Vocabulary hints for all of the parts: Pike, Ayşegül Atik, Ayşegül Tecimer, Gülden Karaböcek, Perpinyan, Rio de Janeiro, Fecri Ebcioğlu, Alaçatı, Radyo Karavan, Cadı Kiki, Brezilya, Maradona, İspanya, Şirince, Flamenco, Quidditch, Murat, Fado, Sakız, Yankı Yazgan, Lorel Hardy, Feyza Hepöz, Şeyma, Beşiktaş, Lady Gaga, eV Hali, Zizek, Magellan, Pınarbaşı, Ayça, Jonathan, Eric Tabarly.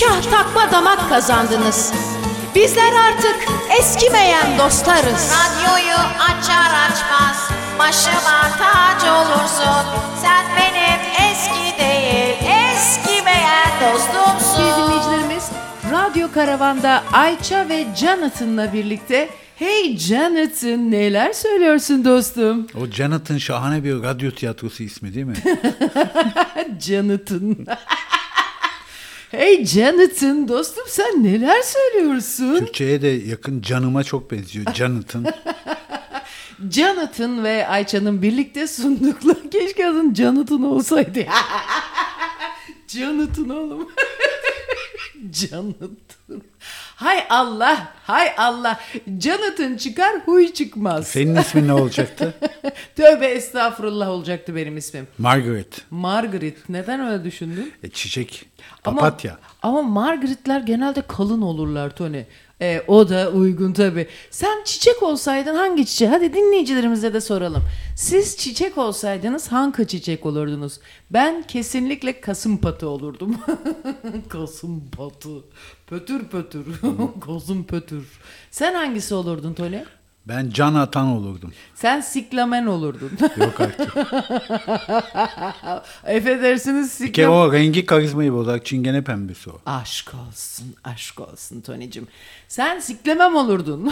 nikah takma damak kazandınız. Bizler artık eskimeyen dostlarız. Radyoyu açar açmaz başıma tac olursun. Sen benim eski değil eskimeyen dostumsun. Sevgili dinleyicilerimiz, Radyo Karavan'da Ayça ve Jonathan'la birlikte... Hey Jonathan, neler söylüyorsun dostum? O Jonathan şahane bir radyo tiyatrosu ismi değil mi? Jonathan. Hey Jonathan dostum, sen neler söylüyorsun? Türkçe'ye de yakın, canıma çok benziyor Jonathan. Jonathan ve Ayça'nın birlikte sundukları, keşke adın Jonathan olsaydı. Jonathan oğlum. Jonathan. Hay Allah, hay Allah. Jonathan çıkar, huy çıkmaz. Senin ismin ne olacaktı? Tövbe estağfurullah olacaktı benim ismim. Margaret. Margaret. Neden öyle düşündün? Çiçek, papatya. Ama Margaret'ler genelde kalın olurlar Tony. O da uygun tabii. Sen çiçek olsaydın hangi çiçek? Hadi dinleyicilerimize de soralım. Siz çiçek olsaydınız hangi çiçek olurdunuz? Ben kesinlikle kasımpatı olurdum. Kasımpatı. Pötür pötür. Kozum pötür. Sen hangisi olurdun Tole? Ben Jonathan olurdum. Sen siklamen olurdun. Yok artık. Affedersiniz siklamen. Bir kere o rengi karizmayı bozar. Çingene pembesi o. Aşk olsun, aşk olsun Tony'cim. Sen siklemem olurdun.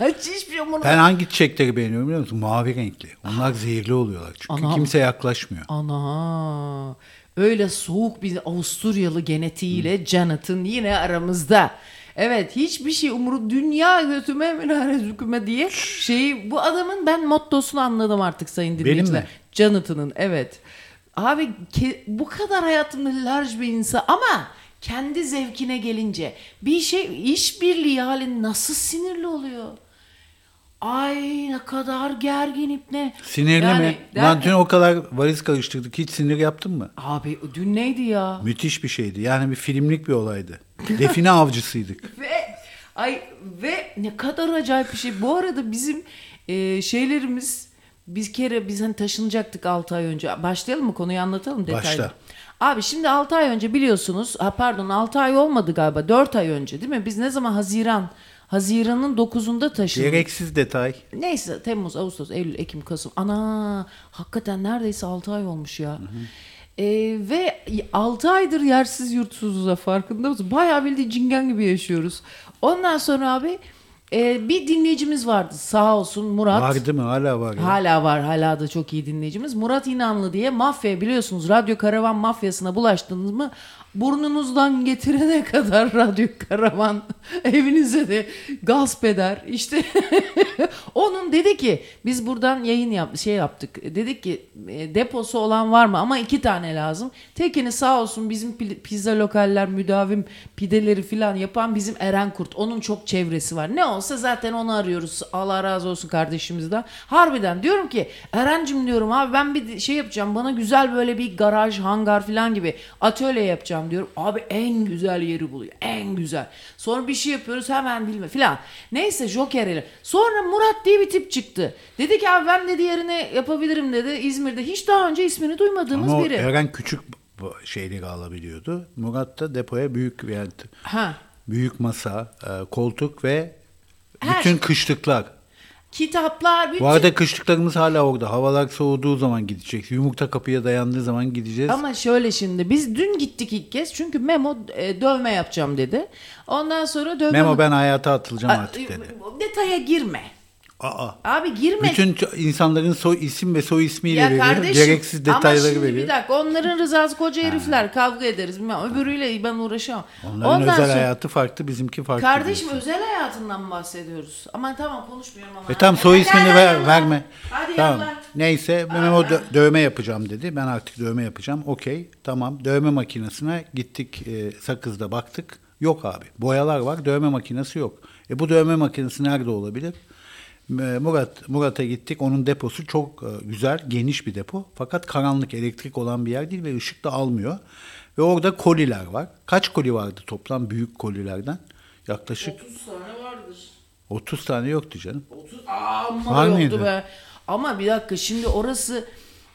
Hiçbir umurumda. Ben hangi çiçekleri beğeniyorum biliyor musun? Mavi renkli. Onlar zehirli oluyorlar çünkü kimse yaklaşmıyor. Ana. Öyle soğuk bir Avusturyalı genetiğiyle Jonathan yine aramızda. Evet, hiçbir şey umuru dünya götüme münare hüküme diye şeyi, bu adamın ben mottosunu anladım artık sayın dinleyiciler. Jonathan'ın, evet. Abi bu kadar hayatımda large bir insan ama kendi zevkine gelince bir şey, işbirliği halin nasıl sinirli oluyor? Ay ne kadar gergin ipne. Sinirli yani, mi? Lan dün o kadar variz karıştırdık. Hiç sinir yaptın mı? Abi dün neydi ya? Müthiş bir şeydi. Yani bir filmlik bir olaydı. Define avcısıydık. Ve ne kadar acayip bir şey. Bu arada bizim şeylerimiz, biz hani taşınacaktık 6 ay önce. Başlayalım mı, konuyu anlatalım detaylı? Başla. Abi şimdi 6 ay önce biliyorsunuz, 6 ay olmadı galiba, 4 ay önce değil mi? Biz ne zaman Haziran'ın 9'unda taşındık. Gereksiz detay. Neyse, Temmuz, Ağustos, Eylül, Ekim, Kasım. Ana, hakikaten neredeyse 6 ay olmuş ya. Hı hı. Ve 6 aydır yersiz yurtsuzuz da, farkında mısın? Bayağı bildiğin cingen gibi yaşıyoruz. Ondan sonra abi bir dinleyicimiz vardı sağ olsun Murat. Vardı mı? Hala var. Ya. Hala var. Hala da çok iyi dinleyicimiz. Murat İnanlı diye, mafya biliyorsunuz, Radyo Karavan mafyasına bulaştınız mı? Burnunuzdan getirene kadar Radyo Karavan evinize de gasp eder. İşte onun dedi ki biz buradan yayın yaptık. Dedik ki deposu olan var mı? Ama 2 tane lazım. Tekini sağ olsun bizim pizza lokaller, müdavim pideleri filan yapan bizim Eren Kurt. Onun çok çevresi var. Ne olsa zaten onu arıyoruz. Allah razı olsun kardeşimizden. Harbiden diyorum ki Erencim diyorum abi, ben bir şey yapacağım. Bana güzel böyle bir garaj, hangar filan gibi atölye yapacağım diyorum. Abi en güzel yeri buluyor. En güzel. Sonra bir şey yapıyoruz, hemen bilme filan. Neyse jokereli. Sonra Murat diye bir tip çıktı. Dedi ki abi ben dedi yerine yapabilirim dedi. İzmir'de hiç daha önce ismini duymadığımız ama biri. Ama Eren küçük şeyleri alabiliyordu. Murat da depoya büyük yani, büyük masa, koltuk ve bütün kışlıklar. Kitaplar. Bu arada kışlıklarımız hala orada. Havalar soğuduğu zaman gidecek. Yumurta kapıya dayandığı zaman gideceğiz. Ama şöyle, şimdi biz dün gittik ilk kez. Çünkü Memo dövme yapacağım dedi. Ondan sonra dövme... Memo ben hayata atılacağım artık dedi. Detaya girme. Abi girme. Bütün insanların isim ve soy ismiyle ya veriyor. Kardeşim, gereksiz detayları veriyor. Ama şimdi bir dakika, onların rızası koca herifler, kavga ederiz. Öbürüyle ben uğraşamam. Onların özel hayatı farklı, bizimki farklı. Kardeşim diyorsun. Özel hayatından bahşediyoruz. Aman tamam, konuşmuyorum ama. Tamam, soy ismini verme. Hadi tamam. Neyse ben o dövme yapacağım dedi. Ben artık dövme yapacağım. Okey tamam, dövme makinesine gittik, Sakız'da baktık. Yok abi, boyalar var, dövme makinesi yok. Bu dövme makinesi nerede olabilir? Murat'a gittik. Onun deposu çok güzel, geniş bir depo. Fakat karanlık, elektrik olan bir yer değil ve ışık da almıyor. Ve orada koliler var. Kaç koli vardı toplam büyük kolilerden? Yaklaşık 30 tane vardır. 30 tane yoktu canım. 30 ama yoktu mıydı? Be. Ama bir dakika, şimdi orası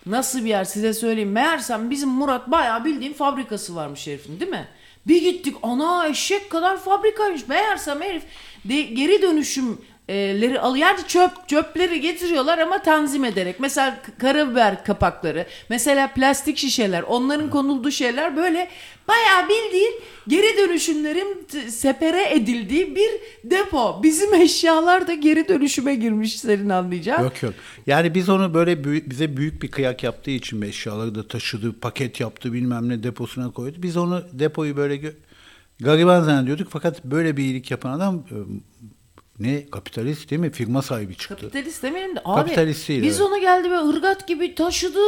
nasıl bir yer size söyleyeyim. Meğersem bizim Murat bayağı bildiğin fabrikası varmış herifin, değil mi? Bir gittik, ana eşek kadar fabrikaymış. Meğersem herif de geri dönüşümleri alıyor. Çöpleri getiriyorlar ama tanzim ederek. Mesela karabiber kapakları, mesela plastik şişeler, onların konulduğu şeyler böyle bayağı bildiğin geri dönüşümlerin sepere edildiği bir depo. Bizim eşyalar da geri dönüşüme girmiş, senin anlayacağın. Yok. Yani biz onu böyle bize büyük bir kıyak yaptığı için eşyaları da taşıdı, paket yaptı, bilmem ne deposuna koydu. Biz onu depoyu böyle gariban zannediyorduk. Fakat böyle bir iyilik yapan adam ne kapitalist değil mi? Firma sahibi çıktı. Kapitalist demeyelim de abi biz onu geldi böyle ırgat gibi taşıdı.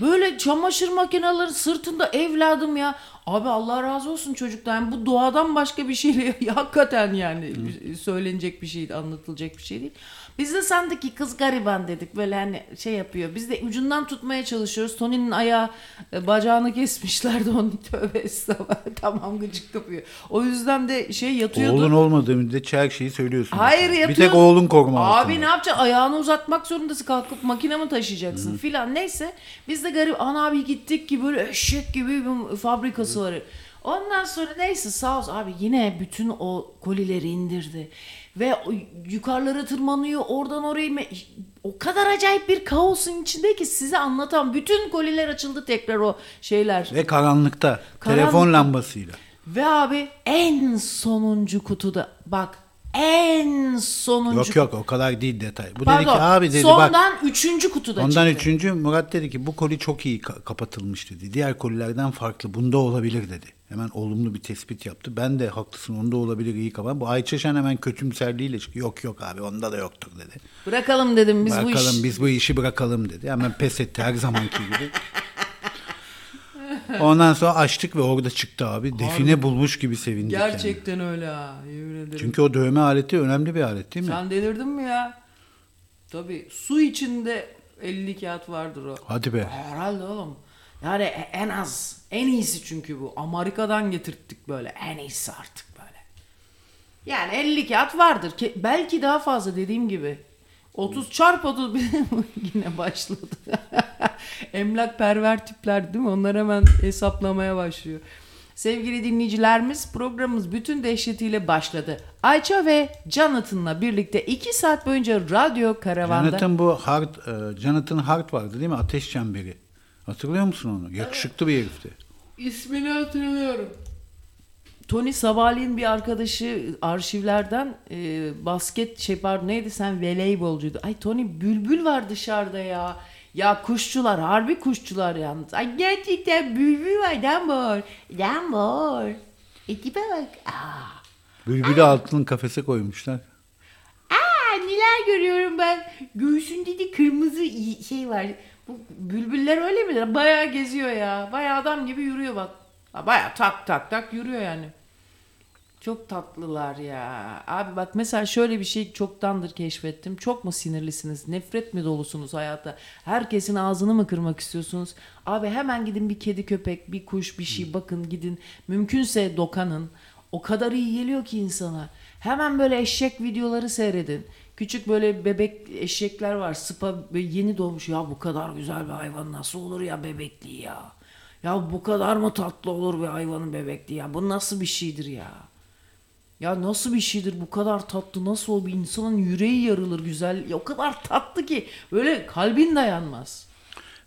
Böyle çamaşır makineleri sırtında evladım ya. Abi Allah razı olsun çocuktan. Yani bu doğadan başka bir şey hakikaten yani söylenecek bir şey, anlatılacak bir şey değil. Biz de sandık ki kız gariban dedik. Böyle hani şey yapıyor. Biz de ucundan tutmaya çalışıyoruz. Tony'nin ayağı bacağını kesmişlerdi. Onun tövbe estağfurullah. Tamam gıcık kapıyor. O yüzden de şey yatıyordu. Oğlun olmadığı müddetçe her şeyi söylüyorsun. Hayır yatıyor. Bir tek oğlun koruma. Abi altında. Ne yapacaksın? Ayağını uzatmak zorundasın. Kalkıp makine mi taşıyacaksın filan. Neyse. Biz de gariban abi gittik ki böyle eşek gibi bir fabrikası var. Ondan sonra neyse sağ olsun. Abi yine bütün o kolileri indirdi. Ve yukarılara tırmanıyor, oradan oraya o kadar acayip bir kaosun içinde ki size anlatan, bütün koliler açıldı tekrar o şeyler. Ve karanlıkta, telefon lambasıyla. Ve abi en sonuncu kutuda bak. En sonuncu. Yok o kadar değil detay. Bu pardon, dedi ki abi dedi sondan bak. Sondan üçüncü kutuda ondan çıktı. Ondan üçüncü. Murat dedi ki bu koli çok iyi kapatılmış dedi. Diğer kolilerden farklı. Bunda olabilir dedi. Hemen olumlu bir tespit yaptı. Ben de haklısın, onda olabilir, iyi kapan. Bu Ayça Şen hemen kötümserliğiyle çıktı. Yok abi onda da yoktur dedi. Bırakalım dedim biz bu işi bırakalım dedi. Hemen pes etti her zamanki gibi. Ondan sonra açtık ve orada çıktı abi. Define bulmuş gibi sevindik. Gerçekten yani. Öyle ha. Çünkü o dövme aleti önemli bir alet değil mi? Sen delirdin mi ya? Tabii su içinde 50 kağıt vardır o. Hadi be. Herhalde oğlum. Yani en iyisi çünkü bu. Amerika'dan getirttik böyle. En iyisi artık böyle. Yani 50 kağıt vardır. Belki daha fazla dediğim gibi. 30x30 yine başladı. Emlakperver tipler değil mi? Onlar hemen hesaplamaya başlıyor. Sevgili dinleyicilerimiz, programımız bütün dehşetiyle başladı. Ayça ve Jonathan'la birlikte 2 saat boyunca Radyo Karavan'da. Jonathan Hart vardı değil mi? Ateş Çemberi. Hatırlıyor musun onu? Yakışıklı bir herifti. İsmini hatırlıyorum. Tony sabahleyin bir arkadaşı arşivlerden voleybolcuydu. Ay Tony bülbül var dışarıda ya. Ya kuşçular, harbi kuşçular yalnız. Ay gerçekten bülbül var. Dambor. Tipe bak. Aa. Bülbülü altın kafese koymuşlar. Aa neler görüyorum ben. Göğsünde de kırmızı şey var. Bu bülbüller öyle mi? Bayağı geziyor ya. Bayağı adam gibi yürüyor bak. Bayağı tak yürüyor yani. Çok tatlılar ya. Abi bak mesela şöyle bir şey çoktandır keşfettim. Çok mu sinirlisiniz? Nefret mi dolusunuz hayata? Herkesin ağzını mı kırmak istiyorsunuz? Abi hemen gidin bir kedi, köpek, bir kuş, bir şey bakın gidin. Mümkünse dokanın. O kadar iyi geliyor ki insana. Hemen böyle eşek videoları seyredin. Küçük böyle bebek eşekler var. Sıpa yeni doğmuş. Ya bu kadar güzel bir hayvan nasıl olur ya bebekliği ya. Ya bu kadar mı tatlı olur bir hayvanın bebekliği ya? Bu nasıl bir şeydir ya? Ya nasıl bir şeydir bu kadar tatlı? Nasıl o bir insanın yüreği yarılır güzel? Ya o kadar tatlı ki böyle kalbin dayanmaz.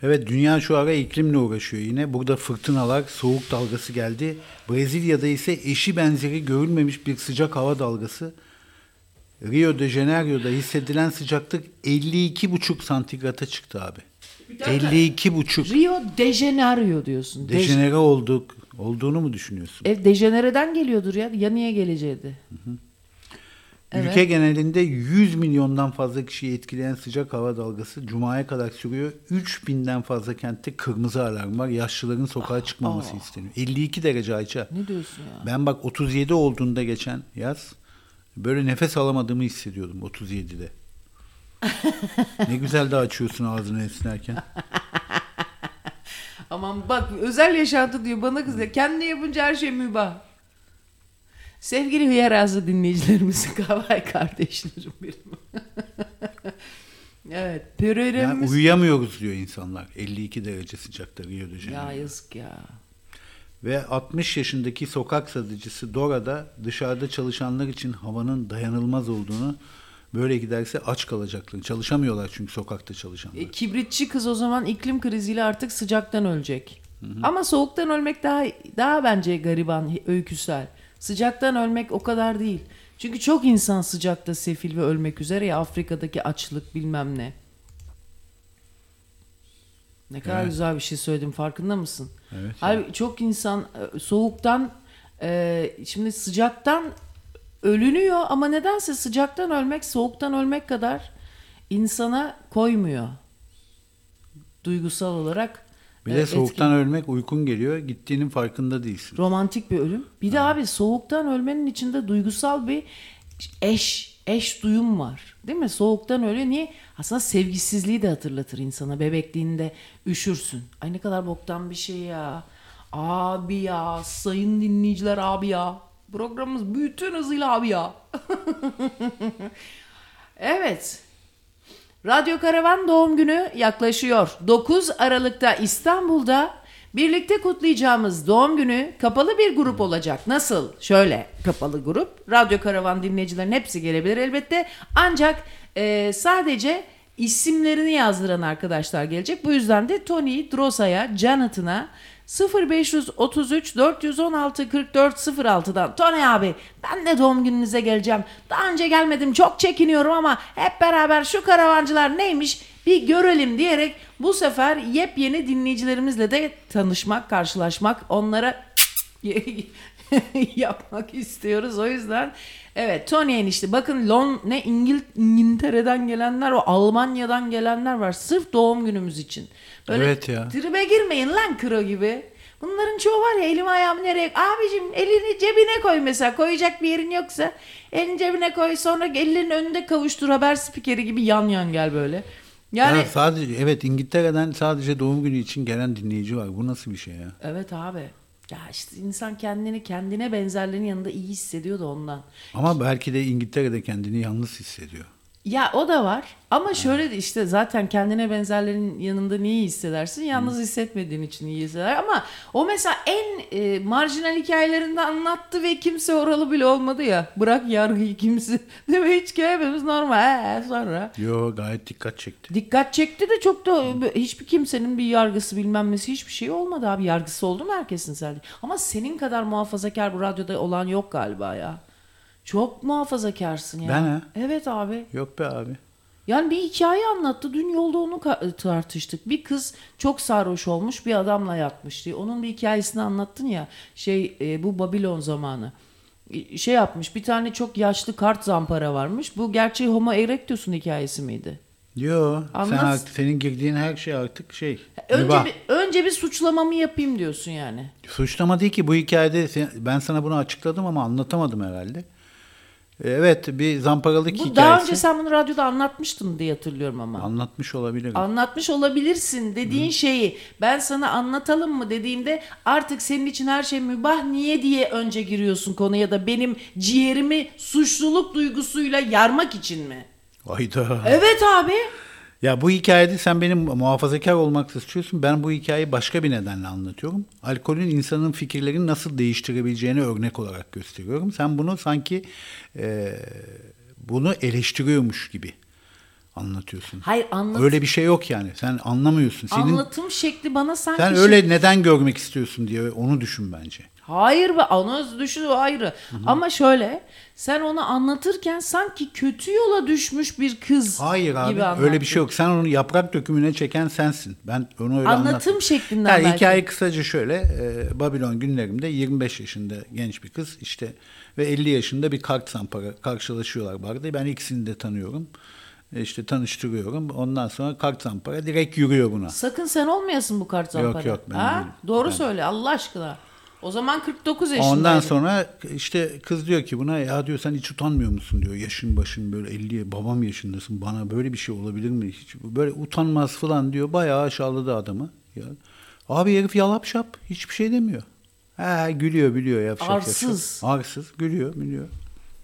Evet, dünya şu ara iklimle uğraşıyor yine. Burada fırtınalar, soğuk dalgası geldi. Brezilya'da ise eşi benzeri görülmemiş bir sıcak hava dalgası. Rio de Janeiro'da hissedilen sıcaklık 52,5 santigrata çıktı abi. 52,5. Rio de Janeiro diyorsun. Dejenere olduğunu mu düşünüyorsun? Dejenere'den geliyordur ya. Ya niye geleceğiydi? Evet. Ülke genelinde 100 milyondan fazla kişiyi etkileyen sıcak hava dalgası Cuma'ya kadar sürüyor. 3000'den fazla kentte kırmızı alarm var. Yaşlıların sokağa çıkmaması isteniyor. 52 derece Ayça. Ne diyorsun ya? Ben bak 37 olduğunda geçen yaz böyle nefes alamadığımı hissediyordum 37'de. Ne güzel de açıyorsun ağzını esnerken. Aman bak özel yaşantı diyor bana kız ya. Kendi yapınca her şey mübah. Sevgili hüya razı dinleyicilerimiz, kavay kardeşlerim benim. Evet. Yani uyuyamıyoruz diyor insanlar. 52 derece sıcakta Rio de Janeiro. Ya yazık ya. Ve 60 yaşındaki sokak satıcısı Dora da dışarıda çalışanlar için havanın dayanılmaz olduğunu, böyle giderse aç kalacaklarını, çalışamıyorlar çünkü sokakta çalışanlar. Kibritçi kız o zaman iklim kriziyle artık sıcaktan ölecek. Hı-hı. Ama soğuktan ölmek daha bence gariban, öyküsel. Sıcaktan ölmek o kadar değil. Çünkü çok insan sıcakta sefil ve ölmek üzere ya, Afrika'daki açlık bilmem ne. Ne kadar evet. Güzel bir şey söyledim, farkında mısın? Evet. Hayır, çok insan soğuktan, şimdi sıcaktan ölünüyor ama nedense sıcaktan ölmek soğuktan ölmek kadar insana koymuyor. Duygusal olarak. Bir de soğuktan ölmek uykun geliyor, gittiğinin farkında değilsin. Romantik bir ölüm. Bir de abi soğuktan ölmenin içinde duygusal bir eş duyum var. Değil mi? Soğuktan ölüyor. Niye? Aslında sevgisizliği de hatırlatır insana. Bebekliğinde üşürsün. Ay ne kadar boktan bir şey ya. Abi ya. Sayın dinleyiciler abi ya. Programımız bütün hızıyla abi ya. Evet. Radyo Karavan doğum günü yaklaşıyor. 9 Aralık'ta İstanbul'da birlikte kutlayacağımız doğum günü kapalı bir grup olacak. Nasıl? Şöyle kapalı grup. Radyo Karavan dinleyicilerin hepsi gelebilir elbette. Ancak sadece isimlerini yazdıran arkadaşlar gelecek. Bu yüzden de Tony, Drosa'ya, Jonathan'a 0533 416 4406'dan Tony abi ben de doğum gününüze geleceğim. Daha önce gelmedim, çok çekiniyorum ama hep beraber şu karavancılar neymiş bir görelim diyerek bu sefer yepyeni dinleyicilerimizle de tanışmak, karşılaşmak, onlara yapmak istiyoruz. O yüzden evet Tony enişte bakın İngiltere'den gelenler, o Almanya'dan gelenler var sırf doğum günümüz için. Böyle evet ya. Tribe girmeyin lan kro gibi. Bunların çoğu var ya elimi ayağımı nereye... Abicim elini cebine koy mesela. Koyacak bir yerin yoksa elini cebine koy, sonra ellerin önünde kavuştur, haber spikeri gibi yan yan gel böyle. Yani ya sadece evet İngiltere'den sadece doğum günü için gelen dinleyici var. Bu nasıl bir şey ya? Evet abi. Ya işte insan kendini kendine benzerlerin yanında iyi hissediyor da ondan. Ama belki de İngiltere'de kendini yalnız hissediyor. Ya o da var ama şöyle de işte zaten kendine benzerlerin yanında niye hissedersin? Yalnız hissetmediğin için iyi hisseder ama o mesela en marjinal hikayelerinde anlattı ve kimse oralı bile olmadı ya. Bırak yargıyı kimse. Değil mi? Hiç hepimiz normal. Sonra. Yo gayet dikkat çekti. Dikkat çekti de çok da hiçbir kimsenin bir yargısı bilmem nesi hiçbir şey olmadı abi. Yargısı oldu mu herkesin sadece. Ama senin kadar muhafazakar bu radyoda olan yok galiba ya. Çok muhafazakarsın ya. Ben ha? Evet abi. Yok be abi. Yani bir hikaye anlattı. Dün yolda onu tartıştık. Bir kız çok sarhoş olmuş bir adamla yatmış diye. Onun bir hikayesini anlattın ya. Bu Babilon zamanı. Şey yapmış, bir tane çok yaşlı kart zampara varmış. Bu gerçi Homo erectus'un hikayesi miydi? Yok. Senin girdiğin her şey artık şey. Önce bir suçlamamı yapayım diyorsun yani. Suçlama değil ki bu hikayede. Ben sana bunu açıkladım ama anlatamadım herhalde. Evet bir zamparalık hikayesi. Bu daha önce sen bunu radyoda anlatmıştın diye hatırlıyorum ama. Anlatmış olabilirim. Anlatmış olabilirsin dediğin şeyi ben sana anlatalım mı dediğimde artık senin için her şey mübah niye diye önce giriyorsun konuya da benim ciğerimi suçluluk duygusuyla yarmak için mi? Hayda. Evet abi. Ya bu hikayede sen benim muhafazakar olmak istiyorsun. Ben bu hikayeyi başka bir nedenle anlatıyorum. Alkolün insanın fikirlerini nasıl değiştirebileceğini örnek olarak gösteriyorum. Sen bunu sanki bunu eleştiriyormuş gibi anlatıyorsun. Hayır anlatım. Öyle bir şey yok yani. Sen anlamıyorsun. Anlatım şekli bana sanki... Sen öyle neden görmek istiyorsun diye onu düşün bence. Hayır be onu düşün o ayrı. Hı-hı. Ama şöyle... Sen onu anlatırken sanki kötü yola düşmüş bir kız hayır abi, gibi anlattın. Öyle bir şey yok. Sen onu yaprak dökümüne çeken sensin. Ben onu öyle anlattım. Anlatım şeklinden belki. Hikaye kısaca şöyle. Babilon günlerimde 25 yaşında genç bir kız işte ve 50 yaşında bir kart zampara karşılaşıyorlar barda. Ben ikisini de tanıyorum. İşte tanıştırıyorum. Ondan sonra kart zampara direkt yürüyor buna. Sakın sen olmayasın bu kart zampara. Yok yok. Doğru söyle Allah aşkına. O zaman 49 yaşındaydı. Ondan sonra işte kız diyor ki buna ya diyor sen hiç utanmıyor musun diyor. Yaşın başın böyle 50'ye babam yaşındasın bana böyle bir şey olabilir mi? Hiç böyle utanmaz falan diyor. Bayağı aşağıladı adamı. Ya, abi herif yalap şap hiçbir şey demiyor. Gülüyor biliyor yapacak. Arsız gülüyor.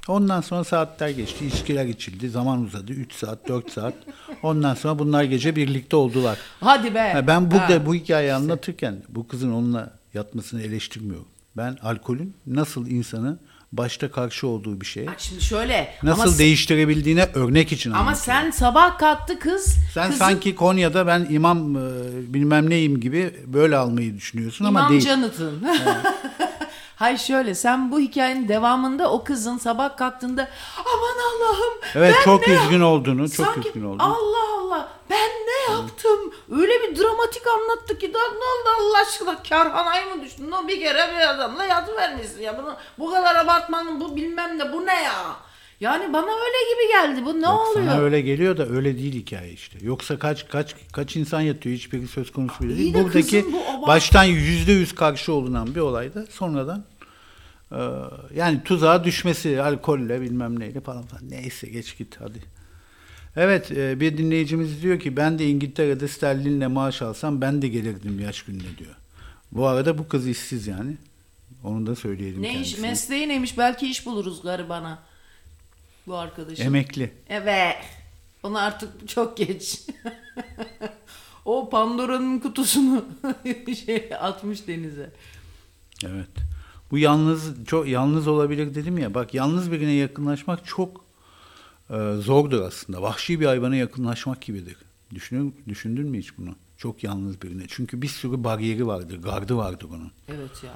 Ondan sonra saatler geçti. İçkiler içildi. Zaman uzadı. 3 saat 4 saat. Ondan sonra bunlar gece birlikte oldular. Hadi be. Ben bu hikayeyi anlatırken bu kızın onunla yatmasını eleştirmiyorum. Ben alkolün nasıl insanı başta karşı olduğu bir şeye şimdi şöyle, nasıl değiştirebildiğine örnek için anlatıyorum. Ama sen sabah kalktı kız. Sen kızın, sanki Konya'da ben imam bilmem neyim gibi böyle almayı düşünüyorsun ama değil. İmam Jonathan. Evet. Hayır şöyle, sen bu hikayenin devamında o kızın sabah kalktığında aman Allah'ım evet, ben çok ne üzgün olduğunu, çok sanki, üzgün olduğunu. Allah Allah ben ne yaptım? Öyle bir dramatik anlattı ki ne oldu Allah aşkına, karhanayı mı düştün? No, bir kere bir adamla yatıvermişsin ya. Bunu, bu kadar abartmanın bu bilmem ne bu ne ya? Yani bana öyle gibi geldi. Bu ne yok, oluyor? Sana öyle geliyor da öyle değil hikaye işte. Yoksa kaç insan yatıyor? Hiçbiri söz konusu bile değil. Buradaki kızım, baştan %100 karşı olunan bir olayda sonradan yani tuzağa düşmesi alkolle bilmem neyle falan falan. Neyse geç git hadi. Evet bir dinleyicimiz diyor ki ben de İngiltere'de sterlinle maaş alsam ben de gelirdim yaş gününe diyor. Bu arada bu kız işsiz yani. Onu da söyleyelim ne kendisine. Mesleği neymiş? Belki iş buluruz garibana. Bu arkadaşım. Emekli. Evet. Ona artık çok geç. O Pandora'nın kutusunu atmış denize. Evet. Bu yalnız, çok yalnız olabilir dedim ya. Bak yalnız birine yakınlaşmak çok zordur aslında. Vahşi bir hayvana yakınlaşmak gibidir. Düşündün mü hiç bunu? Çok yalnız birine. Çünkü bir sürü bariyeri vardır. Gardı vardır onun. Evet ya.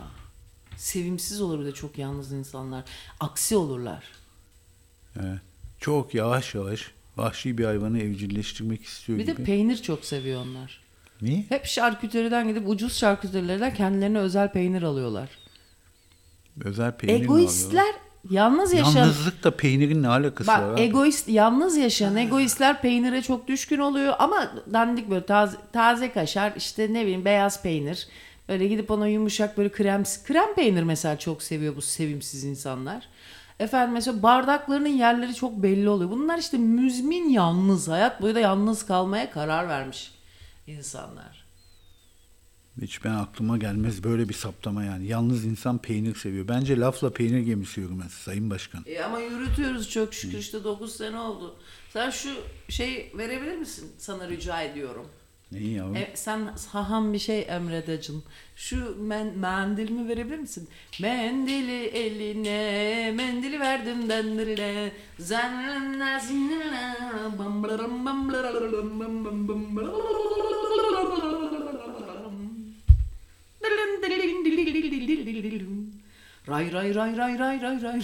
Sevimsiz olur bir de çok yalnız insanlar. Aksi olurlar. Evet. Çok yavaş yavaş vahşi bir hayvanı evcilleştirmek istiyor bir gibi. Bir de peynir çok seviyor onlar. Niye? Hep şarküteriden gidip ucuz şarküterilerden kendilerine özel peynir alıyorlar. Özel peynir egoistler mi alıyorlar? Yalnız yaşayan. Yalnızlıkla peynirin ne alakası var? Bak egoist, yalnız yaşayan egoistler peynire çok düşkün oluyor ama dandik böyle taze kaşar işte ne bileyim beyaz peynir. Böyle gidip ona yumuşak böyle krem peynir mesela çok seviyor bu sevimsiz insanlar. Efendim mesela bardaklarının yerleri çok belli oluyor. Bunlar işte müzmin yalnız, hayat boyu da yalnız kalmaya karar vermiş insanlar. Hiç ben aklıma gelmez böyle bir saptama yani. Yalnız insan peynir seviyor. Bence lafla peynir gemisi yürümez Sayın Başkan. Ama yürütüyoruz çok şükür işte 9 sene oldu. Sen şu şey verebilir misin? Sana rica ediyorum. Neyi yavrum? Sen haham bir şey emredeceksin. Şu mendilimi verebilir misin? Mendili eline, mendili verdim dendirine. Zanna zinna bambaram bambaram bam bam bam. Ray ray ray ray ray ray ray.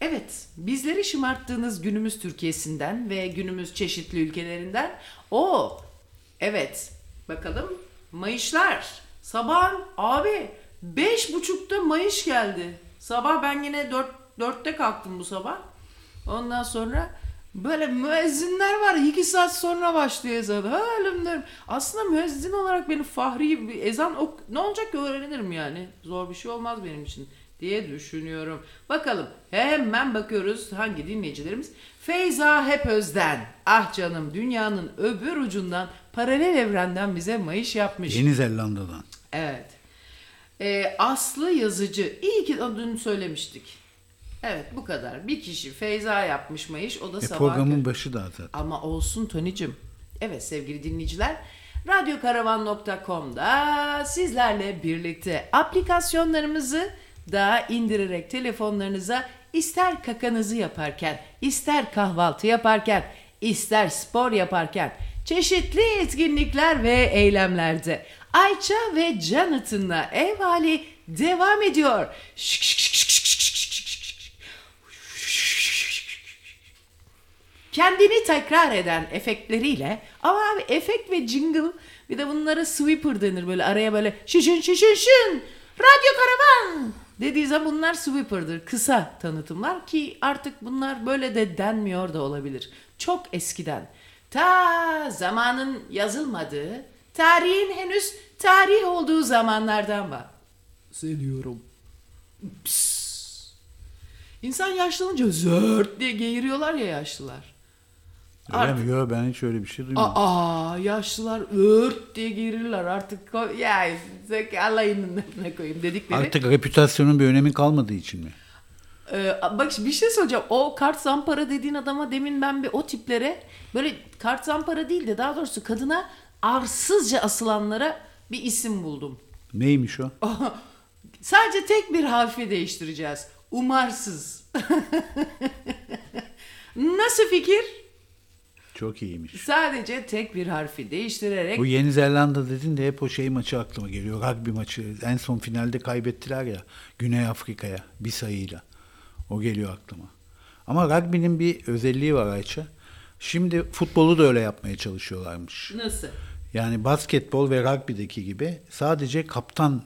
Evet, bizleri şımarttığınız günümüz Türkiye'sinden ve günümüz çeşitli ülkelerinden evet, bakalım mayışlar. Sabah abi 5.30'da mayış geldi. Sabah ben yine 4'te kalktım bu sabah. Ondan sonra böyle müezzinler var 2 saat sonra başlıyor ezan. Aslında müezzin olarak benim fahri bir ezan ne olacak ki öğrenirim yani. Zor bir şey olmaz benim için diye düşünüyorum. Bakalım hemen bakıyoruz hangi dinleyicilerimiz. Feyza Hepöz'den. Ah canım dünyanın öbür ucundan paralel evrenden bize mayış yapmış. Yeni Zelanda'dan. Evet. Aslı Yazıcı. İyi ki dün söylemiştik. Evet bu kadar. Bir kişi Feyza yapmış mayış. O da sabah. Programın başı da zaten. Ama olsun Tony'cim. Evet sevgili dinleyiciler. radyokaravan.com'da sizlerle birlikte aplikasyonlarımızı da indirerek telefonlarınıza ister kakanızı yaparken, ister kahvaltı yaparken, ister spor yaparken çeşitli etkinlikler ve eylemlerde Ayça ve Jonathan'la ev hali devam ediyor. Kendini tekrar eden efektleriyle ama abi efekt ve jingle bir de bunlara sweeper denir böyle araya böyle şişin şişin şişin Radyo Karavan dediği zaman bunlar sweeper'dır. Kısa tanıtımlar ki artık bunlar böyle de denmiyor da olabilir. Çok eskiden ta zamanın yazılmadığı, tarihin henüz tarih olduğu zamanlardan var. Seviyorum. İnsan yaşlanınca zört diye geğiriyorlar ya yaşlılar. Yok ben hiç öyle bir şey duymadım. Yaşlılar ört diye girirler artık ya alayının ne koyayım dedikleri. Artık reputasyonun bir önemi kalmadığı için mi? Bak bir şey söyleyeceğim. O kart zampara dediğin adama demin ben bir o tiplere böyle kart zampara değil de daha doğrusu kadına arsızca asılanlara bir isim buldum. Neymiş o? Sadece tek bir harfi değiştireceğiz. Umarsız. Nasıl fikir? Çok iyiymiş. Sadece tek bir harfi değiştirerek... Bu Yeni Zelanda dedin de hep o şey maçı aklıma geliyor. Rugby maçı. En son finalde kaybettiler ya Güney Afrika'ya bir sayıyla. O geliyor aklıma. Ama rugby'nin bir özelliği var Ayça. Şimdi futbolu da öyle yapmaya çalışıyorlarmış. Nasıl? Yani basketbol ve rugby'deki gibi sadece kaptan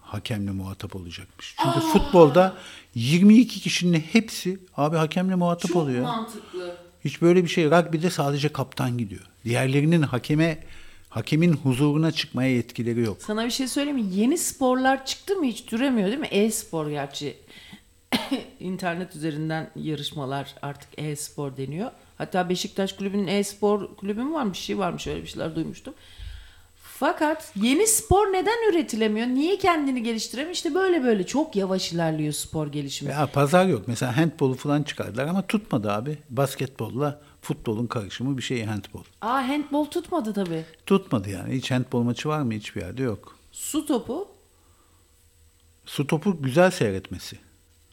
hakemle muhatap olacakmış. Çünkü futbolda 22 kişinin hepsi abi hakemle muhatap oluyor. Çok mantıklı. Hiç böyle bir şey. Rugby'de sadece kaptan gidiyor. Diğerlerinin hakemin huzuruna çıkmaya yetkileri yok. Sana bir şey söyleyeyim mi? Yeni sporlar çıktı mı hiç türemiyor değil mi? E-spor gerçi. İnternet üzerinden yarışmalar artık e-spor deniyor. Hatta Beşiktaş kulübünün e-spor kulübü mü varmış, şey varmış, öyle bir şeyler duymuştum. Fakat yeni spor neden üretilemiyor? Niye kendini geliştiremiyor? İşte böyle çok yavaş ilerliyor spor gelişimi. Ya pazar yok. Mesela handbolu falan çıkardılar ama tutmadı abi. Basketbolla futbolun karışımı bir şey handbol. Handbol tutmadı tabii. Tutmadı yani. Hiç handbol maçı var mı? Hiçbir yerde yok. Su topu? Su topu güzel seyretmesi.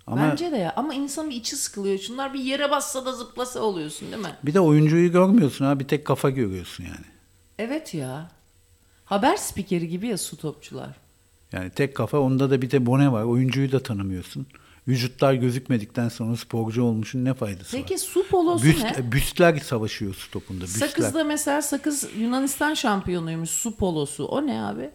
Ama, bence de ya. Ama insanın bir içi sıkılıyor. Şunlar bir yere bassa da zıplasa oluyorsun değil mi? Bir de oyuncuyu görmüyorsun abi. Bir tek kafa görüyorsun yani. Evet ya. Haber spikeri gibi ya su topçular. Yani tek kafa, onda da bir de bone var. Oyuncuyu da tanımıyorsun. Vücutlar gözükmedikten sonra sporcu olmuşun ne faydası var? Peki su polosu ne? Büstler savaşıyor su topunda. Büstler. Sakız'da mesela Sakız Yunanistan şampiyonuymuş su polosu. O ne abi?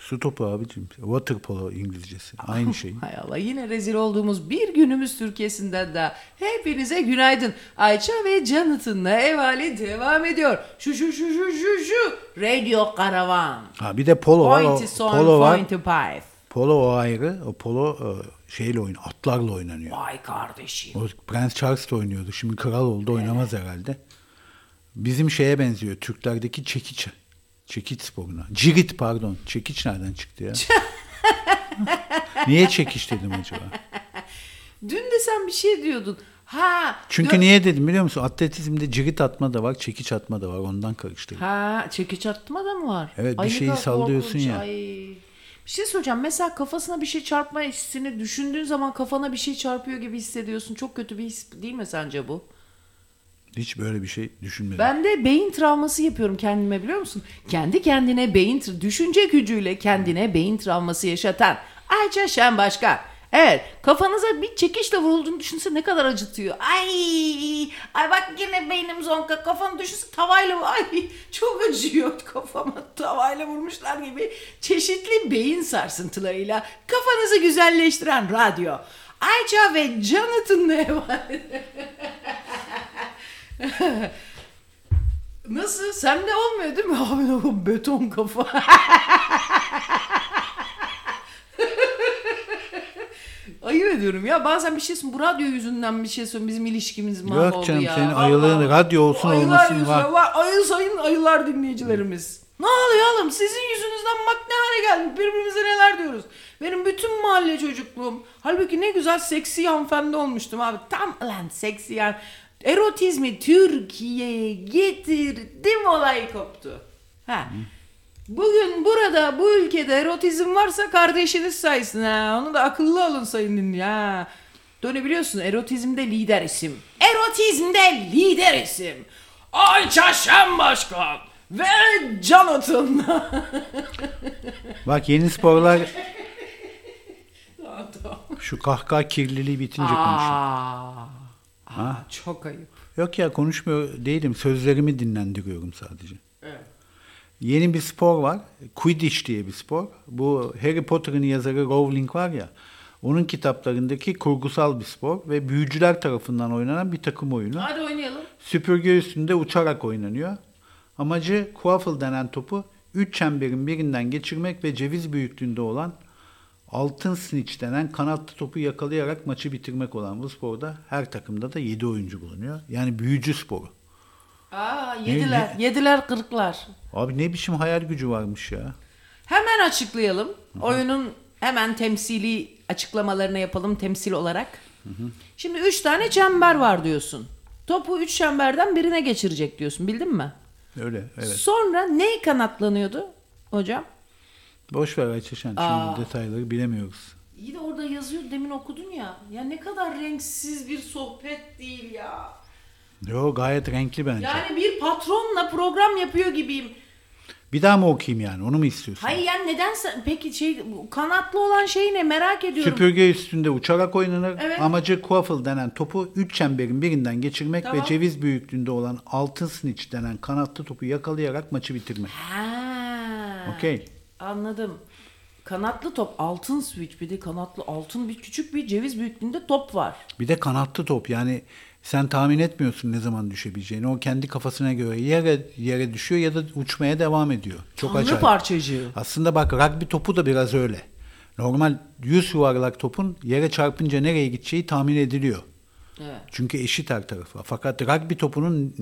Su topu abicim. Water polo İngilizcesi. Aynı şey. Hay Allah, yine rezil olduğumuz bir günümüz Türkiye'sinden daha. Hepinize günaydın. Ayça ve Jonathan'la ev hali devam ediyor. Şu. Radyo Karavan. Bir de polo var. Polo var. Polo o ayrı. O polo şeyle oynuyor. Atlarla oynanıyor. Vay kardeşim. O Prens Charles da oynuyordu. Şimdi kral oldu. Oynamaz herhalde. Bizim şeye benziyor. Türklerdeki çekiç. Çekiç sporuna. Cirit pardon. Çekiç nereden çıktı ya? Niye çekiç dedim acaba? Dün de sen bir şey diyordun. Çünkü niye dedim biliyor musun? Atletizmde cirit atma da var, çekiç atma da var. Ondan karıştırdım. Çekiç atma da mı var? Evet, bir şeyi sallıyorsun ya. Bir şey söyleyeceğim. Mesela kafasına bir şey çarpma hissini düşündüğün zaman kafana bir şey çarpıyor gibi hissediyorsun. Çok kötü bir his değil mi sence bu? Hiç böyle bir şey düşünmedim. Ben de beyin travması yapıyorum kendime biliyor musun? Kendi kendine düşünce gücüyle kendine beyin travması yaşatan Ayça Şen Başkan. Evet, kafanıza bir çekişle vurulduğunu düşünse ne kadar acıtıyor. Ay bak yine beynim zonka. Kafanı düşünse tavayla, çok acıyor kafama. Tavayla vurmuşlar gibi çeşitli beyin sarsıntılarıyla kafanızı güzelleştiren radyo. Ayça ve Jonathan'la emanet. Nasıl? Sen de olmuyor değil mi? Abi o beton kafa. Ayıp ediyorum ya. Bazen bir şeysin. Bu radyo yüzünden bir şey söylüyorum. Bizim ilişkimiz mahvoldu ya. Yok canım senin ayılığın. Radyo olsun olmasın var. Ayı sayın ayılar dinleyicilerimiz. Ne oluyor oğlum? Sizin yüzünüzden bak ne hale geldik. Birbirimize neler diyoruz. Benim bütün mahalle çocukluğum. Halbuki ne güzel seksi hanımefendi olmuştum abi. Tam lan seksi yani. Erotizmi Türkiye'ye getirdim, olay koptu. Bugün burada bu ülkede erotizm varsa kardeşiniz sayısın ha. Onu da akıllı olun sayın dinleyen. Toni biliyorsun erotizmde lider isim. Ayça Şen Başkan ve Jonathan. Bak yeni sporlar. Şu kahkaha kirliliği bitince konuşalım. Çok ayıp. Yok ya konuşmuyor değilim. Sözlerimi dinlendiriyorum sadece. Evet. Yeni bir spor var. Quidditch diye bir spor. Bu Harry Potter'ın yazarı Rowling var ya. Onun kitaplarındaki kurgusal bir spor ve büyücüler tarafından oynanan bir takım oyunu. Hadi oynayalım. Süpürge üstünde uçarak oynanıyor. Amacı Quaffle denen topu 3 çemberin birinden geçirmek ve ceviz büyüklüğünde olan altın snitch denen kanatlı topu yakalayarak maçı bitirmek olan bu sporda her takımda da 7 oyuncu bulunuyor. Yani büyücü sporu. Yediler kırklar. Abi ne biçim hayal gücü varmış ya. Hemen açıklayalım. Hı-hı. Oyunun hemen temsili açıklamalarını yapalım temsil olarak. Hı-hı. Şimdi 3 tane çember var diyorsun. Topu 3 çemberden birine geçirecek diyorsun. Bildin mi? Öyle evet. Sonra ne kanatlanıyordu hocam? Boş ver Ayça Şen. Şimdi detayları bilemiyoruz. İyi de orada yazıyor. Demin okudun ya. Ya ne kadar renksiz bir sohbet değil ya. Yo, gayet renkli bence. Yani bir patronla program yapıyor gibiyim. Bir daha mı okuyayım yani? Onu mu istiyorsun? Hayır yani nedense... Peki kanatlı olan şey ne? Merak ediyorum. Süpürge üstünde uçarak oynanır. Evet. Amacı quaffle denen topu 3 çemberin birinden geçirmek, tamam, ve ceviz büyüklüğünde olan altın snitch denen kanatlı topu yakalayarak maçı bitirmek. Haa. Okey. Anladım. Kanatlı top, altın switch, bir de kanatlı altın, bir küçük bir ceviz büyüklüğünde top var. Bir de kanatlı top yani... Sen tahmin etmiyorsun ne zaman düşebileceğini. O kendi kafasına göre yere düşüyor ya da uçmaya devam ediyor. Çok Tanrı acayip. Parçacı. Aslında bak rugby topu da biraz öyle. Normal 100 yuvarlak topun yere çarpınca nereye gideceği tahmin ediliyor. Evet. Çünkü eşit her tarafı. Fakat rugby topunun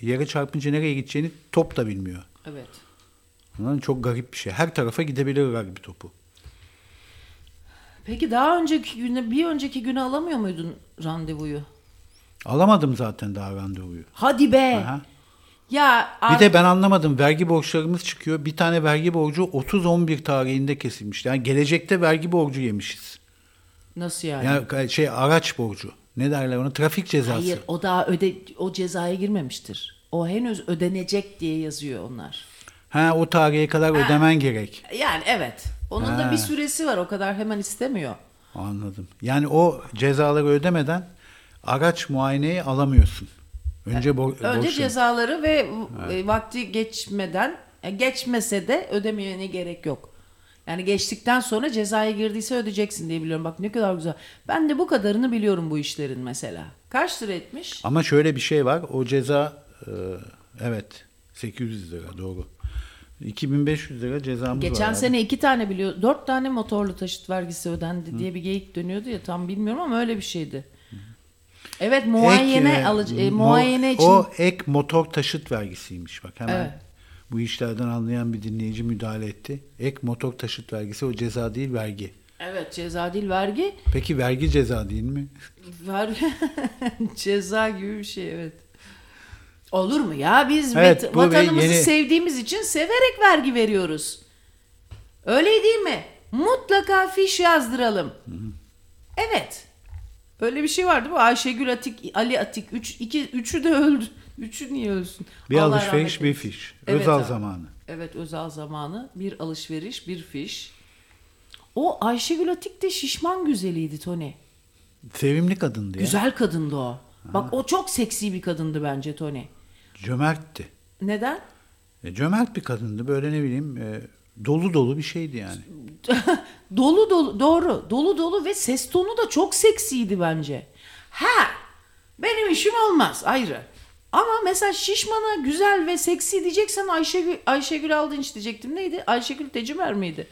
yere çarpınca nereye gideceğini top da bilmiyor. Evet. Bundan çok garip bir şey. Her tarafa gidebilir rugby topu. Peki daha önceki güne, bir önceki güne alamıyor muydun randevuyu? Alamadım zaten daha randevuyu. Hadi be. Aha. Ya bir de ben anlamadım. Vergi borçlarımız çıkıyor. Bir tane vergi borcu 30-11 tarihinde kesilmiş. Yani gelecekte vergi borcu yemişiz. Nasıl yani? Yani araç borcu. Ne derler ona? Trafik cezası. Hayır, o daha o cezaya girmemiştir. O henüz ödenecek diye yazıyor onlar. Ha, o tarihe kadar ödemen gerek. Yani evet. Onun da bir süresi var. O kadar hemen istemiyor. Anladım. Yani o cezaları ödemeden araç muayeneyi alamıyorsun. Önce cezaları ve vakti geçmese de ödemeyene gerek yok. Yani geçtikten sonra cezaya girdiyse ödeyeceksin diye biliyorum. Bak ne kadar güzel. Ben de bu kadarını biliyorum bu işlerin mesela. Kaç lira etmiş? Ama şöyle bir şey var. O ceza evet 800 lira doğru. 2500 lira cezamız var. Geçen sene 4 tane motorlu taşıt vergisi ödendi diye bir geyik dönüyordu ya, tam bilmiyorum ama öyle bir şeydi. Evet, muayene için. O ek motor taşıt vergisiymiş bak hemen. Evet. Bu işlerden anlayan bir dinleyici müdahale etti. Ek motor taşıt vergisi o ceza değil vergi. Evet, ceza değil vergi. Peki vergi ceza değil mi? Vergi ceza gibi bir şey, evet. Olur mu ya, biz evet, vatanımızı sevdiğimiz için severek vergi veriyoruz. Öyle değil mi? Mutlaka fiş yazdıralım. Hı-hı. Evet. Öyle bir şey var değil mi? Ayşegül Atik, Ali Atik. Üçü de öldü. Üçü niye ölsün? Bir Allah alışveriş, bir fiş. Evet, özel zamanı. Evet, özel zamanı. Bir alışveriş, bir fiş. O Ayşegül Atik de şişman güzeliydi Tony. Sevimli kadındı ya. Güzel kadındı o. Ha. Bak o çok seksi bir kadındı bence Tony. Cömertti. Neden? Cömert bir kadındı. Böyle ne bileyim... Dolu dolu bir şeydi yani. Dolu dolu, doğru. Dolu dolu ve ses tonu da çok seksiydi bence. Ha, benim işim olmaz ayrı. Ama mesela şişmana güzel ve seksi diyeceksen Ayşegül Aldınç diyecektim. Neydi? Ayşegül Tecimer miydi?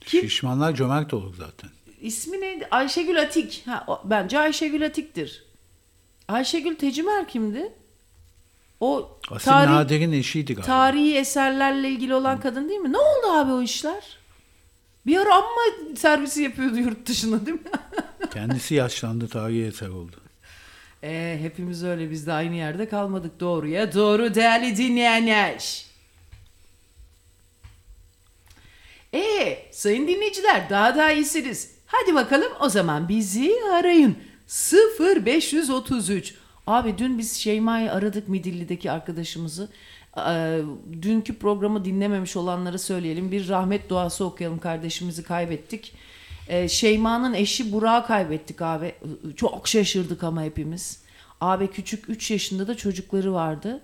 Kim? Şişmanlar cömert olur zaten. İsmi neydi? Ayşegül Atik. Ha, bence Ayşegül Atik'tir. Ayşegül Tecimer kimdi? O Asil Nadir'in eşiydi galiba. Tarihi eserlerle ilgili olan kadın değil mi? Ne oldu abi o işler? Bir ara amma servisi yapıyordu yurt dışında değil mi? Kendisi yaşlandı, tarihi eser oldu. Hepimiz öyle, biz de aynı yerde kalmadık, doğruya doğru değerli dinleyenler. Sayın dinleyiciler, daha iyisiniz. Hadi bakalım o zaman bizi arayın. 0533. Abi dün biz Şeyma'yı aradık, Midilli'deki arkadaşımızı. Dünkü programı dinlememiş olanlara söyleyelim. Bir rahmet duası okuyalım. Kardeşimizi kaybettik. Şeyma'nın eşi Burak'ı kaybettik abi. Çok şaşırdık ama hepimiz. Abi küçük 3 yaşında da çocukları vardı.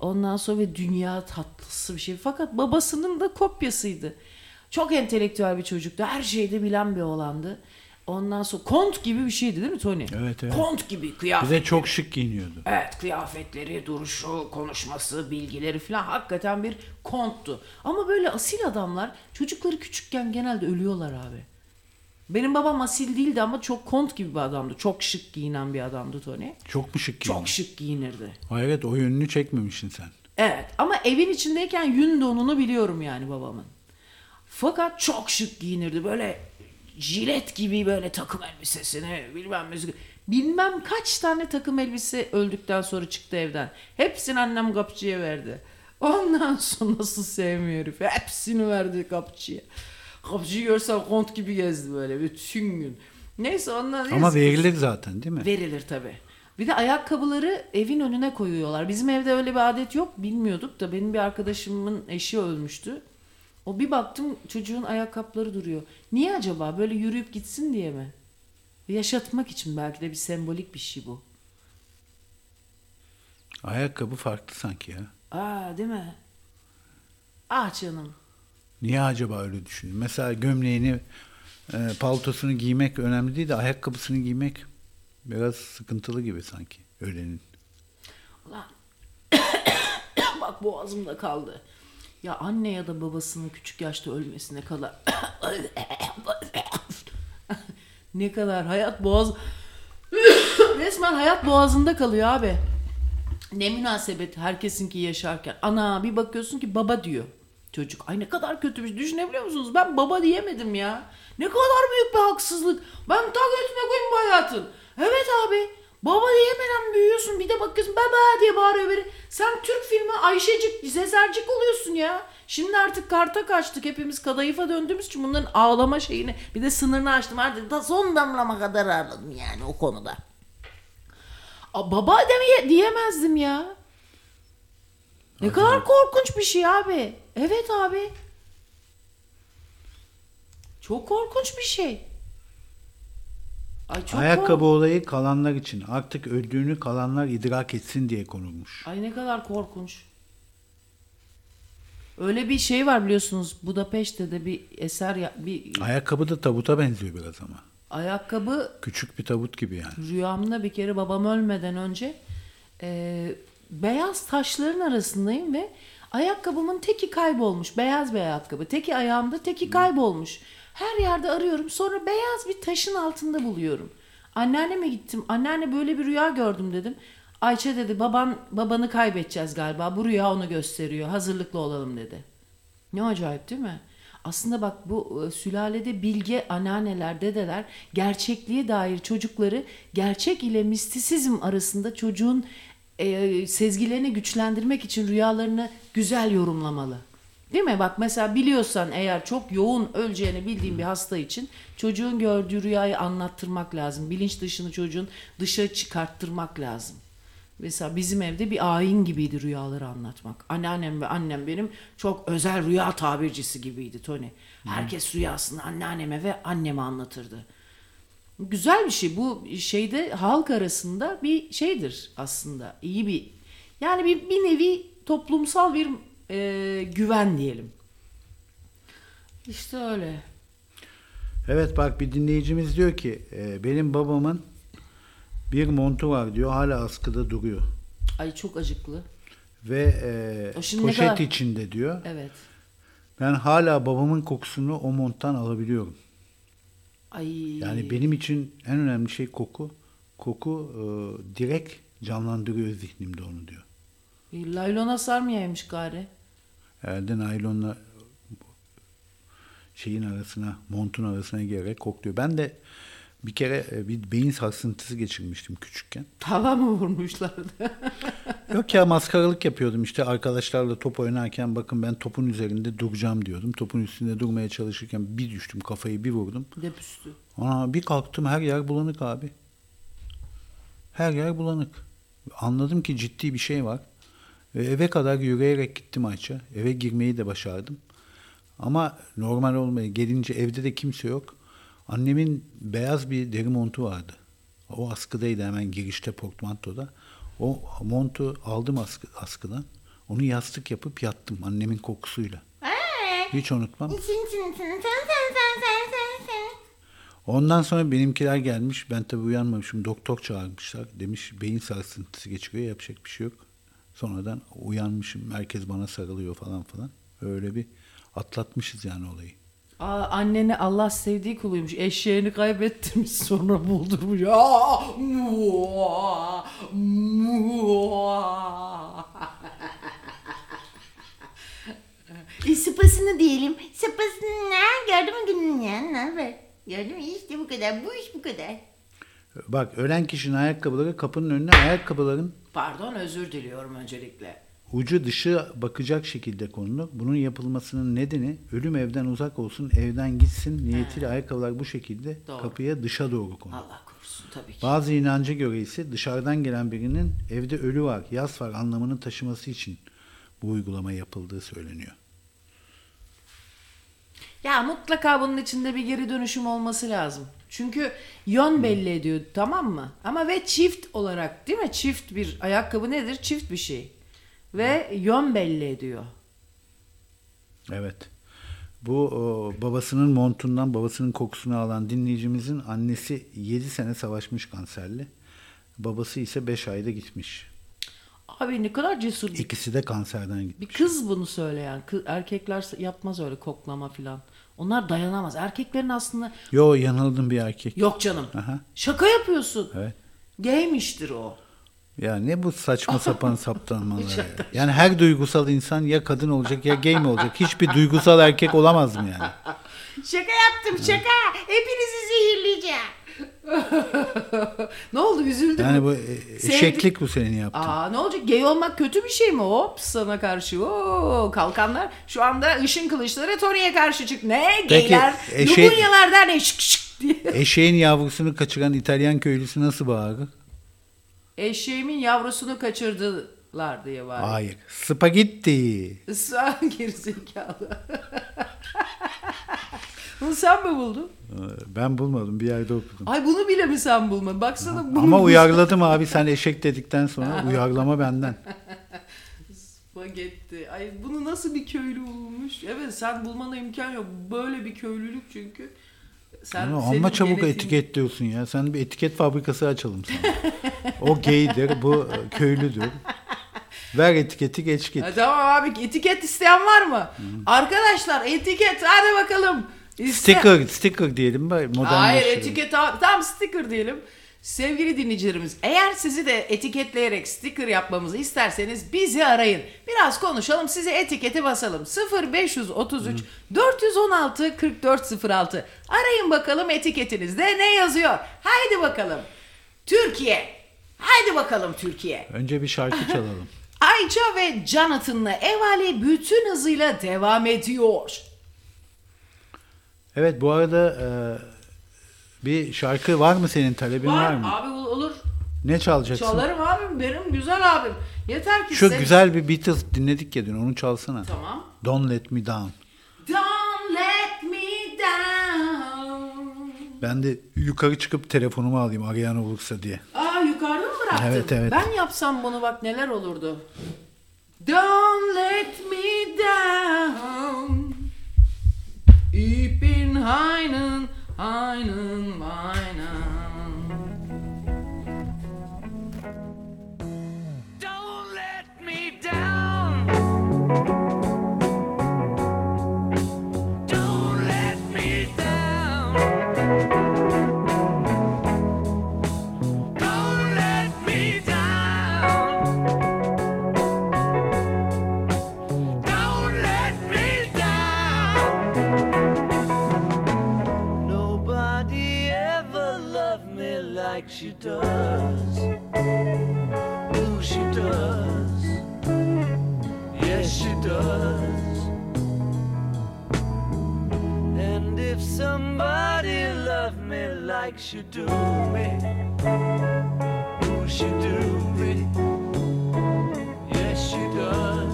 Ondan sonra ve dünya tatlısı bir şey. Fakat babasının da kopyasıydı. Çok entelektüel bir çocuktu. Her şeyde bilen bir oğlandı. Ondan sonra kont gibi bir şeydi değil mi Tony? Evet. Kont gibi kıyafet. Bize çok şık giyiniyordu. Evet, kıyafetleri, duruşu, konuşması, bilgileri falan hakikaten bir konttu. Ama böyle asil adamlar çocukları küçükken genelde ölüyorlar abi. Benim babam asil değildi ama çok kont gibi bir adamdı. Çok şık giyinen bir adamdı Tony. Çok mu şık giyinirdi? Çok şık giyinirdi. Evet, o yönünü çekmemişsin sen. Evet ama evin içindeyken yün donunu biliyorum yani babamın. Fakat çok şık giyinirdi böyle. Jilet gibi böyle takım elbisesini bilmem kaç tane takım elbise öldükten sonra çıktı evden. Hepsini annem kapçıya verdi. Ondan sonra nasıl sevmiyor herif. Hepsini verdi kapıcıya. Kapıcıyı görsen kont gibi gezdi böyle bütün gün. Neyse ondan... Ama verilir zaten değil mi? Verilir tabii. Bir de ayakkabıları evin önüne koyuyorlar. Bizim evde öyle bir adet yok, bilmiyorduk da benim bir arkadaşımın eşi ölmüştü. O bir baktım çocuğun ayakkabıları duruyor. Niye acaba? Böyle yürüyüp gitsin diye mi? Yaşatmak için belki de bir sembolik bir şey bu. Ayakkabı farklı sanki ya. Aa değil mi? Ah canım. Niye acaba öyle düşünüyorum? Mesela gömleğini, paltosunu giymek önemli değil de ayakkabısını giymek biraz sıkıntılı gibi sanki öğlenin. Ulan bak boğazımda kaldı. Ya anne ya da babasının küçük yaşta ölmesine kadar ne kadar hayat boğaz resmen hayat boğazında kalıyor abi. Ne münasebet herkesinki yaşarken. Ana bir bakıyorsun ki baba diyor çocuk. Ay ne kadar kötü bir şey. Düşünebiliyor musunuz? Ben baba diyemedim ya. Ne kadar büyük bir haksızlık. Ben tak etme koyayım bu hayatın. Evet abi. Baba diyemeden büyüyorsun. Bir de bakıyorsun baba diye bağırıyor biri. Sen Türk filmi Ayşecik, Sezercik oluyorsun ya. Şimdi artık karta kaçtık. Hepimiz kadayıfa döndüğümüz için bunların ağlama şeyini. Bir de sınırını açtım. Artık da son damlama kadar ağladım yani o konuda. Baba diyemezdim ya. Ne kadar korkunç bir şey abi. Evet abi. Çok korkunç bir şey. Ay çok ayakkabı olayı kalanlar için. Artık öldüğünü kalanlar idrak etsin diye konulmuş. Ay ne kadar korkunç. Öyle bir şey var biliyorsunuz. Budapeşte de bir eser... Ayakkabı da tabuta benziyor biraz ama. Ayakkabı... Küçük bir tabut gibi yani. Rüyamda bir kere babam ölmeden önce... beyaz taşların arasındayım ve... Ayakkabımın teki kaybolmuş. Beyaz bir ayakkabı. Teki ayağımda, teki kaybolmuş. Her yerde arıyorum. Sonra beyaz bir taşın altında buluyorum. Anneanneme gittim. Anneanne böyle bir rüya gördüm dedim. Ayça dedi babanı kaybedeceğiz galiba. Bu rüya onu gösteriyor. Hazırlıklı olalım dedi. Ne acayip değil mi? Aslında bak bu sülalede bilge anneanneler, dedeler gerçekliğe dair çocukları gerçek ile mistisizm arasında çocuğun sezgilerini güçlendirmek için rüyalarını güzel yorumlamalı. Değil mi? Bak mesela biliyorsan eğer çok yoğun öleceğini bildiğin bir hasta için çocuğun gördüğü rüyayı anlattırmak lazım. Bilinç dışını çocuğun dışa çıkarttırmak lazım. Mesela bizim evde bir ayin gibiydi rüyaları anlatmak. Anneannem ve annem benim çok özel rüya tabircisi gibiydi Tony. Herkes rüyasını anneanneme ve anneme anlatırdı. Güzel bir şey. Bu şeyde halk arasında bir şeydir aslında. İyi bir yani bir nevi toplumsal bir güven diyelim. İşte öyle. Evet bak bir dinleyicimiz diyor ki benim babamın bir montu var diyor. Hala askıda duruyor. Ay çok acıklı. Ve poşet kadar... içinde diyor. Evet. Ben hala babamın kokusunu o monttan alabiliyorum. Ay. Yani benim için en önemli şey koku. Koku direkt canlandırıyor zihnimde onu diyor. Laylona sarmayaymış gari. Herhalde naylonla şeyin arasına, montun arasına girerek kokluyor. Ben de bir kere bir beyin sarsıntısı geçirmiştim küçükken. Tava mı vurmuşlardı? Yok ya maskaralık yapıyordum işte arkadaşlarla top oynarken bakın ben topun üzerinde duracağım diyordum. Topun üstünde durmaya çalışırken bir düştüm kafayı bir vurdum. Depüstü. Ana bir kalktım her yer bulanık abi. Her yer bulanık. Anladım ki ciddi bir şey var. Eve kadar yürüyerek gittim Ayça. Eve girmeyi de başardım. Ama normal olmaya gelince evde de kimse yok. Annemin beyaz bir deri montu vardı. O askıdaydı hemen girişte portmantoda. O montu aldım askıdan. Onu yastık yapıp yattım annemin kokusuyla. Hiç unutmam. Ondan sonra benimkiler gelmiş. Ben tabii uyanmamışım. Doktor çağırmışlar. Demiş beyin sarsıntısı geçiriyor. Yapacak bir şey yok. Sonradan uyanmışım. Herkes bana sarılıyor falan falan. Öyle bir atlatmışız yani olayı. Aa, anneni Allah sevdiği kuluymuş. Eşeğini kaybettirmiş sonra buldurmuş. Sıpasını diyelim. Sıpasını gördün mü günün ya? Ne haber? Gördün mü? İşte bu kadar. Bu iş bu kadar. Bak ölen kişinin ayakkabıları kapının önüne ayakkabıların... Pardon özür diliyorum öncelikle. ucu dışı bakacak şekilde konulu. Bunun yapılmasının nedeni ölüm evden uzak olsun, evden gitsin niyetiyle ayakkabılar bu şekilde doğru. kapıya dışa doğru konulu. Allah korusun tabii ki. Bazı inanca göre ise dışarıdan gelen birinin evde ölü var, yas var anlamının taşıması için bu uygulama yapıldığı söyleniyor. Ya mutlaka bunun içinde bir geri dönüşüm olması lazım. Çünkü yön belli ediyor, tamam mı? Ama ve çift olarak değil mi? Çift bir ayakkabı nedir? Çift bir şey. Ve yön belli ediyor. Evet. Bu babasının montundan babasının kokusunu alan dinleyicimizin annesi 7 sene savaşmış kanserli. Babası ise 5 ayda gitmiş. Abi ne kadar cesur. İkisi de kanserden gitmiş. Bir kız bunu söyleyen. Erkekler yapmaz öyle koklama filan. Onlar dayanamaz. Erkeklerin aslında... Yo, yanıldım, bir erkek. Yok canım. Aha. Şaka yapıyorsun. Evet. Gaymiştir o. Ya ne bu saçma sapan saptanmalar ya. Yani her duygusal insan ya kadın olacak ya gay mi olacak? Hiçbir duygusal erkek olamaz mı yani? Şaka yaptım şaka. Hepinizi zehirleyeceğim. Ne oldu, üzüldün yani mü? Bu eşeklik bu senin yaptığın. Aa, ne olacak, gay olmak kötü bir şey mi? Hop sana karşı kalkanlar şu anda ışın kılıçları Tony'ye karşı çık. Ne gayler Lugunyalarda ne şık şık diye. Eşeğin yavrusunu kaçıran İtalyan köylüsü nasıl bağırır? Eşeğimin yavrusunu kaçırdılar diye bağırır. Hayır, spagetti. Gerizekalı. Bunu sen mi buldun? Ben bulmadım, bir yerde okudum. Ay bunu bile mi sen bulmadın? Baksana. Ama uyarladım abi, sen eşek dedikten sonra uyarlama benden. Spagetti. Ay bunu nasıl bir köylü bulmuş? Evet, sen bulmana imkan yok. Böyle bir köylülük çünkü. Sen ama ama çabuk etiketliyorsun ya. Sen bir etiket fabrikası açalım sana. O gaydir, bu köylüdür. Ver etiketi, geç git. Ha, tamam abi, etiket isteyen var mı? Hı. Arkadaşlar etiket, hadi bakalım. Sticker diyelim mi? Hayır, etiket, tam sticker diyelim. Sevgili dinleyicilerimiz, eğer sizi de etiketleyerek sticker yapmamızı isterseniz bizi arayın. Biraz konuşalım, size etiketi basalım. 0533 416 4406. Arayın bakalım etiketinizde ne yazıyor? Haydi bakalım Türkiye. Haydi bakalım Türkiye. Önce bir şarkı çalalım. Ayça ve Jonathan'la Evali bütün hızıyla devam ediyor. Evet, bu arada bir şarkı var mı, senin talebin var mı? Var abi, olur. Ne çalacaksın? Çalarım abim, benim güzel abim. Yeter ki şu sen... güzel bir Beatles dinledik ya dün, onu çalsana. Tamam. Don't Let Me Down. Don't Let Me Down. Ben de yukarı çıkıp telefonumu alayım arayan olursa diye. Aa, yukarıda mı bıraktın? Evet. Ben yapsam bunu bak neler olurdu. Don't let me down. Ich bin einen meinen. Don't let me down. She does, oh she does, yes she does. And if somebody loved me like she do me, oh she do me, yes she does.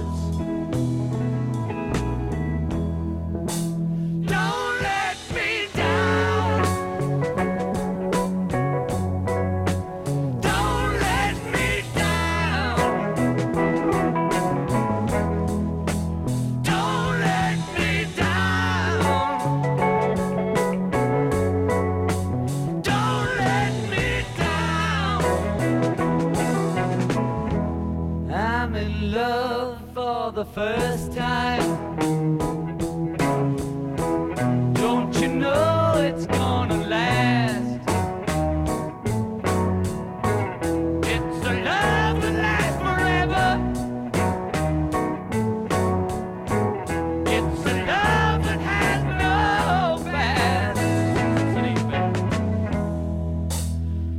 The first time, don't you know it's gonna last? It's a love that lasts forever. It's a love that has no past.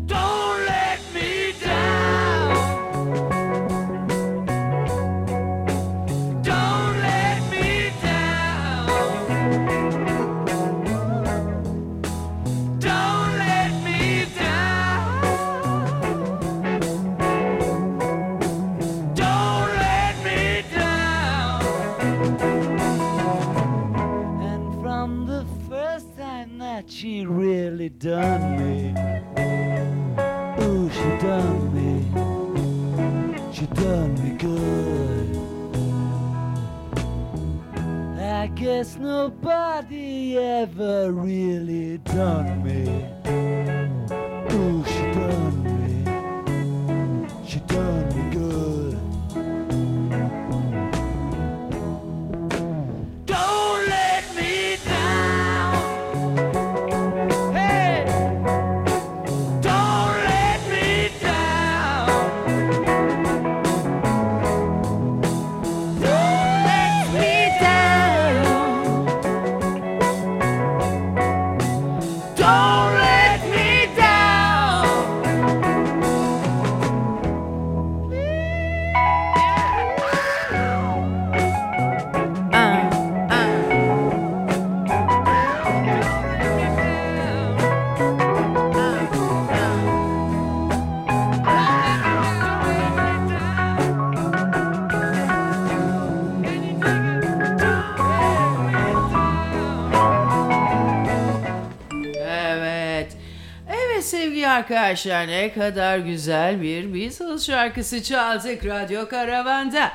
Don't let me down. done me. Ooh, she done me. She done me good. I guess nobody ever really done me. Ooh, she done me. She done me good. Arkadaşlar ne kadar güzel bir Beatles şarkısı çaldık Radyo Karavan'da.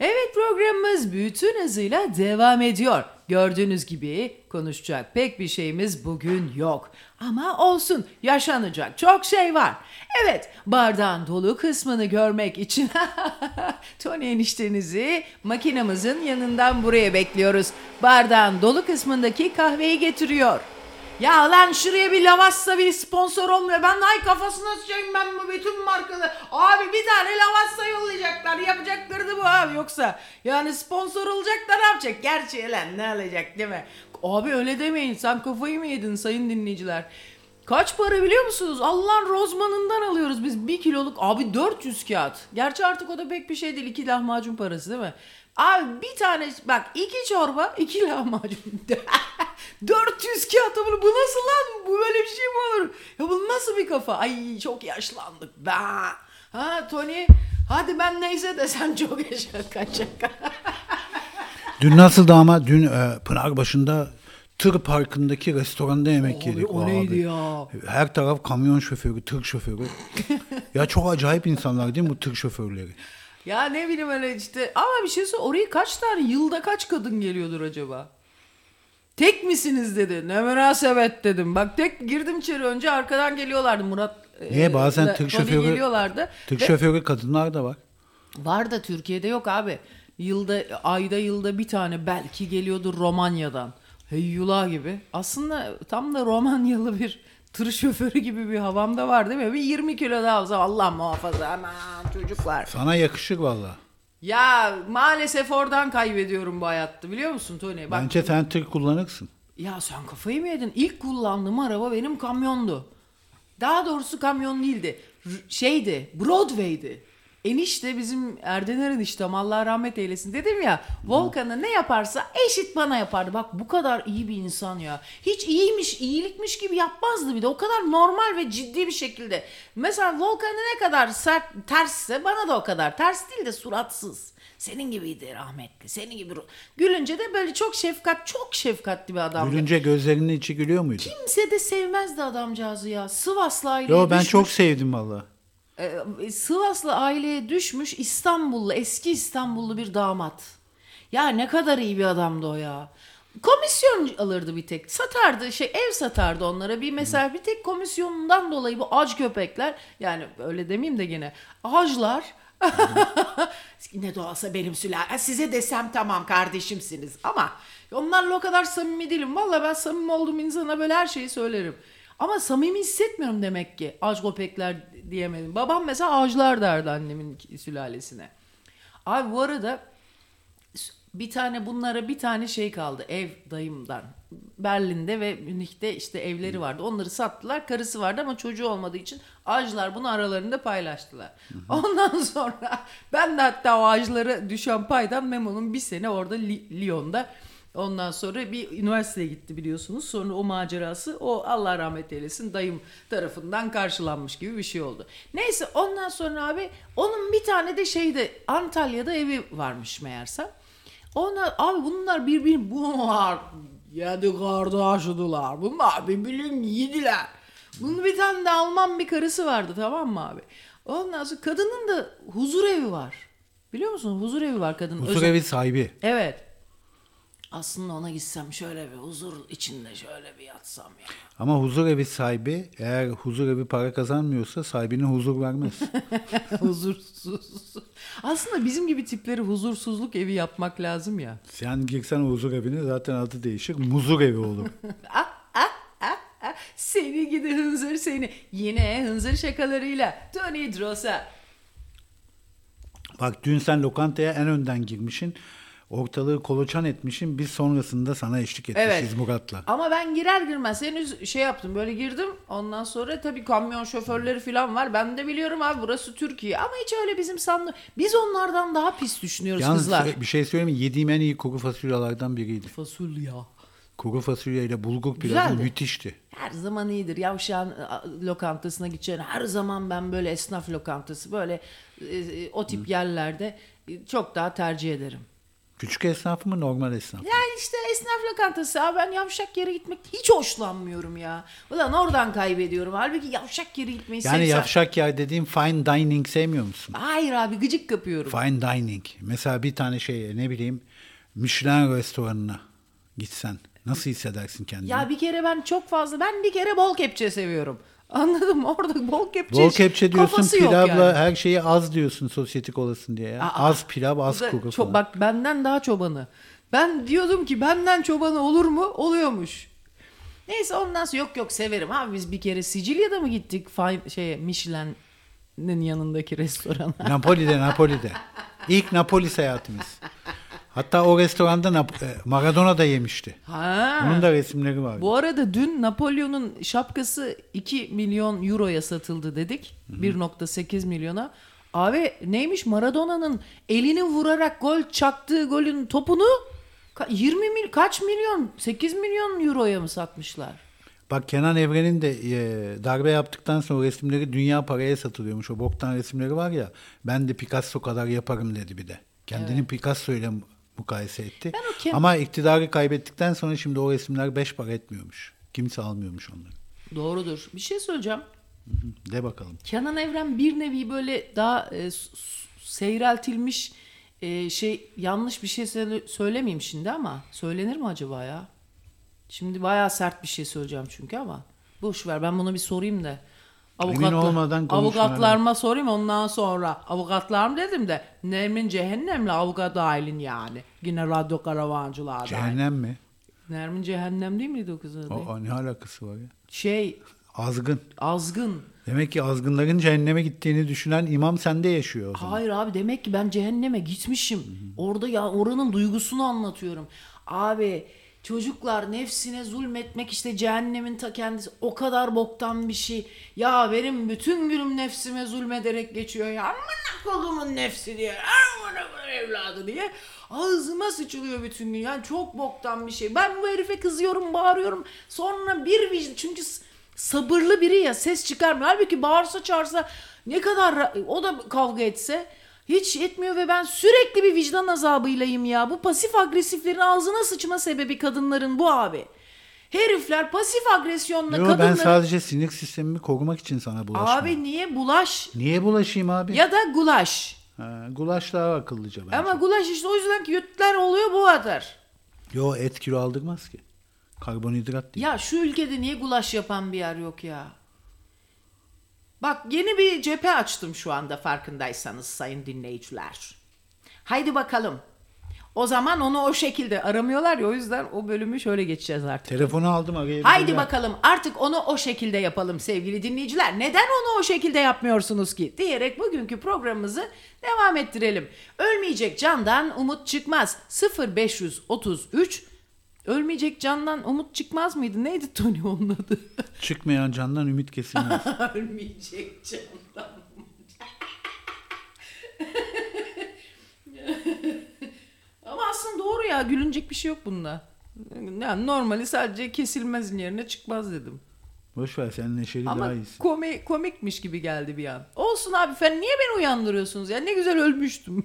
Evet, programımız bütün hızıyla devam ediyor. Gördüğünüz gibi konuşacak pek bir şeyimiz bugün yok. Ama olsun, yaşanacak çok şey var. Evet, bardağın dolu kısmını görmek için Tony eniştenizi makinamızın yanından buraya bekliyoruz. Bardağın dolu kısmındaki kahveyi getiriyor. Ya lan şuraya bir Lavazza bir sponsor olmuyor. Ben ay kafasına sıçayım ben bu bütün markalı. Abi bir tane Lavazza yollayacaklar. Yapacaklardı bu abi yoksa. Yani sponsor olacak da ne yapacak? Gerçi lan ne alacak değil mi? Abi öyle demeyin. Sen kafayı mı yedin sayın dinleyiciler? Kaç para biliyor musunuz? Allah'ın rozmanından alıyoruz biz 1 kiloluk. Abi 400 kağıt. Gerçi artık o da pek bir şey değil. 2 lahmacun parası değil mi? Abi bir tane bak 2 çorba 2 lahmacun 400 kağıt bu nasıl lan? Bu böyle bir şey mi olur? Ya bu nasıl bir kafa? Ay çok yaşlandık be. Ha Tony hadi ben neyse de sen çok yaşa. Dün nasıldı ama dün Pınarbaşı'nda tır parkındaki restoranda yemek abi, yedik. O neydi ya? Her taraf kamyon şoförü, tır şoförü. Ya çok acayip insanlar değil mi bu tır şoförleri? Ya ne bileyim öyle işte. Ama bir şey söyleyeyim. Oraya kaç tane yılda kaç kadın geliyordur acaba? Tek misiniz dedi. Ne münasebet dedim. Bak tek girdim içeri önce arkadan geliyorlardı. Murat. Niye bazen Türk şoförü kadınlar da var. Var da Türkiye'de yok abi. Ayda bir tane belki geliyordur Romanya'dan. Heyyula gibi. Aslında tam da Romanyalı bir tır şoförü gibi bir havam da var değil mi? Bir 20 kilo daha olsa Allah muhafaza aman çocuklar. Sana yakışır valla. Ya maalesef oradan kaybediyorum bu hayatta biliyor musun Tony? Bak, bence sen tır kullanırsın. Ya sen kafayı mı yedin? İlk kullandığım araba benim kamyondu. Daha doğrusu kamyon değildi. Broadway'di. Enişte bizim Erdener'in eniştem Allah rahmet eylesin dedim ya Volkan'a ne yaparsa eşit bana yapardı. Bak bu kadar iyi bir insan ya. Hiç iyilikmiş gibi yapmazdı bir de. O kadar normal ve ciddi bir şekilde. Mesela Volkan'a ne kadar sert tersse bana da o kadar ters değil de suratsız. Senin gibiydi rahmetli. Senin gibi. Gülünce de böyle çok şefkatli bir adamdı. Gülünce gözlerinin içi gülüyor muydu? Kimse de sevmezdi adamcağızı ya. Sivaslı aileye düşmüş. Ben çok sevdim vallahi. Sivaslı aileye düşmüş eski İstanbullu bir damat. Ya ne kadar iyi bir adamdı o ya. Komisyon alırdı bir tek. Satardı ev satardı onlara bir mesela bir tek komisyonundan dolayı bu ac köpekler yani öyle demeyeyim de gene aclar ne doğalsa benim sülale size desem tamam kardeşimsiniz ama onlarla o kadar samimi değilim. Valla ben samimi olduğum insana böyle her şeyi söylerim. Ama samimi hissetmiyorum demek ki. Ac köpekler diyemedim. Babam mesela ağaçlar derdi annemin sülalesine. Abi bu arada bunlara bir tane şey kaldı ev dayımdan. Berlin'de ve Münih'te işte evleri vardı. Onları sattılar. Karısı vardı ama çocuğu olmadığı için ağaçlar bunu aralarında paylaştılar. Ondan sonra ben de hatta o ağaçlara düşen paydan Memo'nun bir sene orada Lyon'da ondan sonra bir üniversiteye gitti biliyorsunuz. Sonra o macerası o Allah rahmet eylesin dayım tarafından karşılanmış gibi bir şey oldu. Neyse ondan sonra abi onun bir tane de Antalya'da evi varmış meğerse. Bunlar bunlar yedi kardeşidiler. Bunlar birbirini yediler. Bunun bir tane de Alman bir karısı vardı, tamam mı abi? Ondan sonra kadının da huzur evi var. Biliyor musun? Huzur evi var kadının. Huzur evi sahibi. Evet. Aslında ona gitsem şöyle bir huzur içinde şöyle bir yatsam ya. Ama huzur evi sahibi eğer huzur evi para kazanmıyorsa sahibine huzur vermez. Huzursuz. Aslında bizim gibi tipleri huzursuzluk evi yapmak lazım ya. Sen girsen huzur evine zaten adı değişir. Muzur evi olur. Seni gidi hınzır seni. Yine hınzır şakalarıyla. Tony Drosa. Bak dün sen lokantaya en önden girmişsin. Ortalığı koloçan etmişim. Biz sonrasında sana eşlik etmişiz, evet. Murat'la. Ama ben girer girmez henüz şey yaptım. Böyle girdim. Ondan sonra tabii kamyon şoförleri falan var. Ben de biliyorum abi burası Türkiye. Ama hiç öyle bizim sandık. Biz onlardan daha pis düşünüyoruz yalnız kızlar. Bir şey söyleyeyim mi? Yediğim en iyi kuru fasulyelerden biriydi. Fasulye. Kuru fasulye ile bulgur pilavı müthişti. Her zaman iyidir. Yavşan lokantasına gideceğim. Her zaman ben böyle esnaf lokantası böyle o tip yerlerde çok daha tercih ederim. Küçük esnaf mı normal esnaf mı? Yani işte esnaf lokantası abi, ben yavşak yere gitmek hiç hoşlanmıyorum ya. Ulan oradan kaybediyorum. Halbuki yavşak yere gitmeyi yani sevsem. Yani yavşak yer dediğim fine dining sevmiyor musun? Hayır abi, gıcık kapıyorum. Fine dining. Mesela bir tane şey ne bileyim Michelin restoranına gitsen nasıl hissedersin kendini? Ya bir kere ben çok fazla bol kepçe seviyorum. Anladım, orada bol kepçe. Bol kepçe diyorsun, pilavla yani. Her şeyi az diyorsun sosyetik olasın diye. Ya. Az pilav, az koku falan. Bak benden daha çobanı. Ben diyordum ki benden çobanı olur mu? Oluyormuş. Neyse ondan sonra yok severim. Abi biz bir kere Sicilya'da mı gittik? Michelin'in yanındaki restorana. Napoli'de. İlk Napoli seyahatimiz. Hatta o restoranda Maradona da yemişti. Ha. Onun da resimleri var. Bu arada dün Napolyon'un şapkası 2 milyon euroya satıldı dedik. 1.8 milyona. Abi neymiş, Maradona'nın elini vurarak çaktığı golün topunu 20 kaç milyon 8 milyon euroya mı satmışlar? Bak Kenan Evren'in de darbe yaptıktan sonra resimleri dünya paraya satılıyormuş. O boktan resimleri var ya, ben de Picasso kadar yaparım dedi bir de. Kendini evet. Picasso ile mukayese etti. Ama iktidarı kaybettikten sonra şimdi o resimler 5 para etmiyormuş. Kimse almıyormuş onları. Doğrudur. Bir şey söyleyeceğim. De bakalım. Kenan Evren bir nevi böyle daha seyreltilmiş yanlış bir şey söylemeyeyim şimdi ama söylenir mi acaba ya? Şimdi bayağı sert bir şey söyleyeceğim çünkü ama boş ver, ben bunu bir sorayım da. Avukatlarıma sorayım ondan sonra. Avukatlarım dedim de Nermin Cehennem'le avukat ailin yani. Yine radyo karavancılardan. Cehennem mi? Nermin Cehennem değil miydi o kızın adı? Ne alakası var ya? Azgın. Azgın. Demek ki azgınların cehenneme gittiğini düşünen imam sende yaşıyor o zaman. Hayır abi, demek ki ben cehenneme gitmişim. Hı-hı. Orada ya oranın duygusunu anlatıyorum. Abi çocuklar nefsine zulmetmek işte cehennemin ta kendisi, o kadar boktan bir şey. Ya benim bütün günüm nefsime zulmederek geçiyor ya. Amına kodumun nefsi diye. Amına kodumun evladı diye. Ağzıma sıçılıyor bütün gün. Yani çok boktan bir şey. Ben bu herife kızıyorum, bağırıyorum. Sonra bir vicdan. Çünkü sabırlı biri ya, ses çıkarmıyor. Halbuki bağırsa çağırsa ne kadar o da kavga etse. Hiç etmiyor ve ben sürekli bir vicdan azabıylayım ya. Bu pasif agresiflerin ağzına sıçma sebebi kadınların bu abi. Herifler pasif agresyonla kadınların... Ben sadece sinir sistemimi korumak için sana bulaşmam. Abi niye bulaş? Niye bulaşayım abi? Ya da gulaş. Gulaş daha akıllıca bence. Ama gulaş işte o yüzden ki yutlar oluyor bu kadar. Yo, et kilo aldırmaz ki. Karbonhidrat değil. Ya şu ülkede niye gulaş yapan bir yer yok ya? Bak yeni bir cephe açtım şu anda farkındaysanız sayın dinleyiciler. Haydi bakalım. O zaman onu o şekilde aramıyorlar ya, o yüzden o bölümü şöyle geçeceğiz artık. Telefonu aldım abi. Haydi bakalım artık onu o şekilde yapalım sevgili dinleyiciler. Neden onu o şekilde yapmıyorsunuz ki diyerek bugünkü programımızı devam ettirelim. Ölmeyecek candan umut çıkmaz. 0533 Ölmeyecek candan umut çıkmaz mıydı? Neydi Tony onun adı? Çıkmayan candan ümit kesilmez. Ölmeyecek candan umut. Ama aslında doğru ya. Gülünecek bir şey yok bunda. Yani normali sadece kesilmezin yerine çıkmaz dedim. Boşver, sen neşeli ama daha iyisin. Ama komikmiş gibi geldi bir an. Olsun abi, fen niye beni uyandırıyorsunuz ya? Ne güzel ölmüştüm.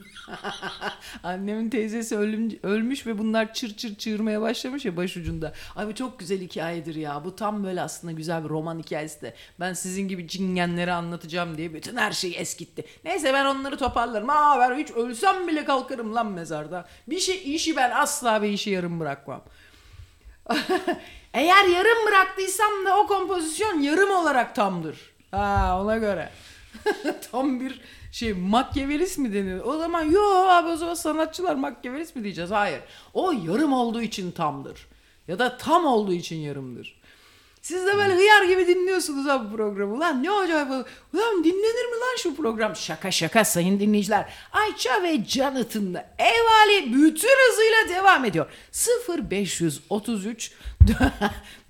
Annemin teyzesi ölmüş ve bunlar çır çığırmaya başlamış ya başucunda. Ay bu çok güzel hikayedir ya. Bu tam böyle aslında güzel bir roman hikayesi de. Ben sizin gibi cingenleri anlatacağım diye bütün her şeyi eskitti. Neyse ben onları toparlarım. Aa ben hiç ölsem bile kalkarım lan mezarda. Bir şey işi ben asla bir işi yarım bırakmam. Eğer yarım bıraktıysam da o kompozisyon yarım olarak tamdır. Ha ona göre. Tam bir şey Machiavellist mi deniyor? O zaman yo abi o zaman sanatçılar Machiavellist mi diyeceğiz? Hayır. O yarım olduğu için tamdır. Ya da tam olduğu için yarımdır. Siz de böyle hıyar gibi dinliyorsunuz abi programı. Lan ne acayip. Lan dinlenir mi lan şu program? Şaka sayın dinleyiciler. Ayça ve Jonathan'la Evali bütün hızıyla devam ediyor. 0533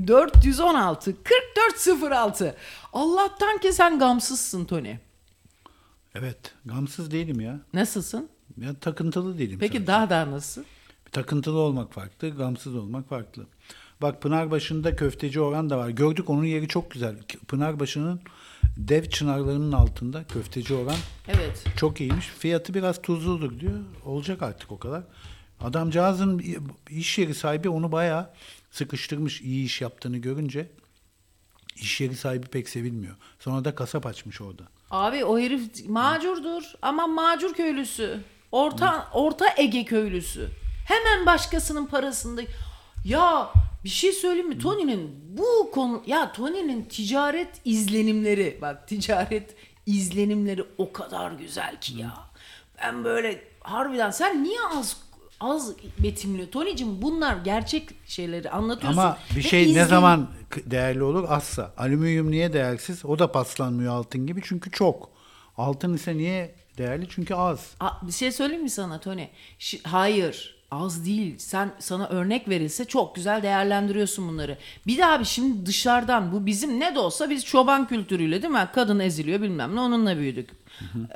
416 4406. Allah'tan ki sen gamsızsın Tony. Evet, gamsız değilim ya. Nasılsın? Ben takıntılı değilim. Peki sadece. Daha nasıl? Takıntılı olmak farklı, gamsız olmak farklı. Bak Pınarbaşı'nda köfteci Orhan da var. Gördük onun yeri çok güzel. Pınarbaşı'nın dev çınarlarının altında köfteci Orhan. Evet. Çok iyiymiş. Fiyatı biraz tuzludur diyor. Olacak artık o kadar. Adamcağızın iş yeri sahibi onu bayağı sıkıştırmış iyi iş yaptığını görünce. İş yeri sahibi pek sevilmiyor. Sonra da kasap açmış orada. Abi o herif macurdur ama macur köylüsü. Orta Ege köylüsü. Hemen başkasının parasında... Ya bir şey söyleyeyim mi? Tony'nin bu konu... Ya Tony'nin ticaret izlenimleri... Bak ticaret izlenimleri o kadar güzel ki ya. Ben böyle harbiden sen niye az betimliyor? Tony'cim bunlar gerçek şeyleri anlatıyorsun. Ama bir şey ne zaman değerli olur? Azsa. Alüminyum niye değersiz? O da paslanmıyor altın gibi çünkü çok. Altın ise niye değerli? Çünkü az. Bir şey söyleyeyim mi sana Tony? Hayır. Az değil. Sana örnek verilse çok güzel değerlendiriyorsun bunları. Bir de abi şimdi dışarıdan bu bizim ne de olsa biz çoban kültürüyle değil mi? Kadın eziliyor bilmem ne onunla büyüdük.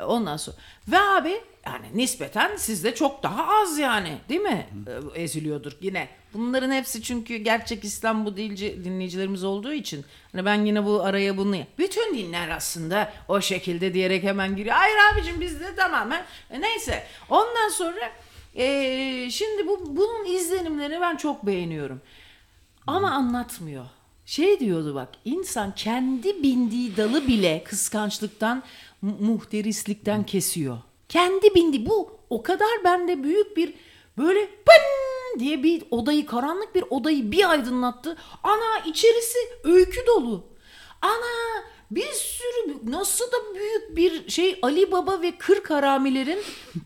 Ondan sonra. Ve abi yani nispeten sizde çok daha az yani değil mi? Eziliyordur yine. Bunların hepsi çünkü gerçek İslam bu dinleyicilerimiz olduğu için. Hani ben yine bu araya bunu... Bütün dinler aslında o şekilde diyerek hemen giriyor. Hayır abicim bizde tamamen. Neyse ondan sonra... Şimdi bunun izlenimlerini ben çok beğeniyorum. Ama anlatmıyor. Şey diyordu bak, insan kendi bindiği dalı bile kıskançlıktan, muhterislikten kesiyor. Kendi bindiği, bu o kadar bende büyük bir böyle pın diye bir odayı, karanlık bir odayı bir aydınlattı. Ana içerisi öykü dolu. Ana bir sürü, nasıl da büyük bir şey, Ali Baba ve 40 haramilerin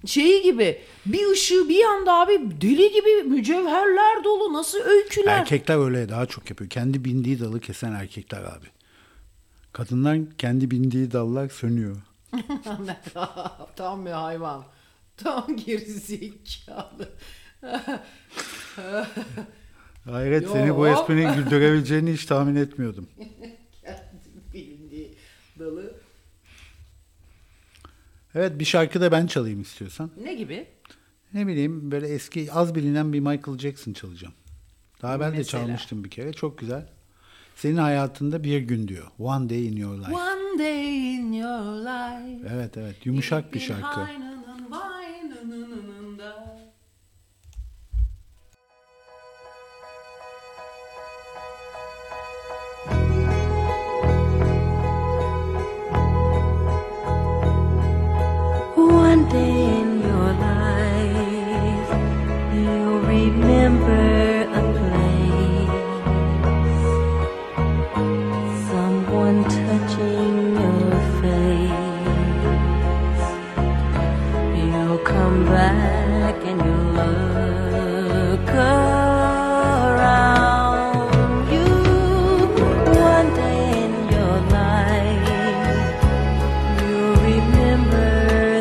şeyi gibi bir ışığı bir anda abi deli gibi mücevherler dolu, nasıl öyküler. Erkekler öyle daha çok yapıyor. Kendi bindiği dalı kesen erkekler abi. Kadınlar kendi bindiği dallar sönüyor. Tam bir hayvan. Tam gerizekalı. Hayret, seni bu esprinin güldürebileceğini hiç tahmin etmiyordum. Dalı. Evet, bir şarkı da ben çalayım istiyorsan. Ne gibi? Ne bileyim, böyle eski az bilinen bir Michael Jackson çalacağım. Daha ben de çalmıştım bir kere. Çok güzel. Senin hayatında bir gün diyor. One day in your life. One day in your life. Evet evet, yumuşak bir şarkı. Remember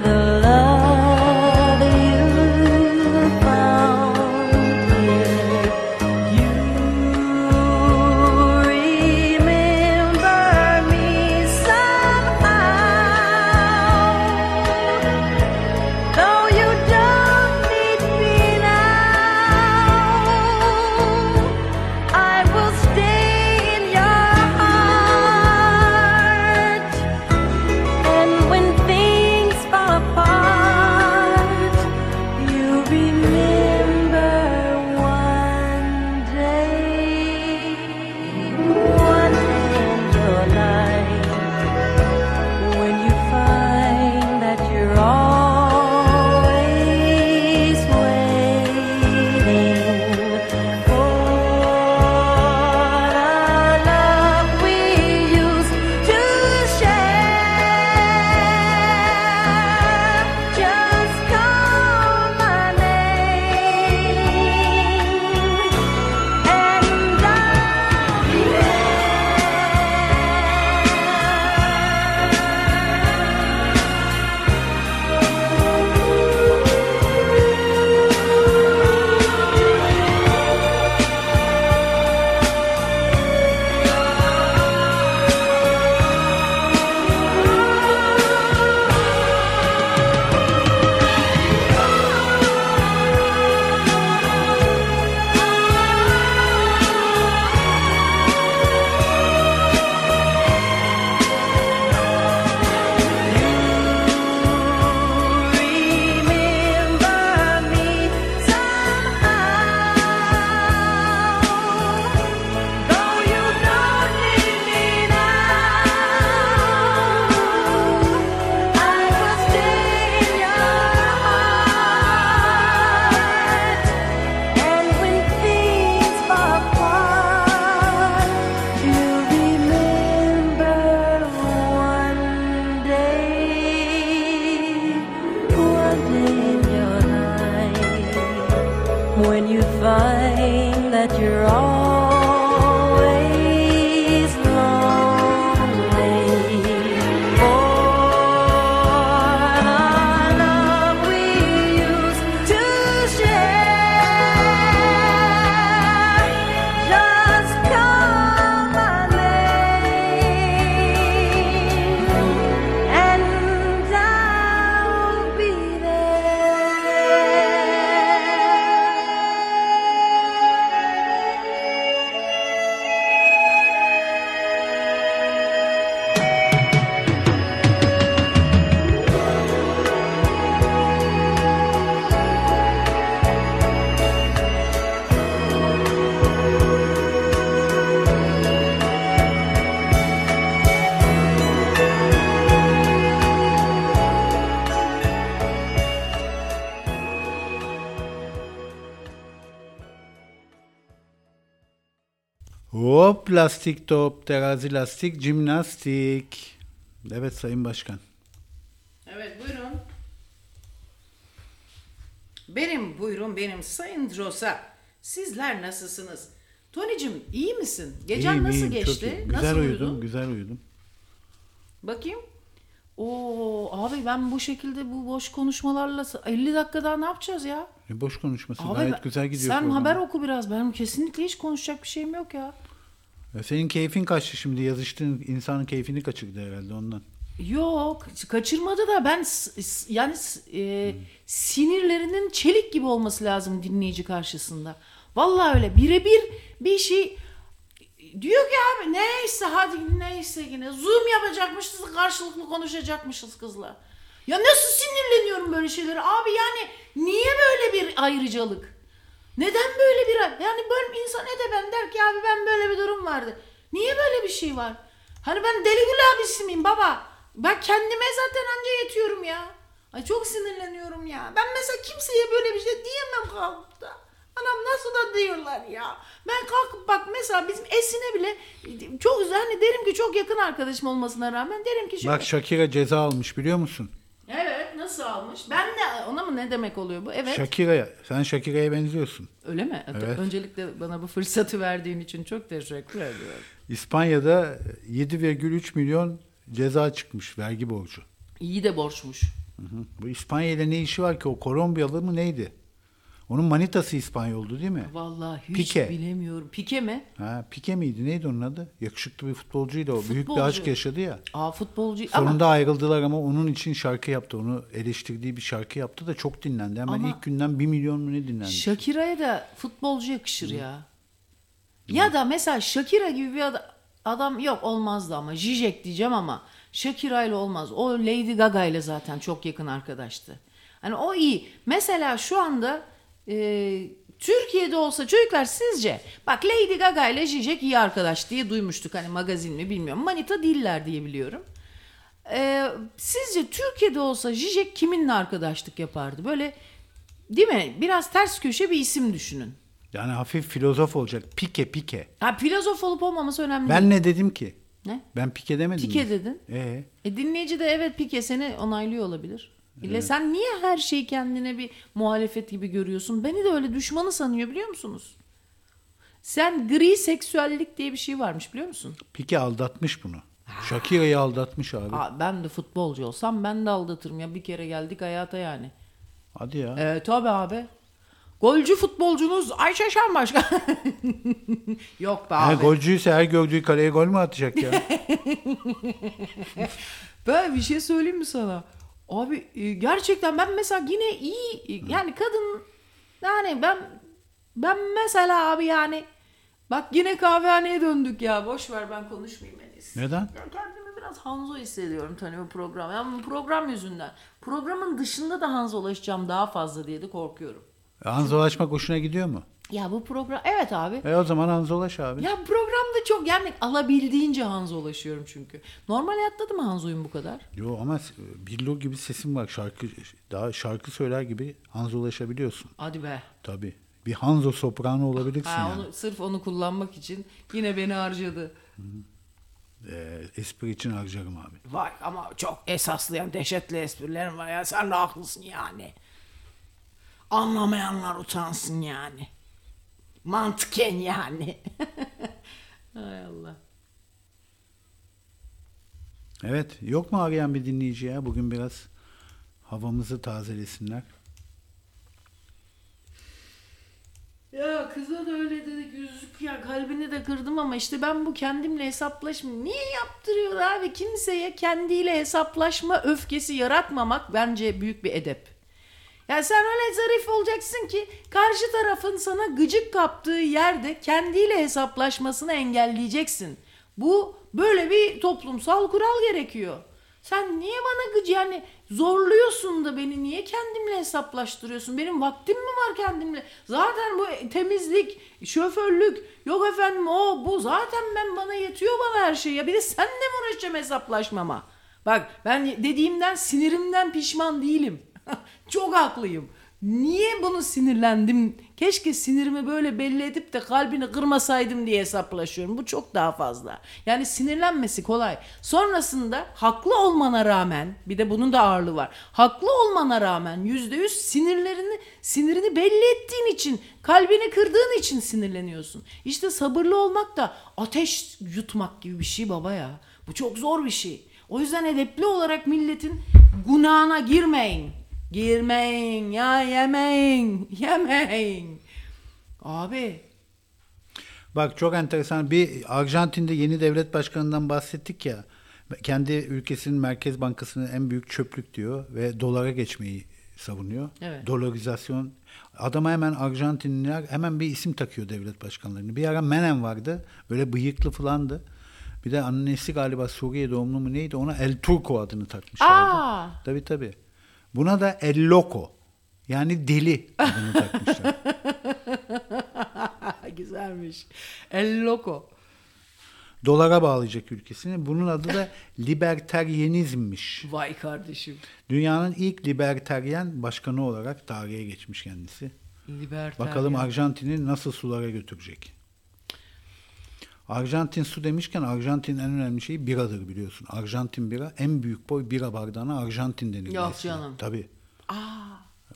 the love Hop, lastik top, terazi lastik, jimnastik. Evet Sayın Başkan. Evet buyurun. Benim Sayın Drosa. Sizler nasılsınız? Tony'cim iyi misin? Gecen İyiyim, nasıl geçti? Güzel nasıl uyudun? Güzel uyudum. Bakayım. Abi ben bu şekilde bu boş konuşmalarla 50 dakikada ne yapacağız ya? Boş konuşması abi, gayet güzel gidiyor. Sen haber oku biraz. Benim kesinlikle hiç konuşacak bir şeyim yok ya. Senin keyfin kaçtı şimdi. Yazıştığın insanın keyfini kaçırdı herhalde ondan. Yok kaçırmadı da ben yani sinirlerinin çelik gibi olması lazım dinleyici karşısında. Vallahi öyle birebir bir şey diyor ki abi neyse yine zoom yapacakmışız karşılıklı konuşacakmışız kızla. Ya nasıl sinirleniyorum böyle şeylere abi yani niye böyle bir ayrıcalık? Neden böyle bir yani böyle insan ben der ki abi ben böyle bir durum vardı. Niye böyle bir şey var? Hani ben deli gül abisi miyim baba? Ben kendime zaten anca yetiyorum ya. Ay çok sinirleniyorum ya. Ben mesela kimseye böyle bir şey diyemem kalkıp da. Anam nasıl da diyorlar ya. Ben kalkıp bak mesela bizim Esin'e bile çok hani derim ki çok yakın arkadaşım olmasına rağmen derim ki. Bak Shakira ceza almış biliyor musun? Evet nasıl almış? Ben de ona mı ne demek oluyor bu? Evet. Shakira'ya. Sen Shakira'ya benziyorsun. Öyle mi? Evet. Öncelikle bana bu fırsatı verdiğin için çok teşekkür ediyorum. İspanya'da 7,3 milyon ceza çıkmış vergi borcu. İyi de borçmuş. Hı. Bu İspanya'yla ne işi var ki? O Kolombiyalı mı neydi? Onun manitası İspanyoldu değil mi? Vallahi hiç Pike. Bilemiyorum. Pike mi? Ha, Pike miydi? Neydi onun adı? Yakışıklı bir futbolcuydu o. Futbolcu. Büyük bir aşk yaşadı ya. Aa futbolcu. Sonunda ayrıldılar ama onun için şarkı yaptı. Onu eleştirdiği bir şarkı yaptı da çok dinlendi. Hemen ama ilk günden 1 milyon mu ne dinlendi? Shakira'ya da futbolcu yakışır ya. Ya da mesela Shakira gibi bir adam yok olmazdı ama. Zizek diyeceğim ama Shakira'yla olmaz. O Lady Gaga'yla zaten çok yakın arkadaştı. Hani o iyi. Mesela şu anda Türkiye'de olsa çocuklar sizce bak Lady Gaga ile Zizek iyi arkadaş diye duymuştuk hani magazin mi bilmiyorum manita değiller diye biliyorum sizce Türkiye'de olsa Zizek kiminle arkadaşlık yapardı böyle değil mi biraz ters köşe bir isim düşünün yani hafif filozof olacak Pike ha filozof olup olmaması önemli ben değil. Ne dedim ki ne? Ben Pike demedim Pike mi? Dedin dinleyici de evet Pike seni onaylıyor olabilir. Evet. Sen niye her şeyi kendine bir muhalefet gibi görüyorsun? Beni de öyle düşmanı sanıyor biliyor musunuz? Sen gri seksüellik diye bir şey varmış biliyor musun? Pike aldatmış bunu. Shakira'yı aldatmış abi. Aa, ben de futbolcu olsam ben de aldatırım ya. Bir kere geldik hayata yani. Hadi ya. Tabii abi. Golcü futbolcunuz Ayça Şen Başkan. Yok be abi. Golcüyse her gördüğü kaleye gol mü atacak ya? Böyle bir şey söyleyeyim mi sana? Abi gerçekten ben mesela yine iyi yani kadın yani ben mesela abi yani bak yine kahvehaneye döndük ya boş ver ben konuşmayayım en iyisi. Neden? Ya kendimi biraz Hanzo hissediyorum tabii bu program. Yani bu program yüzünden. Programın dışında da Hanzolaşacağım daha fazla diye de korkuyorum. Hanzolaşmak hoşuna gidiyor mu? Ya bu program evet abi. O zaman Hanzolaş abi. Ya programda çok yani alabildiğince Hanzolaşıyorum çünkü. Normal hayatta da mı Hanzo'yum bu kadar? Yo ama Billo gibi sesim var. Şarkı söyler gibi Hanzolaşabiliyorsun. Hadi be. Tabii. Bir Hanzo soprano olabilirsin yani. Sırf onu kullanmak için yine beni harcadı. Espri için harcarım abi. Vay ama çok esaslı yani dehşetli esprilerim var ya. Sen de haklısın yani. Anlamayanlar utansın yani. Mantıken yani. Hay Allah. Evet. Yok mu arayan bir dinleyici ya? Bugün biraz havamızı tazelesinler. Ya kıza da öyle dedik. Üzüldük ya. Kalbini de kırdım ama işte ben bu kendimle hesaplaşmayayım. Niye yaptırıyor abi? Kimseye kendiyle hesaplaşma öfkesi yaratmamak bence büyük bir edep. Ya sen öyle zarif olacaksın ki karşı tarafın sana gıcık kaptığı yerde kendiyle hesaplaşmasını engelleyeceksin. Bu böyle bir toplumsal kural gerekiyor. Sen niye bana yani zorluyorsun da beni niye kendimle hesaplaştırıyorsun? Benim vaktim mi var kendimle? Zaten bu temizlik, şoförlük, yok efendim o bu zaten bana yetiyor bana her şey. Ya bir de seninle mi uğraşacağım hesaplaşmama? Bak ben dediğimden sinirimden pişman değilim. Çok haklıyım. Niye bunu sinirlendim? Keşke sinirimi böyle belli edip de kalbini kırmasaydım diye hesaplaşıyorum. Bu çok daha fazla. Yani sinirlenmesi kolay. Sonrasında haklı olmana rağmen, bir de bunun da ağırlığı var. Haklı olmana rağmen %100 sinirini belli ettiğin için, kalbini kırdığın için sinirleniyorsun. İşte sabırlı olmak da ateş yutmak gibi bir şey baba ya. Bu çok zor bir şey. O yüzden edepli olarak milletin günahına girmeyin. Girmeyin ya, yemeyin. Abi. Bak çok enteresan, bir Arjantin'de yeni devlet başkanından bahsettik ya. Kendi ülkesinin merkez bankasının en büyük çöplük diyor ve dolara geçmeyi savunuyor. Evet. Dolarizasyon. Adama hemen Arjantinliler hemen bir isim takıyor devlet başkanlarını. Bir ara Menem vardı. Böyle bıyıklı falandı. Bir de annesi galiba Suriye doğumlu mu neydi, ona El Turco adını takmışlardı. Tabii. Buna da El Loco, yani deli adını takmışlar. Güzelmiş. El Loco. Dolara bağlayacak ülkesini. Bunun adı da libertaryenizmmiş. Vay kardeşim. Dünyanın ilk libertaryen başkanı olarak tarihe geçmiş kendisi. Libertaryen. Bakalım Arjantin'i nasıl sulara götürecek. Arjantin su demişken Arjantin'in en önemli şeyi biradır biliyorsun. Arjantin bira, en büyük boy bira bardağına Arjantin denir. Yok canım. Tabii. Aa.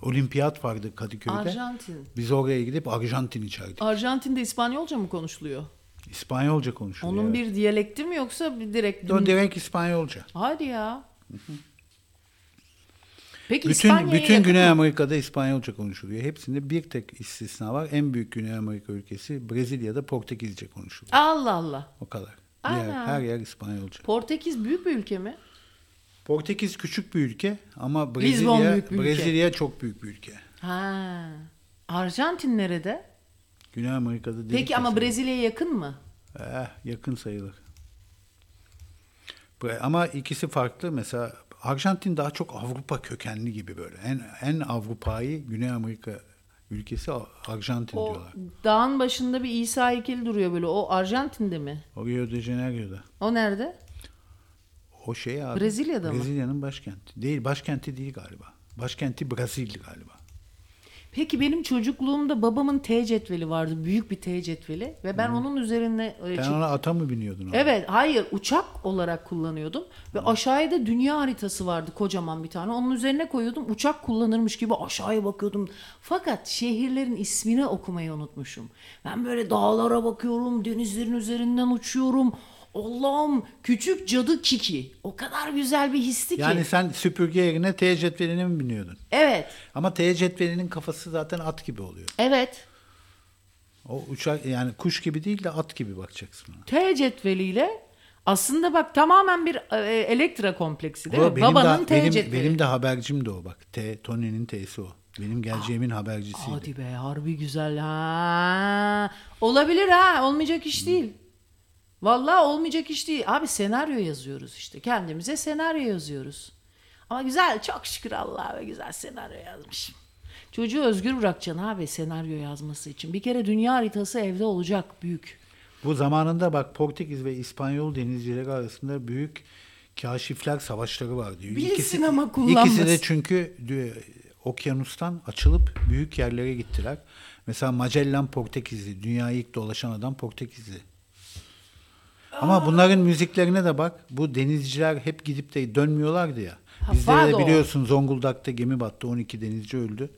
Olimpiyat vardı Kadıköy'de. Arjantin. Biz oraya gidip Arjantin içerdik. Arjantin'de İspanyolca mı konuşuluyor? İspanyolca konuşuluyor. Onun bir diyalekti mi yoksa direkt? O direkt İspanyolca. Hadi ya. Peki bütün Güney Amerika'da İspanyolca konuşuluyor. Hepsinde bir tek istisna var. En büyük Güney Amerika ülkesi Brezilya'da Portekizce konuşuluyor. Allah. O kadar. Her yer İspanyolca. Portekiz büyük bir ülke mi? Portekiz küçük bir ülke ama Brezilya çok büyük bir ülke. Ha. Arjantin nerede? Güney Amerika'da değil. Peki ama Brezilya'ya yakın mı? Yakın sayılır. Ama ikisi farklı. Mesela Arjantin daha çok Avrupa kökenli gibi böyle. En Avrupa'yı Güney Amerika ülkesi Arjantin o diyorlar. Dağın başında bir İsa heykeli duruyor böyle. O Arjantin'de mi? O Rio de Janeiro'da. O nerede? O şey abi. Brezilya'da mı? Brezilya'nın başkenti. Değil, başkenti değil galiba. Başkenti Brezilya galiba. Peki benim çocukluğumda babamın T cetveli vardı. Büyük bir T cetveli. Ve ben onun üzerine... Sen ona ata mı biniyordun? Ona? Evet. Hayır. Uçak olarak kullanıyordum. Ve aşağıya da dünya haritası vardı. Kocaman bir tane. Onun üzerine koyuyordum. Uçak kullanırmış gibi aşağıya bakıyordum. Fakat şehirlerin ismini okumayı unutmuşum. Ben böyle dağlara bakıyorum. Denizlerin üzerinden uçuyorum. Allah'ım, küçük cadı Kiki. O kadar güzel bir histi ki. Yani sen süpürge yerine T cetveline mi biniyordun? Evet. Ama T cetvelinin kafası zaten at gibi oluyor. Evet. O uçak yani kuş gibi değil de at gibi bakacaksın. T cetveliyle aslında bak tamamen bir Elektra kompleksi değil mi? Babanın T cetveli. Benim de habercim de o bak. Tony'nin T'si o. Benim geleceğimin habercisiydi. Hadi be, harbi güzel ha. Olabilir ha, olmayacak iş değil. Vallahi olmayacak iş değil. Abi senaryo yazıyoruz işte. Kendimize senaryo yazıyoruz. Ama güzel, çok şükür Allah'a ve güzel senaryo yazmışım. Çocuğu özgür bırakacaksın abi senaryo yazması için. Bir kere dünya haritası evde olacak büyük. Bu zamanında bak Portekiz ve İspanyol denizcileri arasında büyük kaşifler savaşları vardı. Bilsin ama kullanmasın. İkisi de çünkü okyanustan açılıp büyük yerlere gittiler. Mesela Magellan Portekizli. Dünyayı ilk dolaşan adam Portekizli. Ama bunların müziklerine de bak. Bu denizciler hep gidip de dönmüyorlardı ya. Bizde de biliyorsun Zonguldak'ta gemi battı. 12 denizci öldü.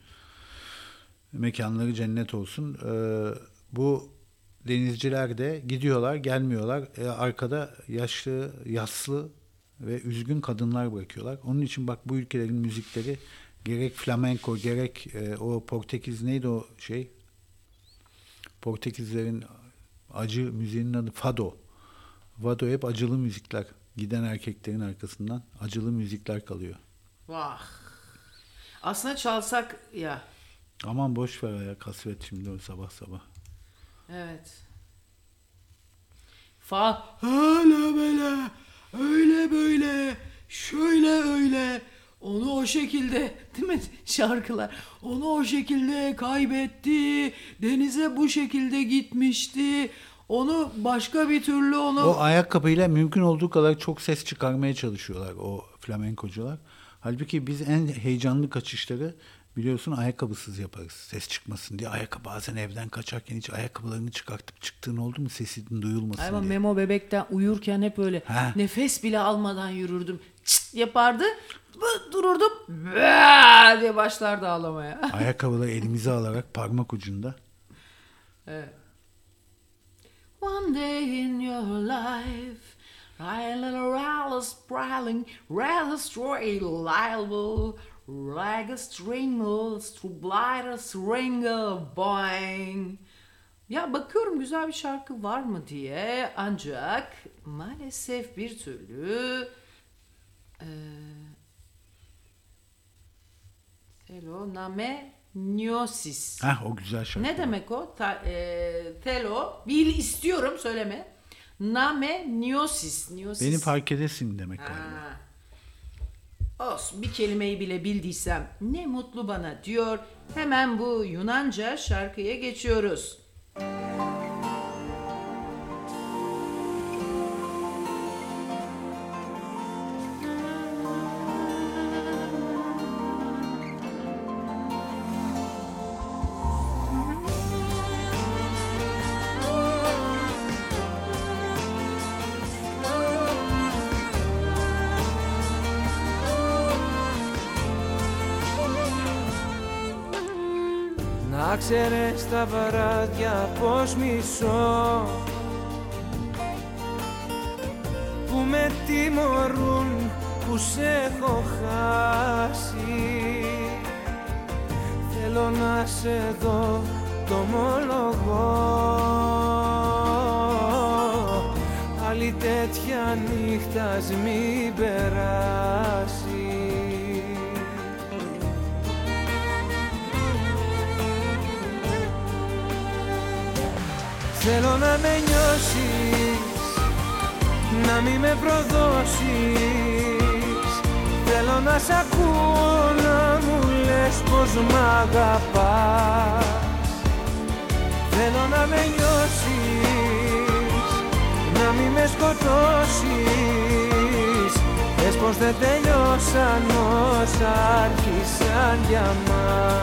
Mekanları cennet olsun. Bu denizciler de gidiyorlar, gelmiyorlar. Arkada yaşlı, yaslı ve üzgün kadınlar bırakıyorlar. Onun için bak bu ülkelerin müzikleri gerek flamenco, gerek o Portekiz neydi o şey? Portekizlerin acı müziğinin adı Fado. Vado hep acılı müzikler. Giden erkeklerin arkasından acılı müzikler kalıyor. Vah. Aslında çalsak ya. Aman boş ver ya, kasvet şimdi o sabah. Evet. Hala böyle, öyle böyle, şöyle öyle. Onu o şekilde, değil mi şarkılar? Onu o şekilde kaybetti, denize bu şekilde gitmişti. Onu başka bir türlü O ayakkabıyla mümkün olduğu kadar çok ses çıkarmaya çalışıyorlar o flamenkocular. Halbuki biz en heyecanlı kaçışları Biliyorsun ayakkabısız yaparız. Ses çıkmasın diye. Ayakkabı bazen evden kaçarken hiç ayakkabılarını çıkartıp çıktığın oldu mu? Sesin duyulmasın diye. Ama Memo bebekten uyurken hep öyle nefes bile almadan yürürdüm. Çıt yapardı. Dururdum. Baa! Diye başlardı ağlamaya. Ayakkabıları elimize alarak parmak ucunda. Evet. One day in your life. Ya bakıyorum güzel bir şarkı var mı diye, ancak maalesef bir türlü telo name nyosis. Ah, o güzel şarkı. Ne demek o? Telo bil istiyorum söyleme. Name nyosis. Beni fark edesin demek galiba. Olsun, bir kelimeyi bile bildiysem ne mutlu bana diyor. Hemen bu Yunanca şarkıya geçiyoruz. Ξέρεις τα βαράδια πως μισώ, που με τιμωρούν που σ' έχω χάσει. Θέλω να σε δω, το ομολογώ. Άλλη τέτοια νύχτα ας μην περάσει. Θέλω να με νιώσεις, να μη με προδώσεις. Θέλω να σ' ακούω να μου λες πως μ' αγαπάς. Θέλω να με νιώσεις, να μη με σκοτώσεις. Πες πως δεν τελειώσαν όσα άρχισαν για μας.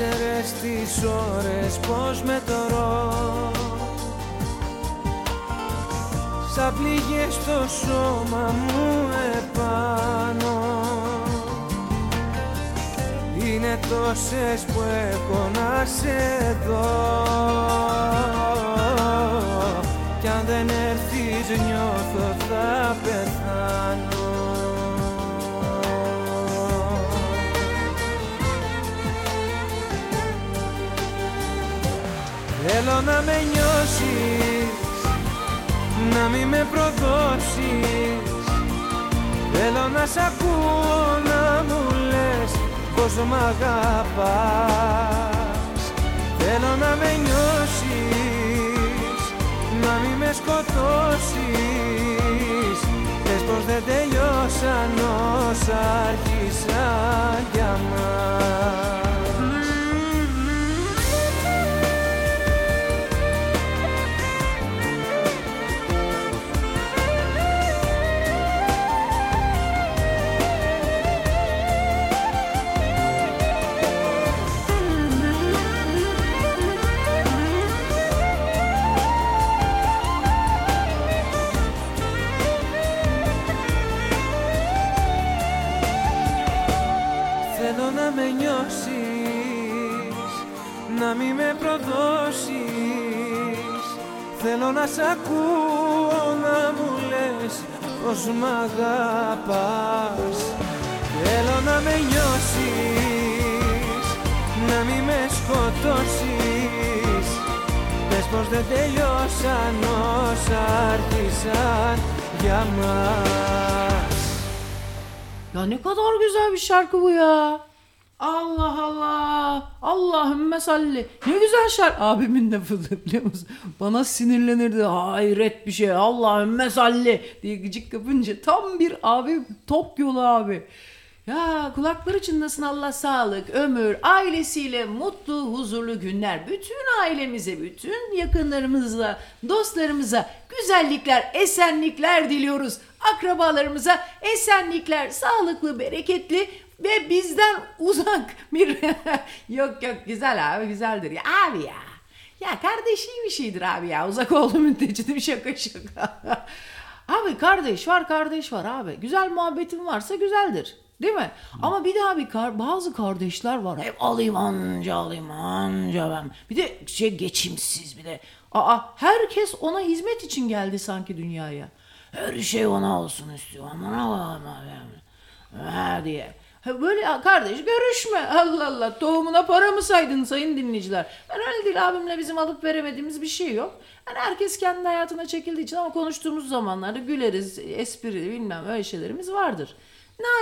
Ξέρες τις ώρες πως με τωρώ, σαν πληγές στο σώμα μου επάνω. Είναι τόσες που έχω να σε δω, κι αν δεν έρθεις νιώθω θα πεθάνω. Θέλω να με νιώσεις, να μη με προδώσεις. Θέλω να σ' ακούω να μου λες πως μ' αγαπάς. Θέλω να με νιώσεις, να μη με σκοτώσεις. Πες πως δεν τελειώσαν όσα άρχισαν για μας. Να μη με προδώσεις. Θέλω να σ' ακούω να μου λες πως μ' αγαπάς. Θέλω να με νιώσεις, να μη με σκοτώσεις. Πες πως δεν τελειώσαν όσα άρχισαν για μας. Ya ne kadar güzel bir şarkı bu ya. Allah Allah. Allahümme salli. Ne güzel şarkı. Abimin lafı biliyor musun? Bana sinirlenirdi. Hayret bir şey. Allahümme salli diye gıcık kapınca. Tam bir abi top yolu abi. Ya kulakları çınlasın, Allah sağlık, ömür, ailesiyle mutlu, huzurlu günler. Bütün ailemize, bütün yakınlarımıza, dostlarımıza güzellikler, esenlikler diliyoruz. Akrabalarımıza esenlikler, sağlıklı, bereketli ve bizden uzak bir... Yok yok, güzel abi, güzeldir. Ya abi ya, ya kardeşi bir şeydir abi ya. Uzak olduğu müddetçe de şaka şaka. Abi kardeş var, kardeş var abi. Güzel muhabbetin varsa güzeldir. Değil mi? Hmm. Ama bir daha bazı kardeşler var. Hep alayım anca ben. Bir de şey geçimsiz bir de. Herkes ona hizmet için geldi sanki dünyaya. Her şey ona olsun istiyor. Aman diye. Böyle kardeş görüşme. Allah Allah, tohumuna para mı saydın sayın dinleyiciler? Ben öyle değil, abimle bizim alıp veremediğimiz bir şey yok. Yani herkes kendi hayatına çekildiği için, ama konuştuğumuz zamanlarda güleriz, espri bilmem öyle şeylerimiz vardır.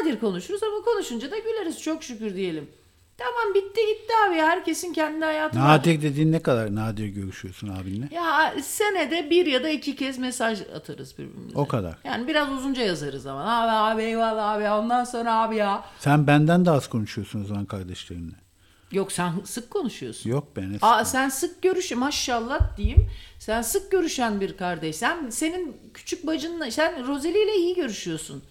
Nadir konuşuruz ama konuşunca da güleriz, çok şükür diyelim. Tamam, bitti gitti abi, herkesin kendi hayatı. Nadir dediğin ne kadar nadir görüşüyorsun abinle? Ya senede bir ya da iki kez mesaj atarız birbirimize. O kadar. Yani biraz uzunca yazarız ama abi eyvallah abi, ondan sonra abi ya. Sen benden de az konuşuyorsun o zaman kardeşlerinle. Yok, sen sık konuşuyorsun. Yok, ben sık. Sen sık görüşün, maşallah diyeyim. Sen sık görüşen bir kardeş. Senin küçük bacınla, sen Rozeli ile iyi görüşüyorsun.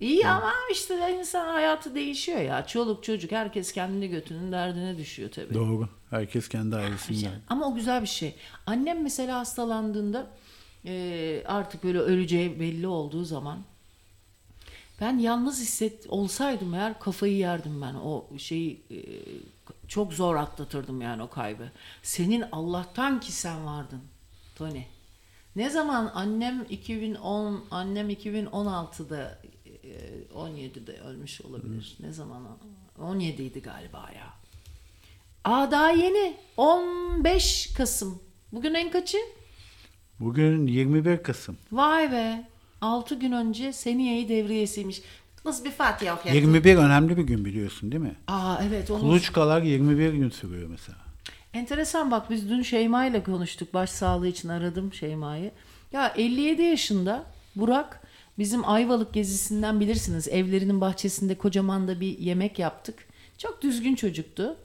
İyi ama işte insan hayatı değişiyor ya. Çoluk çocuk, herkes kendini götünün derdine düşüyor tabii. Doğru. Herkes kendi ailesinden. Ama o güzel bir şey. Annem mesela hastalandığında artık böyle öleceği belli olduğu zaman, ben yalnız olsaydım eğer kafayı yerdim ben. O şeyi çok zor atlatırdım yani, o kaybı. Senin Allah'tan ki sen vardın Tony. Ne zaman annem 2016'da 17'de ölmüş olabilir. Ne zaman? 17'ydi galiba ya. Daha yeni. 15 Kasım. Bugün en kaçı? Bugün 21 Kasım. Vay be. 6 gün önce Seniye-i Devriyesiymiş. Nasıl bir fatiha okuyorsun? 21 önemli bir gün biliyorsun değil mi? Evet. Kuluçkalar 21 gün sürüyor mesela. Enteresan, bak biz dün Şeyma ile konuştuk. Başsağlığı için aradım Şeyma'yı. Ya 57 yaşında Burak. Bizim Ayvalık gezisinden bilirsiniz. Evlerinin bahçesinde kocaman da bir yemek yaptık. Çok düzgün çocuktu.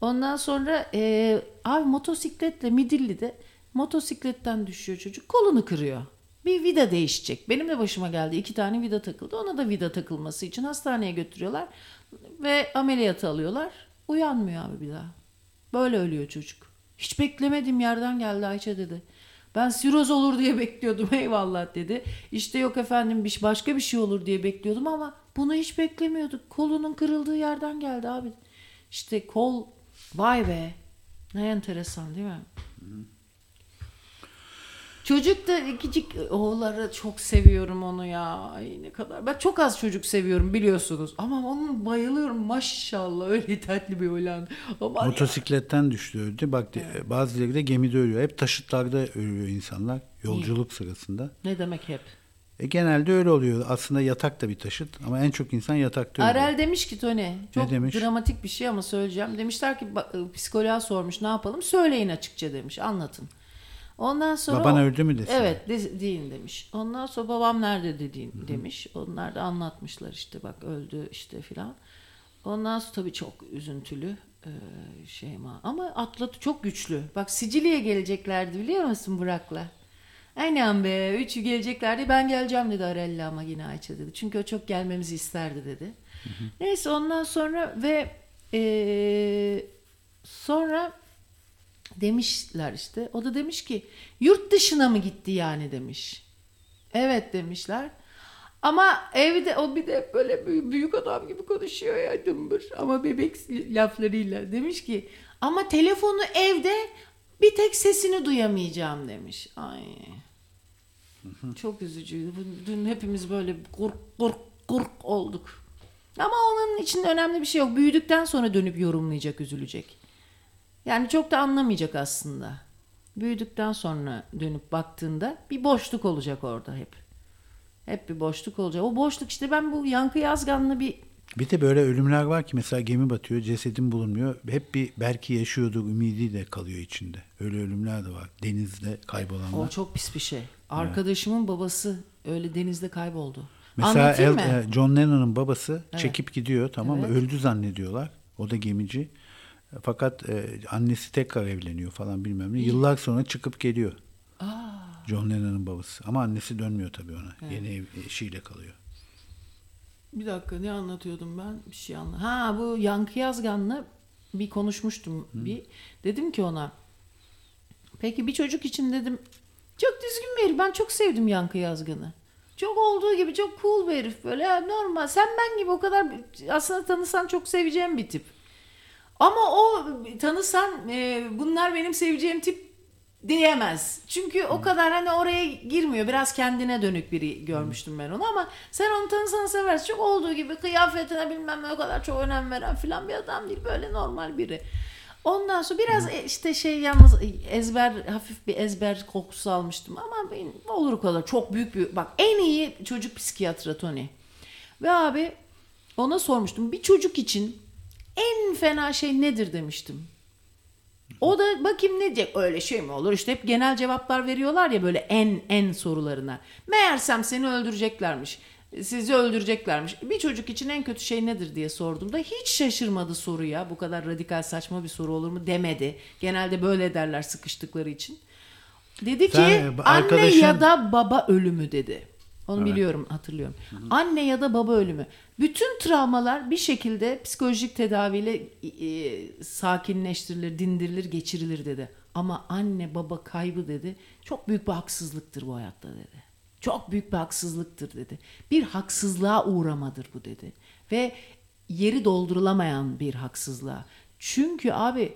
Ondan sonra abi motosikletle Midilli'de motosikletten düşüyor çocuk. Kolunu kırıyor. Bir vida değişecek. Benim de başıma geldi. 2 tane vida takıldı. Ona da vida takılması için hastaneye götürüyorlar. Ve ameliyata alıyorlar. Uyanmıyor abi bir daha. Böyle ölüyor çocuk. Hiç beklemediğim yerden geldi Ayça dedi. Ben siroz olur diye bekliyordum, eyvallah dedi. İşte yok efendim başka bir şey olur diye bekliyordum ama bunu hiç beklemiyorduk. Kolunun kırıldığı yerden geldi abi. İşte kol, vay be. Ne enteresan değil mi? Hı. Çocuk da küçük oğulları, çok seviyorum onu ya. Ay ne kadar. Ben çok az çocuk seviyorum biliyorsunuz. Ama onun bayılıyorum maşallah, öyle tatlı bir oğlan. Motosikletten düştü öldü. Bak evet. Bazıları da gemide ölüyor. Hep taşıtlarda ölüyor insanlar yolculuk sırasında. Ne demek hep? Genelde öyle oluyor. Aslında yatak da bir taşıt ama en çok insan yatakta ölüyor. Arel demiş ki Tony, çok dramatik bir şey ama söyleyeceğim. Demişler ki psikoloğa sormuş ne yapalım, söyleyin açıkça demiş, anlatın. Ondan sonra baban öldü mü desin? Evet deyin demiş. Ondan sonra babam nerede dediğin demiş. Onlar da anlatmışlar işte bak öldü işte filan. Ondan sonra tabii çok üzüntülü Şeyma. Ama atlatı çok güçlü. Bak Sicilya'ya geleceklerdi biliyor musun Burak'la? Aynen be, üçü geleceklerdi. Ben geleceğim dedi Arella ama yine Ayça dedi. Çünkü o çok gelmemizi isterdi dedi. Hı-hı. Neyse ondan sonra ve sonra demişler işte. O da demiş ki yurt dışına mı gitti yani demiş. Evet demişler. Ama evde o bir de böyle büyük adam gibi konuşuyor ya dımbır. Ama bebek laflarıyla demiş ki ama telefonu evde, bir tek sesini duyamayacağım demiş. Ay. Çok üzücüydü. Dün hepimiz böyle gurk olduk. Ama onun için önemli bir şey yok. Büyüdükten sonra dönüp yorumlayacak, üzülecek. Yani çok da anlamayacak aslında. Büyüdükten sonra dönüp baktığında bir boşluk olacak orada hep. Hep bir boşluk olacak. O boşluk işte ben bu Yankı Yazgan'la bir Bir de böyle ölümler var ki mesela gemi batıyor, cesedin bulunmuyor. Hep bir belki yaşıyordu, ümidi de kalıyor içinde. Öyle ölümler de var. Denizde kaybolanlar. O çok pis bir şey. Arkadaşımın babası öyle denizde kayboldu. Mesela John Lennon'un babası çekip gidiyor, tamam mı? Öldü zannediyorlar. O da gemici. Fakat annesi tekrar evleniyor falan bilmem ne. Yıllar sonra çıkıp geliyor. Aa. John Lennon'un babası. Ama annesi dönmüyor tabii ona. Evet. Yeni eşiyle kalıyor. Bir dakika, ne anlatıyordum ben? Bir şey anlat. Ha, bu Yankı Yazgan'la bir konuşmuştum. Bir dedim ki ona, peki bir çocuk için dedim, çok düzgün bir herif. Ben çok sevdim Yankı Yazgan'ı. Çok olduğu gibi, çok cool bir herif böyle. Normal. Sen ben gibi o kadar aslında tanısan çok seveceğim bir tip. Ama o tanısan bunlar benim seveceğim tip diyemez. Çünkü o kadar hani oraya girmiyor. Biraz kendine dönük biri görmüştüm ben onu, ama sen onu tanısan seversin. Çok olduğu gibi, kıyafetine bilmem ne, o kadar çok önem veren falan bir adam değil. Böyle normal biri. Ondan sonra biraz işte şey, yalnız ezber, hafif bir ezber kokusu almıştım. Ama olur o kadar. Çok büyük bir... Bak, en iyi çocuk psikiyatri Tony. Ve abi ona sormuştum. Bir çocuk için en fena şey nedir demiştim. O da bakayım ne diyecek, öyle şey mi olur? İşte hep genel cevaplar veriyorlar ya böyle en sorularına. Meğersem seni öldüreceklermiş, sizi öldüreceklermiş. Bir çocuk için en kötü şey nedir diye sorduğumda hiç şaşırmadı soruya. Bu kadar radikal, saçma bir soru olur mu demedi. Genelde böyle derler sıkıştıkları için. Dedi ki anne ya da baba ölümü dedi. Onu biliyorum, hatırlıyorum. Hı-hı. Anne ya da baba ölümü. Bütün travmalar bir şekilde psikolojik tedaviyle sakinleştirilir, dindirilir, geçirilir dedi. Ama anne baba kaybı dedi, çok büyük bir haksızlıktır bu hayatta dedi. Çok büyük bir haksızlıktır dedi. Bir haksızlığa uğramadır bu dedi. Ve yeri doldurulamayan bir haksızlığa. Çünkü abi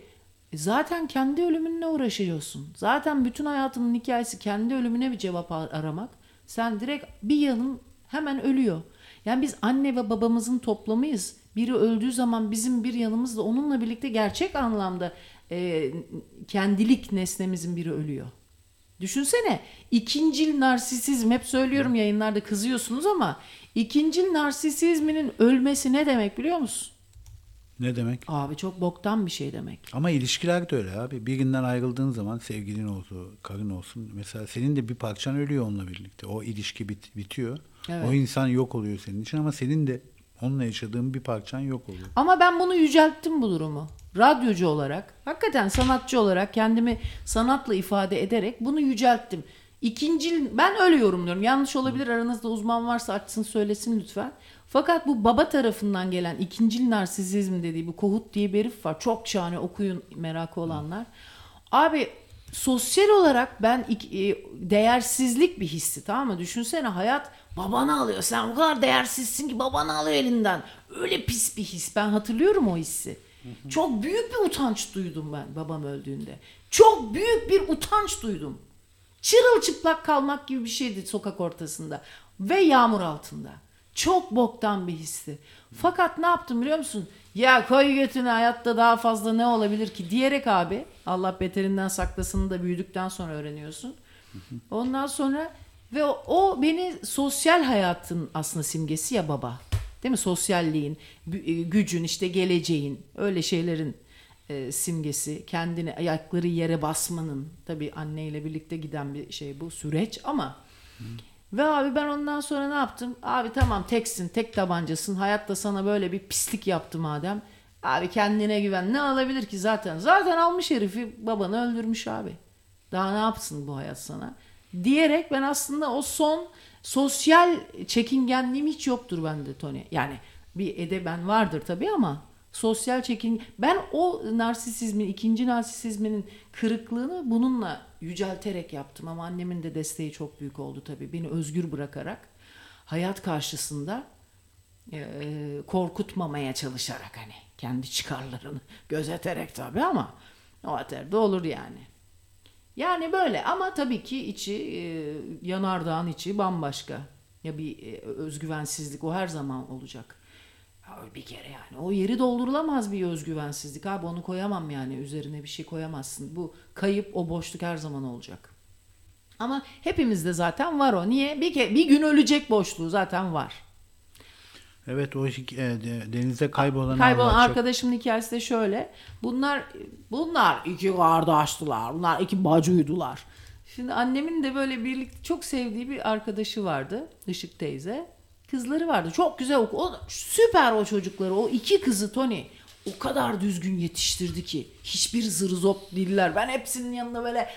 zaten kendi ölümünle uğraşıyorsun. Zaten bütün hayatının hikayesi kendi ölümüne bir cevap aramak. Sen direkt bir yanın hemen ölüyor. Yani biz anne ve babamızın toplamıyız. Biri öldüğü zaman bizim bir yanımızda onunla birlikte gerçek anlamda kendilik nesnemizin biri ölüyor. Düşünsene, ikincil narsisizm, hep söylüyorum yayınlarda, kızıyorsunuz ama ikincil narsisizminin ölmesi ne demek biliyor musun? Ne demek? Abi çok boktan bir şey demek. Ama ilişkiler de öyle abi. Birinden ayrıldığın zaman, sevgilin olsun, karın olsun, mesela senin de bir parçan ölüyor onunla birlikte. O ilişki bitiyor. Evet. O insan yok oluyor senin için, ama senin de onunla yaşadığın bir parçan yok oluyor. Ama ben bunu yücelttim, bu durumu. Radyocu olarak, hakikaten sanatçı olarak, kendimi sanatla ifade ederek bunu yücelttim. İkincil, ben öyle yorumluyorum. Yanlış olabilir, aranızda uzman varsa açsın söylesin lütfen. Fakat bu baba tarafından gelen ikincil narsizizm dediği, bu Kohut diye bir herif var. Çok şahane, okuyun merakı olanlar. Abi sosyal olarak ben değersizlik bir hissi, tamam mı? Düşünsene, hayat babanı alıyor. Sen o kadar değersizsin ki babanı alıyor elinden. Öyle pis bir his. Ben hatırlıyorum o hissi. Çok büyük bir utanç duydum ben babam öldüğünde. Çok büyük bir utanç duydum. Çırılçıplak kalmak gibi bir şeydi sokak ortasında ve yağmur altında. Çok boktan bir histi. Fakat ne yaptım biliyor musun? Ya koy götüne, hayatta daha fazla ne olabilir ki diyerek abi, Allah beterinden saklasın da büyüdükten sonra öğreniyorsun. Ondan sonra ve o beni sosyal hayatın aslında simgesi ya baba. Değil mi? Sosyalliğin, gücün, işte geleceğin, öyle şeylerin simgesi. Kendini, ayakları yere basmanın. Tabii anneyle birlikte giden bir şey bu süreç ama... Ve abi ben ondan sonra ne yaptım? Abi tamam, teksin, tek tabancasın. Hayatta sana böyle bir pislik yaptı madem. Abi kendine güven. Ne alabilir ki zaten? Zaten almış herifi, babanı öldürmüş abi. Daha ne yapsın bu hayat sana? Diyerek ben aslında o son sosyal çekingenliğim hiç yoktur bende Tony. Yani bir edeben vardır tabii ama sosyal ben o narsisizmin, ikinci narsisizminin kırıklığını bununla yücelterek yaptım. Ama annemin de desteği çok büyük oldu tabii. Beni özgür bırakarak, hayat karşısında korkutmamaya çalışarak, hani kendi çıkarlarını gözeterek tabii, ama o aterde olur yani. Yani böyle, ama tabii ki içi yanardağın içi bambaşka. Ya bir özgüvensizlik, o her zaman olacak. Bir kere yani o yeri doldurulamaz bir özgüvensizlik abi, onu koyamam yani, üzerine bir şey koyamazsın. Bu kayıp, o boşluk her zaman olacak. Ama hepimizde zaten var o. Niye? Bir gün ölecek boşluğu zaten var. Evet, o denize kaybolan arkadaşımın hikayesi de şöyle. Bunlar iki kardeştiler. Bunlar iki bacıydılar. Şimdi annemin de böyle birlikte çok sevdiği bir arkadaşı vardı. Işık teyze. Kızları vardı. Çok güzel süper o çocukları. O iki kızı Tony o kadar düzgün yetiştirdi ki hiçbir zırzop değiller. Ben hepsinin yanında böyle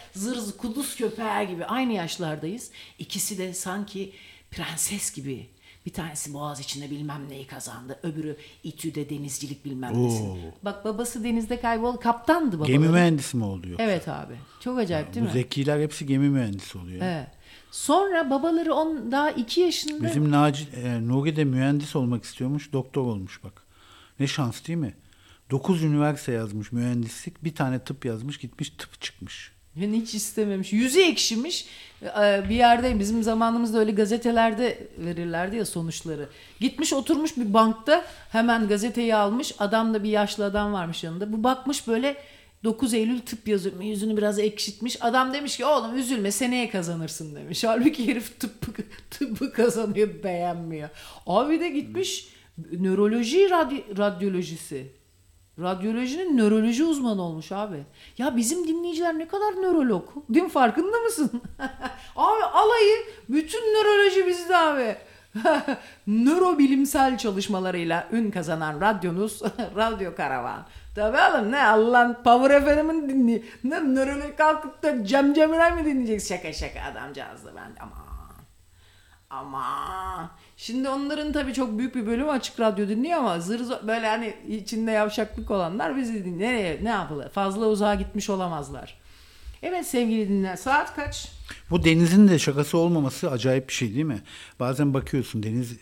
kuduz köpeği gibi aynı yaşlardayız. İkisi de sanki prenses gibi. Bir tanesi Boğaziçi'nde bilmem neyi kazandı. Öbürü İTÜ'de denizcilik bilmem nesi. Bak babası denizde kayboldu. Kaptandı babası. Gemi mühendisi mi oldu yoksa? Evet abi. Çok acayip ya, değil mi? Bu zekiler hepsi gemi mühendisi oluyor. Evet. Sonra babaları daha 2 yaşında. Bizim Nuri de mühendis olmak istiyormuş. Doktor olmuş bak. Ne şans değil mi? 9 üniversite yazmış mühendislik. Bir tane tıp yazmış. Gitmiş tıp çıkmış. Yani hiç istememiş. Yüzü ekşimiş. Bir yerde bizim zamanımızda öyle gazetelerde verirlerdi ya sonuçları. Gitmiş oturmuş bir bankta hemen gazeteyi almış. Adam da bir yaşlı adam varmış yanında. Bu bakmış böyle 9 Eylül tıp yazıyor. Yüzünü biraz ekşitmiş. Adam demiş ki oğlum üzülme seneye kazanırsın demiş. Halbuki herif tıbbı kazanıyor beğenmiyor. Abi de gitmiş nöroloji radyolojisi. Radyolojinin nöroloji uzmanı olmuş abi. Ya bizim dinleyiciler ne kadar nörolog. Değil farkında mısın? Abi alayı bütün nöroloji bizde abi. Nörobilimsel çalışmalarıyla ün kazanan radyonuz Radyo Karavan. Tabii oğlum ne Allah'ın Power FM'in dinliyor. Ne nörolog kalkıp da Cem Cemiray mı dinleyeceksin? Şaka adamcağızdı ben. Aman. Şimdi onların tabii çok büyük bir bölümü açık radyo dinliyor ama böyle hani içinde yavşaklık olanlar bizi dinliyor. Nereye ne yapılır? Fazla uzağa gitmiş olamazlar. Evet sevgili dinler, saat kaç? Bu denizin de şakası olmaması acayip bir şey değil mi? Bazen bakıyorsun deniz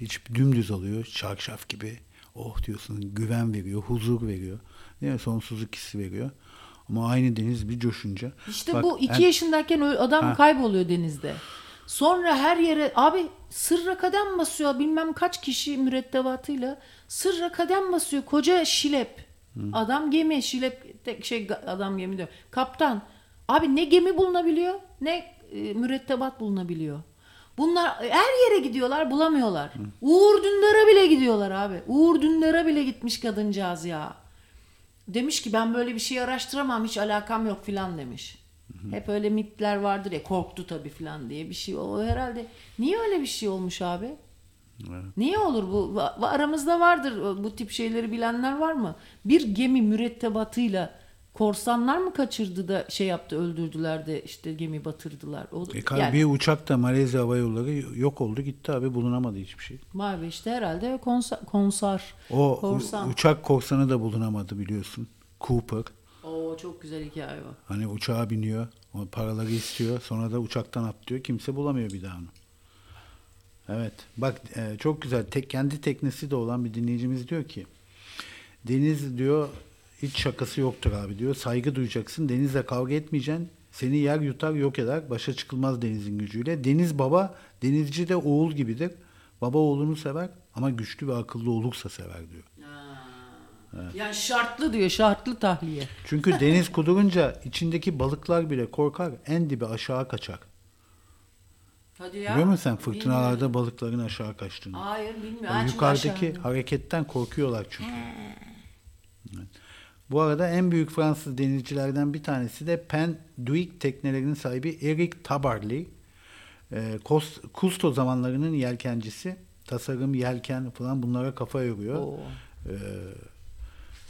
hiç dümdüz oluyor. Çarşaf gibi. Oh diyorsun, güven veriyor, huzur veriyor. Değil mi? Sonsuzluk hissi veriyor. Ama aynı deniz bir coşunca. İşte bak, bu 2 yaşındayken adam kayboluyor denizde. Sonra her yere abi sırra kadem basıyor bilmem kaç kişi mürettebatıyla sırra kadem basıyor koca şilep. Adam gemi şilep adam gemi diyor. Kaptan abi ne gemi bulunabiliyor ne mürettebat bulunabiliyor. Bunlar her yere gidiyorlar bulamıyorlar. Uğur Dündar'a bile gidiyorlar abi. Uğur Dündar'a bile gitmiş kadıncağız ya. Demiş ki ben böyle bir şey araştıramam hiç alakam yok filan demiş. Hep öyle mitler vardır ya korktu tabii falan diye bir şey o herhalde. Niye öyle bir şey olmuş abi? Evet. Niye olur bu? Aramızda vardır bu tip şeyleri bilenler var mı? Bir gemi mürettebatıyla korsanlar mı kaçırdı da şey yaptı öldürdüler de işte gemi batırdılar. Yani, bir uçak da Malezya Hava Yolları yok oldu gitti abi bulunamadı hiçbir şey. Abi işte herhalde korsan. Uçak korsanı da bulunamadı biliyorsun. Cooper. O çok güzel hikaye o. Hani uçağa biniyor, paraları istiyor, sonra da uçaktan atlıyor, kimse bulamıyor bir daha onu. Evet, bak çok güzel. Kendi teknesi de olan bir dinleyicimiz diyor ki, deniz diyor hiç şakası yoktur abi diyor, saygı duyacaksın, denizle kavga etmeyeceksin, seni yer yutar yok eder, başa çıkılmaz denizin gücüyle. Deniz baba, denizci de oğul gibidir, baba oğlunu sever ama güçlü ve akıllı olursa sever diyor. Evet. Yani şartlı diyor, şartlı tahliye. Çünkü deniz kudurunca içindeki balıklar bile korkar, en dibe aşağı kaçar. Hadi ya. Biliyor musun sen fırtınalarda bilmiyorum. Balıkların aşağı kaçtığını? Hayır bilmiyorum. O yukarıdaki hareketten korkuyorlar çünkü. Evet. Bu arada en büyük Fransız denizcilerden bir tanesi de Penduik teknelerinin sahibi Eric Tabarly. Kusto zamanlarının yelkencisi. Tasarım, yelken falan bunlara kafa yoruyor.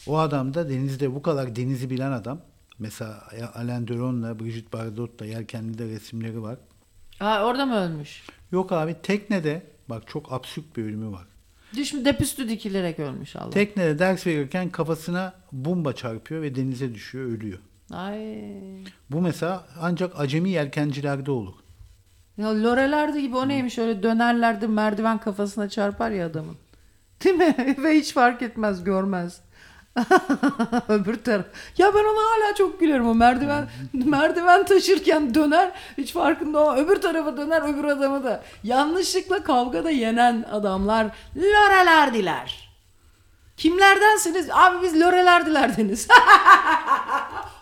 O adam da denizde bu kadar denizi bilen adam. Mesela Alain Delon'la Brigitte Bardot'la yelkenlide resimleri var. Aa, orada mı ölmüş? Yok abi teknede bak çok absürt bir ölümü var. Depüstü dikilerek ölmüş Allah. Teknede ders verirken kafasına bomba çarpıyor ve denize düşüyor ölüyor. Ay. Bu mesela ancak acemi yelkencilerde olur. Ya Lorel Hardy gibi o neymiş öyle dönerlerdi merdiven kafasına çarpar ya adamın. Değil mi? Ve hiç fark etmez görmez. Öbür taraf. Ya ben ona hala çok gülerim o merdiven taşırken döner hiç farkında olmaz. Öbür tarafa döner öbür adamı da. Yanlışlıkla kavgada yenen adamlar Lorel Hardy'ler. Kimlerdensiniz? Abi biz Lorel Hardy'lerdeniz.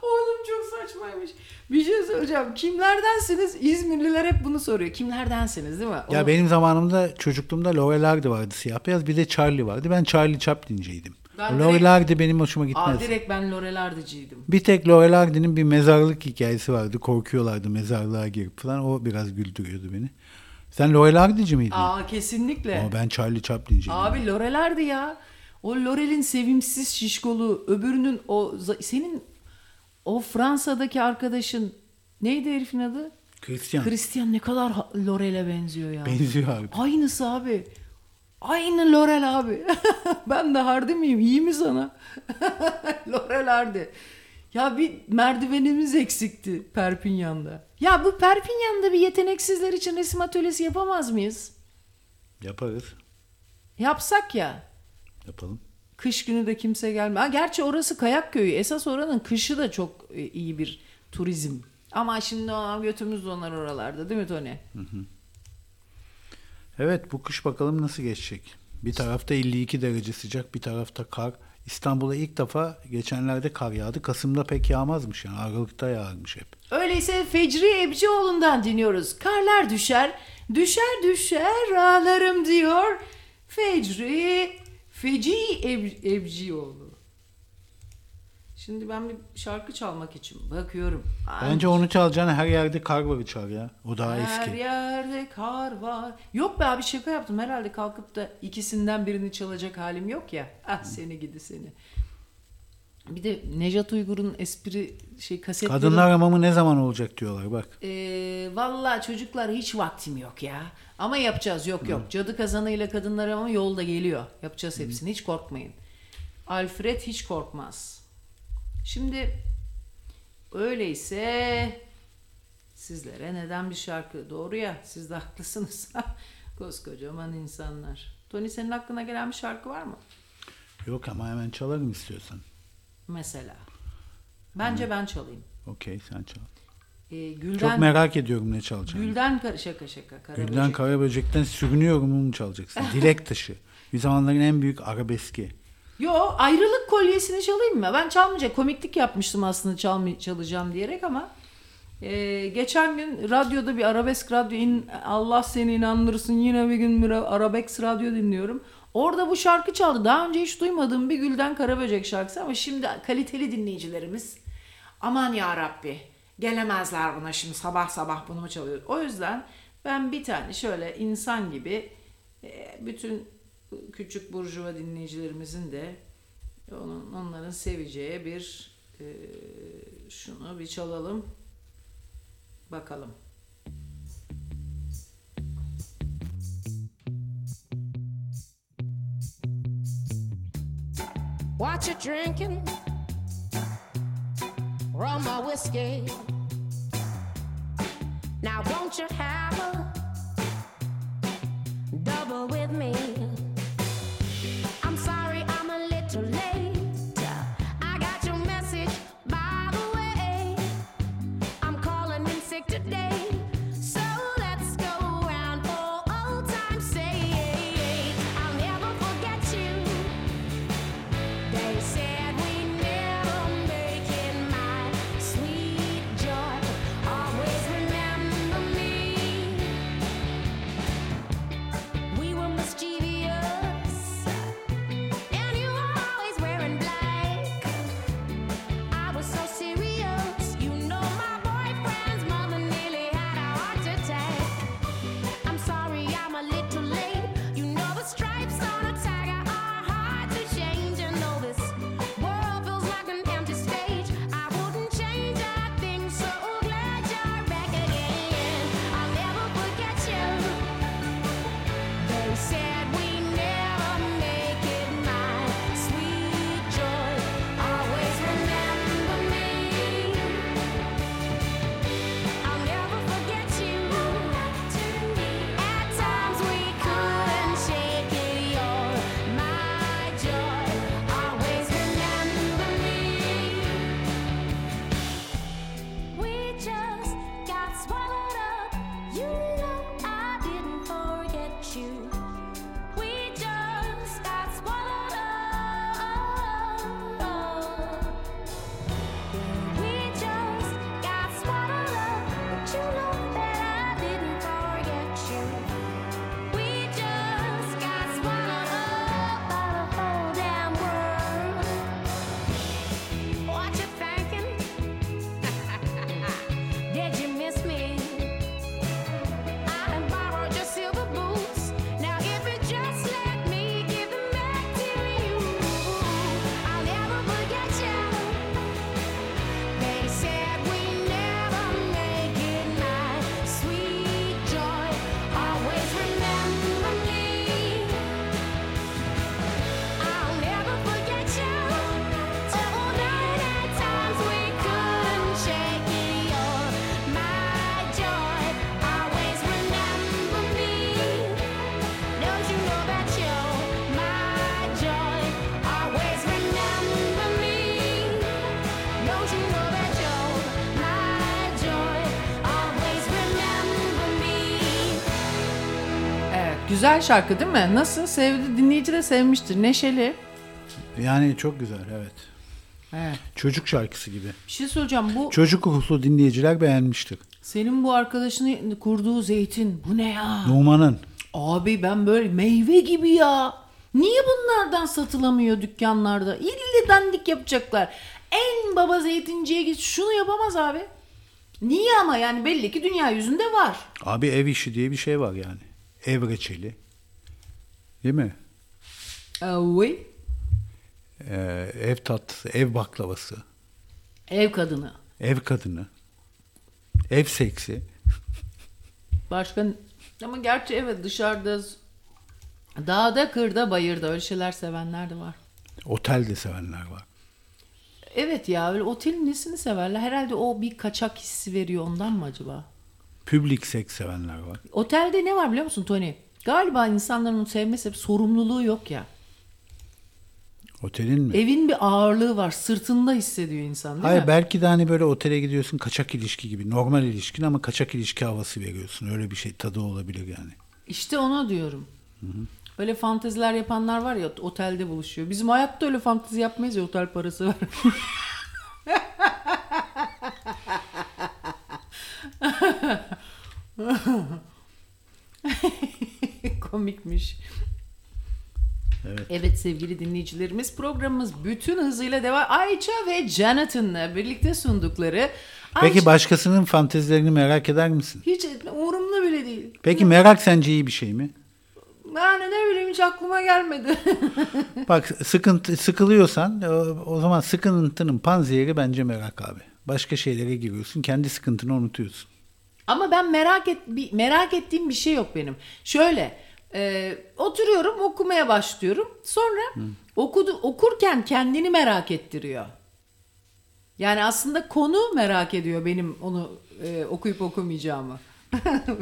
Oğlum çok saçmaymış. Bir şey söyleyeceğim. Kimlerdensiniz? İzmirliler hep bunu soruyor. Kimlerdensiniz değil mi? Onu... Ya benim zamanımda çocukluğumda Lorel Hardy vardı, siyah beyaz. Bir de Charlie vardı. Ben Charlie Chaplin'ciydim. Lorel Hardy benim hoşuma gitmez. Direkt ben Lorel Hardy'ciydim. Bir tek Lorel Hardy'nin bir mezarlık hikayesi vardı. Korkuyorlardı mezarlığa girip falan. O biraz güldürüyordu beni. Sen Lorel Hardy'ci miydin? Aa kesinlikle. Ama ben Charlie Chaplin'ciydim. Abi Lorel Hardy ya. O Lorel'in sevimsiz şişkolu, öbürünün o... Senin o Fransa'daki arkadaşın... Neydi herifin adı? Christian. Christian ne kadar Lorel'e benziyor ya. Benziyor abi. Aynısı abi. Aynı Lorel abi. Ben de Hardy miyim? İyi mi sana? Lorel Hardy. Ya bir merdivenimiz eksikti Perpinyan'da. Ya bu Perpinyan'da bir yeteneksizler için resim atölyesi yapamaz mıyız? Yaparız. Yapsak ya. Yapalım. Kış günü de kimse gelmiyor. Gerçi orası kayak köyü. Esas oranın kışı da çok iyi bir turizm. Ama şimdi götümüz donar oralarda değil mi Tony? Hı hı. Evet bu kış bakalım nasıl geçecek. Bir tarafta 52 derece sıcak, bir tarafta kar. İstanbul'a ilk defa geçenlerde kar yağdı. Kasım'da pek yağmazmış yani. Aralık'ta yağarmış hep. Öyleyse Fecri Ebcioğlu'ndan dinliyoruz. Karlar düşer, düşer düşer ağlarım diyor. Fecri Ebcioğlu. Şimdi ben bir şarkı çalmak için bakıyorum. Bence onu çalacağını her yerde kar var çal ya. O daha her eski. Her yerde kar var. Yok be abi şaka yaptım. Herhalde kalkıp da ikisinden birini çalacak halim yok ya. Ah seni gidi seni. Bir de Nejat Uygur'un espri kasetleri. Kadınlar hamamı ne zaman olacak diyorlar bak. Vallahi çocuklar hiç vaktim yok ya. Ama yapacağız yok. Hı. Cadı kazanıyla kadınlar hamamı yolda geliyor. Yapacağız hepsini. Hı. Hiç korkmayın. Alfred hiç korkmaz. Şimdi öyleyse sizlere neden bir şarkı? Doğru ya siz de haklısınız. Koskocaman insanlar. Tony senin aklına gelen bir şarkı var mı? Yok ama hemen çalarım istiyorsan. Mesela. Bence ben çalayım. Okey sen çal. Çok merak ediyorum ne çalacağını. Gülden Karaböcek'ten sürünüyorum onu çalacaksın. Dilek Taşı. Bir zamanların en büyük arabeski. Yo ayrılık kolyesini çalayım mı? Ben çalmayacağım. Komiklik yapmıştım aslında çalacağım diyerek ama geçen gün radyoda bir arabesk radyo Allah seni inandırsın yine bir gün bir arabesk radyo dinliyorum. Orada bu şarkı çaldı. Daha önce hiç duymadığım bir Gülden Karaböcek şarkısı ama şimdi kaliteli dinleyicilerimiz aman ya Rabbi gelemezler buna şimdi sabah sabah bunu mu çalıyor? O yüzden ben bir tane şöyle insan gibi bütün küçük burjuva dinleyicilerimizin de onların seveceği bir şunu bir çalalım bakalım. What you drinking? Rum or whiskey? Now won't you have a double with me? I'm sorry I'm a little late. I got your message by the way. I'm calling in sick today. Mischievous. Güzel şarkı değil mi? Nasıl? Sevdi, dinleyici de sevmiştir. Neşeli. Yani çok güzel, evet. Evet. Çocuk şarkısı gibi. Bir şey söyleyeceğim. Bu... Çocuk ruhlu dinleyiciler beğenmiştir. Senin bu arkadaşının kurduğu zeytin. Bu ne ya? Numan'ın. Abi ben böyle meyve gibi ya. Niye bunlardan satılamıyor dükkanlarda? İlle dandik yapacaklar. En baba zeytinciye git. Şunu yapamaz abi. Niye ama yani belli ki dünya yüzünde var. Abi ev işi diye bir şey var yani. Ev reçeli. Değil mi? Evet. Ev tatlısı, ev baklavası. Ev kadını. Ev kadını. Ev seksi. Başka ama gerçi evet dışarıda dağda, kırda, bayırda öyle şeyler sevenler de var. Otel de sevenler var. Evet ya öyle otelin nesini severler? Herhalde o bir kaçak hissi veriyor ondan mı acaba? Public seks sevenler var. Otelde ne var biliyor musun Tony? Galiba insanların sevmesi sorumluluğu yok ya. Otelin mi? Evin bir ağırlığı var. Sırtında hissediyor insan değil Hayır, mi? Belki de hani böyle otele gidiyorsun kaçak ilişki gibi. Normal ilişkin ama kaçak ilişki havası veriyorsun. Öyle bir şey tadı olabilir yani. İşte ona diyorum. Hı-hı. Böyle fanteziler yapanlar var ya otelde buluşuyor. Bizim hayatta öyle fantezi yapmayız ya otel parası var. Komikmiş. Evet. Evet sevgili dinleyicilerimiz programımız bütün hızıyla devam. Ayça ve Jonathan'la birlikte sundukları. Peki Ayça... başkasının fantezilerini merak eder misin? Hiç etme, umurumda bile değil. Peki merak sence iyi bir şey mi? Yani ne bileyim hiç aklıma gelmedi. Bak sıkılıyorsan o zaman sıkıntının panzehiri bence merak abi. Başka şeylere giriyorsun, kendi sıkıntını unutuyorsun. Ama ben merak ettiğim bir şey yok benim. Şöyle oturuyorum okumaya başlıyorum. Sonra okurken kendini merak ettiriyor. Yani aslında konu merak ediyor benim onu okuyup okumayacağımı.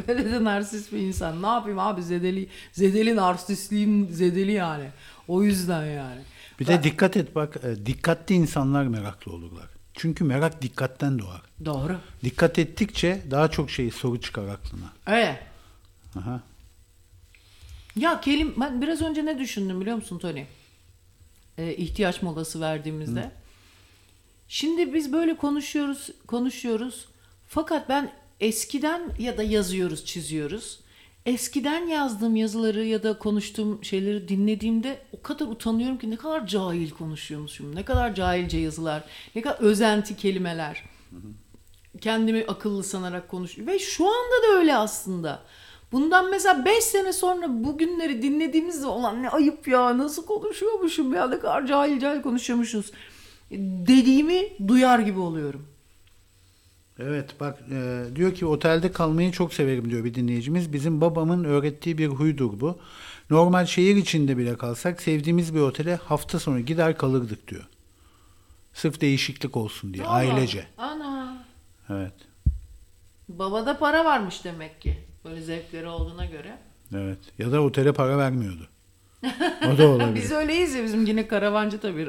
Böyle de narsist bir insan. Ne yapayım abi zedeli narsistliğim zedeli yani. O yüzden yani. Bir de dikkat et bak dikkatli insanlar meraklı olurlar. Çünkü merak dikkatten doğar. Doğru. Dikkat ettikçe daha çok şey soru çıkar aklına. Öyle. Aha. Ya ben biraz önce ne düşündüm biliyor musun Tony? İhtiyaç molası verdiğimizde. Hı. Şimdi biz böyle konuşuyoruz. Fakat ben eskiden ya da yazıyoruz, çiziyoruz. Eskiden yazdığım yazıları ya da konuştuğum şeyleri dinlediğimde o kadar utanıyorum ki ne kadar cahil konuşuyormuşum. Ne kadar cahilce yazılar, ne kadar özenti kelimeler. Kendimi akıllı sanarak konuşuyorum. Ve şu anda da öyle aslında. Bundan mesela 5 sene sonra bugünleri dinlediğimizde olan ne ayıp ya nasıl konuşuyormuşum ya ne kadar cahil konuşuyormuşuz dediğimi duyar gibi oluyorum. Evet bak diyor ki otelde kalmayı çok severim diyor bir dinleyicimiz. Bizim babamın öğrettiği bir huydur bu. Normal şehir içinde bile kalsak sevdiğimiz bir otele hafta sonu gider kalırdık diyor. Sırf değişiklik olsun diye ailece. Ana. Evet. Babada para varmış demek ki. Böyle zevkleri olduğuna göre. Evet. Ya da otele para vermiyordu. O da olabilir. Biz öyleyiz ya bizim yine karavancı tabii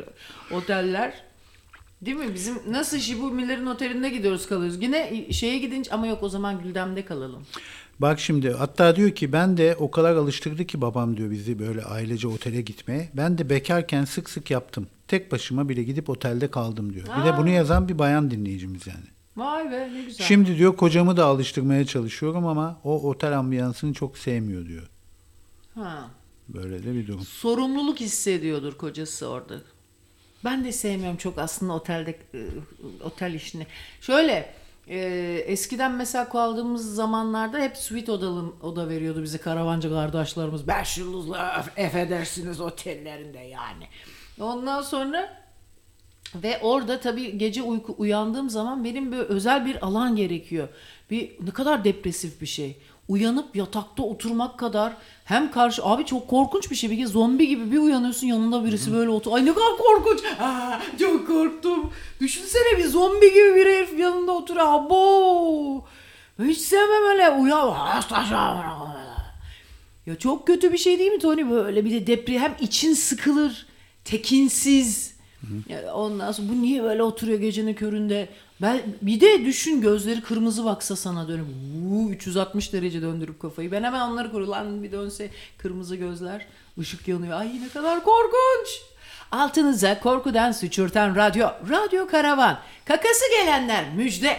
oteller. Değil mi? Bizim nasıl Şibumilerin otelinde gidiyoruz kalıyoruz. Yine şeye gidince ama yok o zaman Güldem'de kalalım. Bak şimdi hatta diyor ki ben de o kadar alıştırdı ki babam diyor bizi böyle ailece otele gitmeye. Ben de bekarken sık sık yaptım. Tek başıma bile gidip otelde kaldım diyor. Bir de bunu yazan bir bayan dinleyicimiz yani. Vay be ne güzel. Şimdi diyor kocamı da alıştırmaya çalışıyorum ama o otel ambiyansını çok sevmiyor diyor. Ha. Böyle de bir durum. Sorumluluk hissediyordur kocası orada. Ben de sevmiyorum çok aslında otel işini. Şöyle eskiden mesela kaldığımız zamanlarda hep suite oda veriyordu bize karavancı kardeşlerimiz. 5 yıldızlı affedersiniz otellerinde yani. Ondan sonra ve orada tabii gece uyandığım zaman benim böyle özel bir alan gerekiyor. Ne kadar depresif bir şey. Uyanıp yatakta oturmak kadar hem karşı... Abi çok korkunç bir şey. Bir kez zombi gibi bir uyanıyorsun yanında birisi böyle oturuyor. Ay ne kadar korkunç. Aa, çok korktum. Düşünsene bir zombi gibi bir herif yanında oturuyor. Abo. Hiç sevmem öyle. Uyan. Ya çok kötü bir şey değil mi Tony? Böyle bir de hem için sıkılır. Tekinsiz. Hı-hı. Ondan sonra bu niye böyle oturuyor gecenin köründe? Ben bir de düşün, gözleri kırmızı baksa sana dönüp 360 derece döndürüp kafayı. Ben hemen onları kurulan bir dönse kırmızı gözler, ışık yanıyor. Ay ne kadar korkunç. Altınıza korkudan sıçırtan radyo. Radyo Karavan. Kakası gelenler müjde.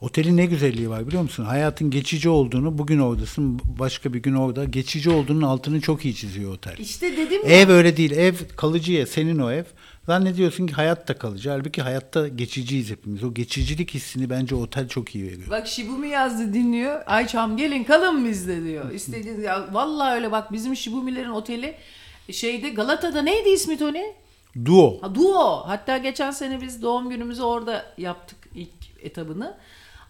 Otelin ne güzelliği var biliyor musun? Hayatın geçici olduğunu, bugün oradasın, başka bir gün orada, geçici olduğunun altını çok iyi çiziyor otel. İşte dedim ya. Ev öyle değil. Ev kalıcı ya, senin o ev. Zannediyorsun ki hayat da kalıcı. Halbuki hayatta geçiciyiz hepimiz. O geçicilik hissini bence otel çok iyi veriyor. Bak Şibumi yazdı, dinliyor. Ayçam gelin kalın bizde diyor. İstediğiniz ya. Vallahi öyle bak, bizim Şibumilerin oteli şeyde, Galata'da, neydi ismi Toni? Duo. Ha, Duo. Hatta geçen sene biz doğum günümüzü orada yaptık, ilk etabını.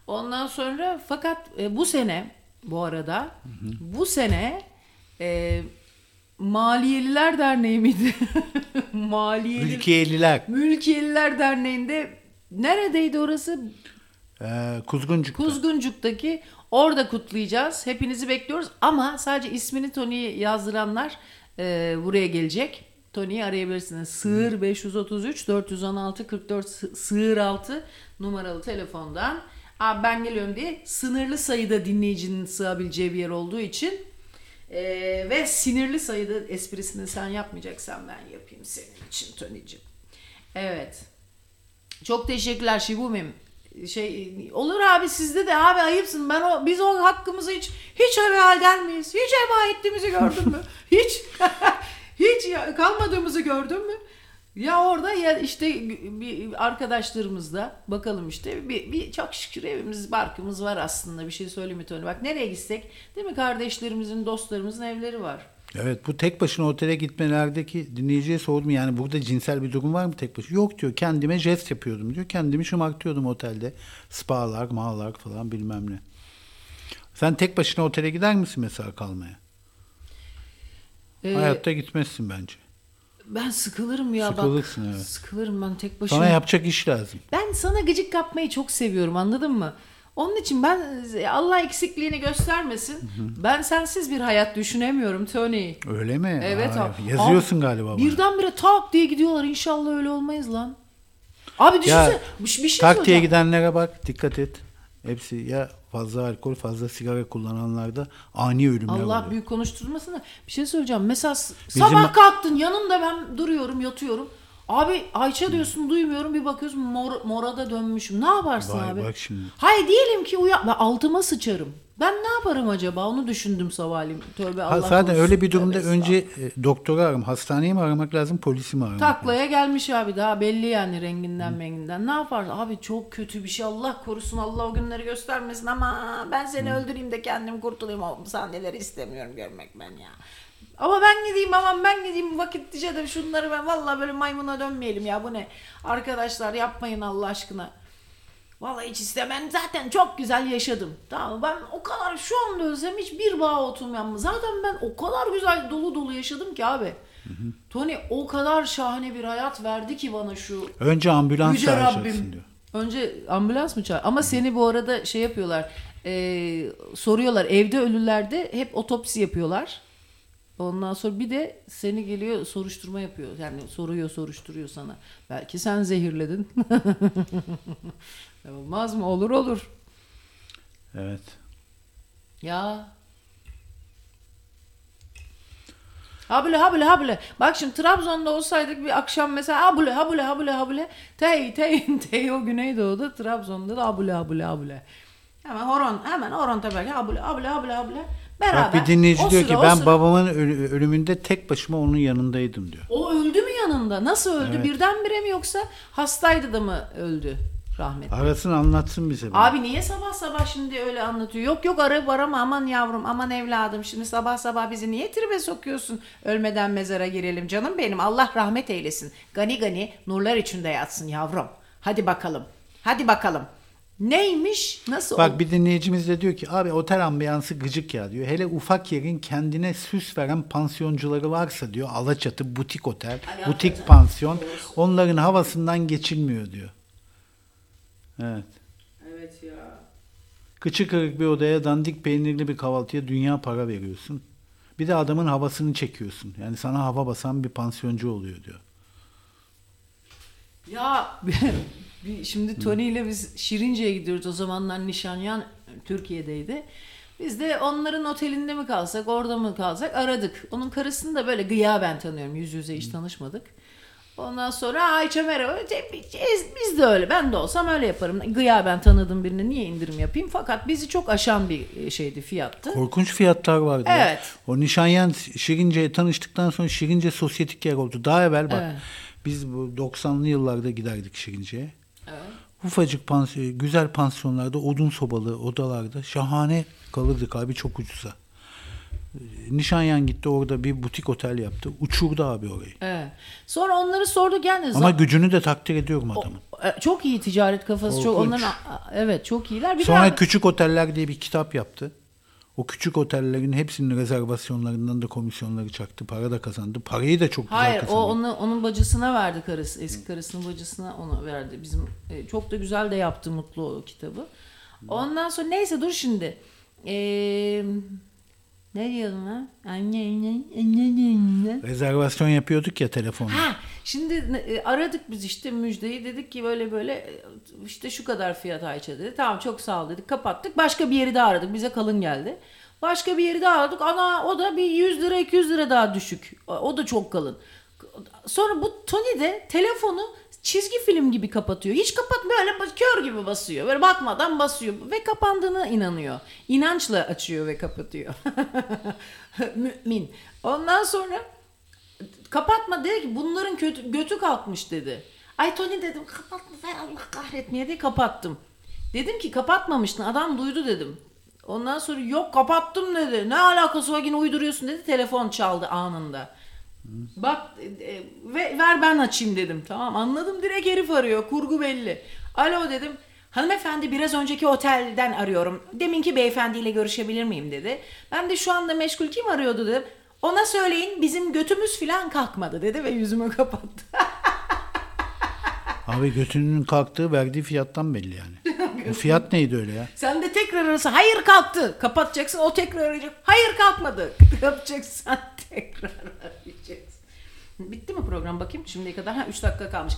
Ondan sonra fakat bu sene bu arada bu sene Maliyeliler Derneği miydi? Mülkiyeliler. Mülkiyeliler Derneği'nde neredeydi orası? Kuzguncuk'ta. Kuzguncuk'taki, orada kutlayacağız. Hepinizi bekliyoruz ama sadece ismini Tony'ye yazdıranlar buraya gelecek. Tony'yi arayabilirsiniz. Sığır 533-416-44 sığır 6 numaralı telefondan. Abi ben geliyorum diye, sınırlı sayıda dinleyicinin sığabileceği bir yer olduğu için ve sinirli sayıda esprisini sen yapmayacaksan ben yapayım senin için Tony'cim. Evet. Çok teşekkürler Şibumim. Olur abi, sizde de abi ayıpsın. Biz o hakkımızı hiç helal eder miyiz? Hiç heba ettiğimizi gördün mü? Hiç kalmadığımızı gördün mü? Ya orada ya işte bir arkadaşlarımızla bakalım işte bir çok şükür evimiz barkımız var aslında, bir şey söyleyeyim mi Tony? Bak nereye gitsek değil mi, kardeşlerimizin, dostlarımızın evleri var. Evet, bu tek başına otele gitmelerdeki dinleyiciye sordum, yani burada cinsel bir durum var mı tek başına? Yok diyor, kendime jest yapıyordum diyor, kendimi şımartıyordum otelde, spalar mağlar falan bilmem ne. Sen tek başına otele gider misin mesela kalmaya? Hayatta gitmezsin bence. Ben sıkılırım ya. Sıkılırsın, bak. Evet. Sıkılırım ben tek başıma. Sana yapacak iş lazım. Ben sana gıcık kapmayı çok seviyorum, anladın mı? Onun için ben, Allah eksikliğini göstermesin. Hı-hı. Ben sensiz bir hayat düşünemiyorum Tony. Öyle mi? Evet. Abi. Yazıyorsun abi, galiba bana. Birdenbire tak diye gidiyorlar. İnşallah öyle olmayız lan. Abi düşünsene. Bir şey söyleyeceğim. Tak diye gidenlere bak. Dikkat et. Hepsi ya fazla alkol, fazla sigara kullananlarda ani ölümler oluyor. Allah büyük konuşturmasına. Bir şey söyleyeceğim. Mesela sabah kalktın, yanımda ben duruyorum, yatıyorum. Abi Ayça diyorsun, duymuyorum, bir bakıyorsun mora da dönmüşüm. Ne yaparsın abi? Bak şimdi. Hayır diyelim ki ben altıma sıçarım. Ben ne yaparım acaba? Onu düşündüm sabahleyin. Tövbe Allah korusun. Zaten öyle bir durumda önce doktora ararım, hastaneyi mi aramak lazım, polisi mi aramak lazım? Taklaya gelmiş abi, daha belli yani renginden menginden. Ne yaparsın? Abi çok kötü bir şey, Allah korusun, Allah o günleri göstermesin ama ben seni öldüreyim de kendim kurtulayım. O sahneleri istemiyorum görmek ben ya. Ama ben gideyim, aman ben gideyim vakitlice de şunları, ben vallahi böyle maymuna dönmeyelim ya, bu ne? Arkadaşlar yapmayın Allah aşkına. Vallahi hiç istemem. Zaten çok güzel yaşadım. Tamam, ben o kadar şu anda özlem hiç bir bağ oturmayan. Zaten ben o kadar güzel dolu dolu yaşadım ki abi. Hı hı. Tony o kadar şahane bir hayat verdi ki bana şu. Önce ambulans çağıracaksın diyor. Önce ambulans mı çağır? Ama seni bu arada şey yapıyorlar. Soruyorlar, evde ölülerde hep otopsi yapıyorlar. Ondan sonra bir de seni geliyor soruşturma yapıyor. Yani soruyor, soruşturuyor sana. Belki sen zehirledin. Olmaz mı? Olur. Evet. Ya. Habule. Bak şimdi Trabzon'da olsaydık bir akşam mesela habule. Tey o Güneydoğu'da, Trabzon'da da habule. Hemen horon tabii ki habule. Beraber. Bak bir dinleyici diyor ki ben babamın ölümünde tek başıma onun yanındaydım diyor. O öldü mü yanında? Nasıl öldü? Evet. Birdenbire mi yoksa hastaydı da mı öldü? Rahmetli. Arasın anlatsın bize. Abi niye sabah şimdi öyle anlatıyor? Yok arama, aman yavrum, aman evladım, şimdi sabah bizi niye tribe sokuyorsun? Ölmeden mezara girelim canım benim. Allah rahmet eylesin. Gani nurlar içinde yatsın yavrum. Hadi bakalım. Neymiş? Nasıl? Bak bir dinleyicimiz de diyor ki abi otel ambiyansı gıcık ya diyor. Hele ufak yerin kendine süs veren pansiyoncuları varsa diyor, Alaçatı butik otel, butik pansiyon, onların havasından geçilmiyor diyor. Evet. Evet ya. Kıçı kırık bir odaya, dandik peynirli bir kahvaltıya dünya para veriyorsun. Bir de adamın havasını çekiyorsun. Yani sana hava basan bir pansiyoncu oluyor diyor. Ya şimdi Tony ile biz Şirince'ye gidiyoruz. O zamanlar Nişanyan Türkiye'deydi. Biz de onların otelinde mi kalsak, orada mı kalsak aradık. Onun karısını da böyle gıyaben tanıyorum. Yüz yüze hiç tanışmadık. Ondan sonra Ayça merhaba. Biz de öyle. Ben de olsam öyle yaparım. Gıyaben tanıdığım birine niye indirim yapayım? Fakat bizi çok aşan bir şeydi, fiyattı. Korkunç fiyatlar vardı. Evet. Ya. O Nişanyan Şirince'ye tanıştıktan sonra Şirince sosyetik yer oldu. Daha evvel bak. Evet. Biz bu 90'lı yıllarda giderdik Şirince'ye. Evet. Ufacık güzel pansiyonlarda, odun sobalı odalarda şahane kalırdık abi, çok ucuza. Nişanyan gitti orada bir butik otel yaptı. Uçurdu abi orayı. Evet. Sonra onları sordu gene. Ama gücünü de takdir ediyorum adamın. Çok iyi ticaret kafası. Çok onların, evet, çok iyiler. Bir sonra Küçük Oteller diye bir kitap yaptı. O küçük otellerin hepsinin rezervasyonlarından da komisyonları çaktı. Para da kazandı. Parayı da çok güzel kazandı. Hayır, onun bacısına verdi karısı. Eski karısının bacısına onu verdi. Bizim çok da güzel de yaptı Mutlu o kitabı. Ondan sonra neyse dur şimdi. Ne diyordun ha? Rezervasyon yapıyorduk ya telefonla. Ha, şimdi aradık biz işte müjdeyi, dedik ki böyle işte şu kadar fiyat Ayça dedi. Tamam çok sağ ol dedik, kapattık. Başka bir yeri daha aradık, bize kalın geldi. Başka bir yeri daha aradık, ana o da bir 100 lira 200 lira daha düşük. O da çok kalın. Sonra bu Tony de telefonu çizgi film gibi kapatıyor. Hiç kapatmıyor, öyle kör gibi basıyor. Böyle bakmadan basıyor ve kapandığına inanıyor. İnançla açıyor ve kapatıyor. Mümin. Ondan sonra kapatma dedi ki bunların götü kalkmış dedi. Ay Tony dedim, kapatma ben Allah kahretmeye diye kapattım. Dedim ki kapatmamıştın, adam duydu dedim. Ondan sonra yok kapattım dedi. Ne alakası var, yine uyduruyorsun dedi. Telefon çaldı anında. Bak ver ben açayım dedim, tamam anladım, direkt herif arıyor, kurgu belli. Alo dedim, hanımefendi biraz önceki otelden arıyorum, deminki beyefendiyle görüşebilir miyim dedi. Ben de şu anda meşgul, kim arıyordu dedim. Ona söyleyin bizim götümüz filan kalkmadı dedi ve yüzümü kapattı. Abi götünün kalktığı verdiği fiyattan belli yani. O fiyat neydi öyle ya? Sen de tekrar arası, hayır kalktı. Kapatacaksın, o tekrar arayacak. Hayır kalkmadı. Yapacaksın, sen tekrar arayacaksın. Bitti mi program bakayım şimdiye kadar? 3 dakika kalmış.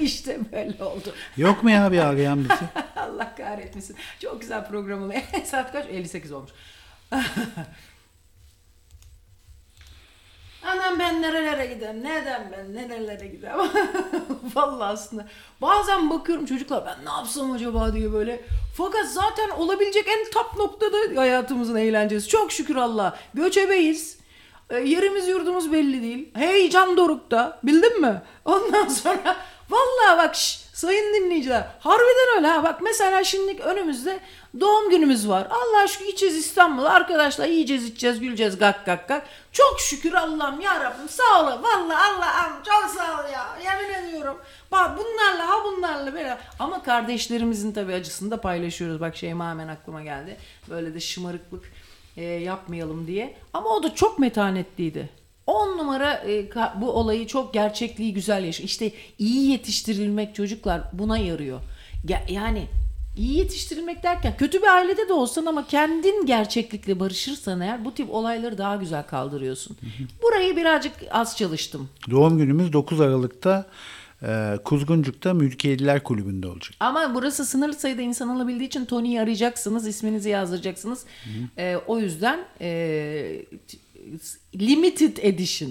İşte böyle oldu. Yok mu ya bir arayan bizi? Allah kahretmesin. Çok güzel program oluyor. Saat kaç? 58 olmuş. Anam ben nerelere gideyim? Neden ben nerelere gideyim? Vallahi aslında bazen bakıyorum çocuklar, ben ne yapsam acaba diye böyle. Fakat zaten olabilecek en top noktada hayatımızın eğlencesi. Çok şükür Allah. Göçebeyiz. Yerimiz yurdumuz belli değil. Heyecan dorukta. Bildin mi? Ondan sonra vallahi bak sayın dinleyiciler. Harbiden öyle ha. Bak mesela şimdi önümüzde doğum günümüz var. Allah aşkına gideceğiz İstanbul'a. Arkadaşlar yiyeceğiz, içeceğiz, güleceğiz, gak gak gak. Çok şükür Allah'ım, ya Rabbim sağ ol. Vallahi Allah'ım çok sağ ol ya. Yemin ediyorum. Bak bunlarla böyle. Ama kardeşlerimizin tabii acısını da paylaşıyoruz. Bak Şeyma hemen aklıma geldi. Böyle de şımarıklık yapmayalım diye. Ama o da çok metanetliydi. 10 numara bu olayı çok gerçekliği güzel yaşıyor. İşte iyi yetiştirilmek çocuklar buna yarıyor. Yani iyi yetiştirilmek derken kötü bir ailede de olsan ama kendin gerçeklikle barışırsan eğer bu tip olayları daha güzel kaldırıyorsun. Hı hı. Burayı birazcık az çalıştım. Doğum günümüz 9 Aralık'ta Kuzguncuk'ta Mülkiyeliler Kulübü'nde olacak. Ama burası sınırlı sayıda insan alabildiği için Tony'yi arayacaksınız, isminizi yazdıracaksınız. Hı hı. O yüzden... limited edition.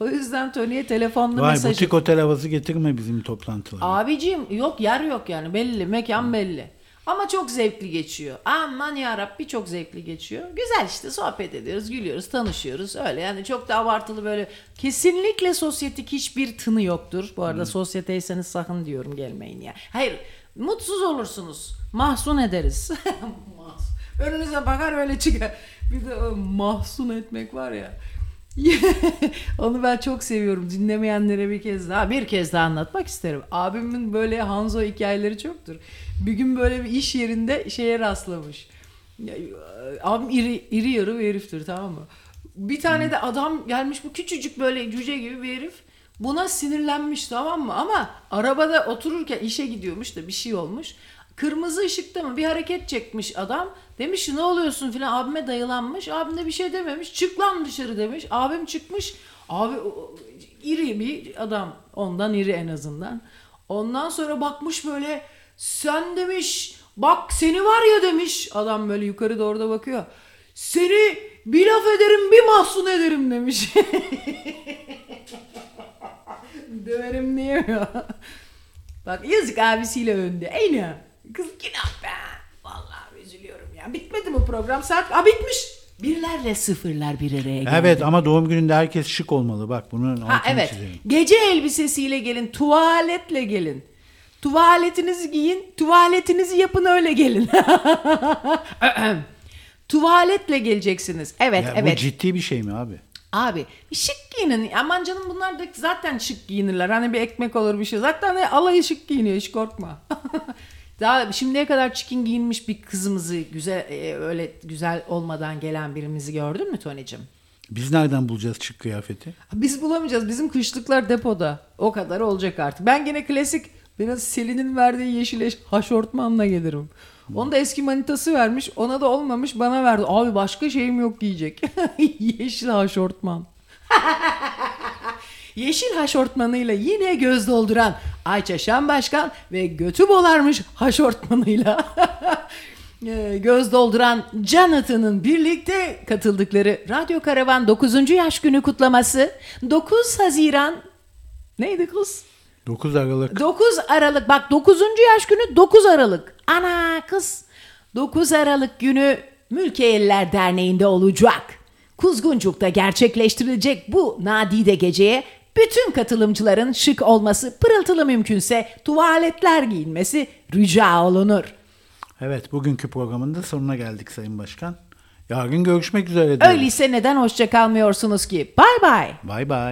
O yüzden Tony'ye telefonla mesaj. Butik otel havası getirme bizim toplantılara. Abicim yok, yer yok yani, belli mekan belli. Ama çok zevkli geçiyor. Aman yarabbi çok zevkli geçiyor. Güzel işte, sohbet ediyoruz, gülüyoruz, tanışıyoruz öyle yani, çok da abartılı böyle. Kesinlikle sosyetik hiçbir tını yoktur. Bu arada sosyeteyseniz sakın diyorum gelmeyin ya. Hayır, mutsuz olursunuz. Mahzun ederiz. Önünüze bakar böyle çıkar. Bir de mahzun etmek var ya. Onu ben çok seviyorum. Dinlemeyenlere bir kez daha anlatmak isterim. Abimin böyle Hanzo hikayeleri çoktur. Bir gün böyle bir iş yerinde şeye rastlamış. Ya, abim iri yarı bir heriftir, tamam mı? Bir tane de adam gelmiş, bu küçücük böyle cüce gibi bir herif. Buna sinirlenmiş, tamam mı? Ama arabada otururken işe gidiyormuş da bir şey olmuş. Kırmızı ışıkta mı bir hareket çekmiş adam. Demiş ne oluyorsun filan, abime dayılanmış. Abim de bir şey dememiş. Çık lan dışarı demiş. Abim çıkmış. Abi iri bir adam. Ondan iri en azından. Ondan sonra bakmış böyle, sen demiş, bak seni var ya demiş. Adam böyle yukarı doğru da bakıyor. Seni bir laf ederim bir mahzun ederim demiş. Döverim diyemiyor. Bak yazık abisiyle önde. Aynı. Kız günah be. Vallahi üzülüyorum ya. Bitmedi mi program? Saat bitmiş. Birlerle sıfırlar bir araya geldi. Evet ama doğum gününde herkes şık olmalı. Bak bunun altını evet. çizelim. Gece elbisesiyle gelin. Tuvaletle gelin. Tuvaletinizi giyin. Tuvaletinizi yapın öyle gelin. Tuvaletle geleceksiniz. Evet ya, evet. Bu ciddi bir şey mi abi? Abi şık giyinin. Aman canım bunlar da zaten şık giyinirler. Hani bir ekmek olur bir şey. Zaten alayı şık giyiniyor. Hiç korkma. Daha şimdiye kadar çirkin giyinmiş bir kızımızı güzel öyle güzel olmadan gelen birimizi gördün mü Tony'cim? Biz nereden bulacağız şık kıyafeti? Biz bulamayacağız. Bizim kışlıklar depoda. O kadar olacak artık. Ben gene klasik biraz Selin'in verdiği yeşil haşortmanla gelirim. Onu da eski manitası vermiş. Ona da olmamış, bana verdi. Abi başka şeyim yok giyecek. Yeşil haşortman. Yeşil haşortmanıyla yine göz dolduran Ayça Şen Başkan ve götü bolarmış haşortmanıyla göz dolduran Jonathan'ın birlikte katıldıkları Radyo Karavan 9. Yaş Günü kutlaması 9 Haziran neydi kız? 9 Aralık. 9 Aralık. Bak 9. yaş günü 9 Aralık. Ana kız. 9 Aralık günü Mülkiyeliler Derneği'nde olacak. Kuzguncuk'ta gerçekleştirilecek bu nadide geceye bütün katılımcıların şık olması, pırıltılı mümkünse tuvaletler giyinmesi rica olunur. Evet, bugünkü programın da sonuna geldik Sayın Başkan. Yarın görüşmek üzere diyorum. Öyleyse neden hoşça kalmıyorsunuz ki? Bay bay. Bay bay.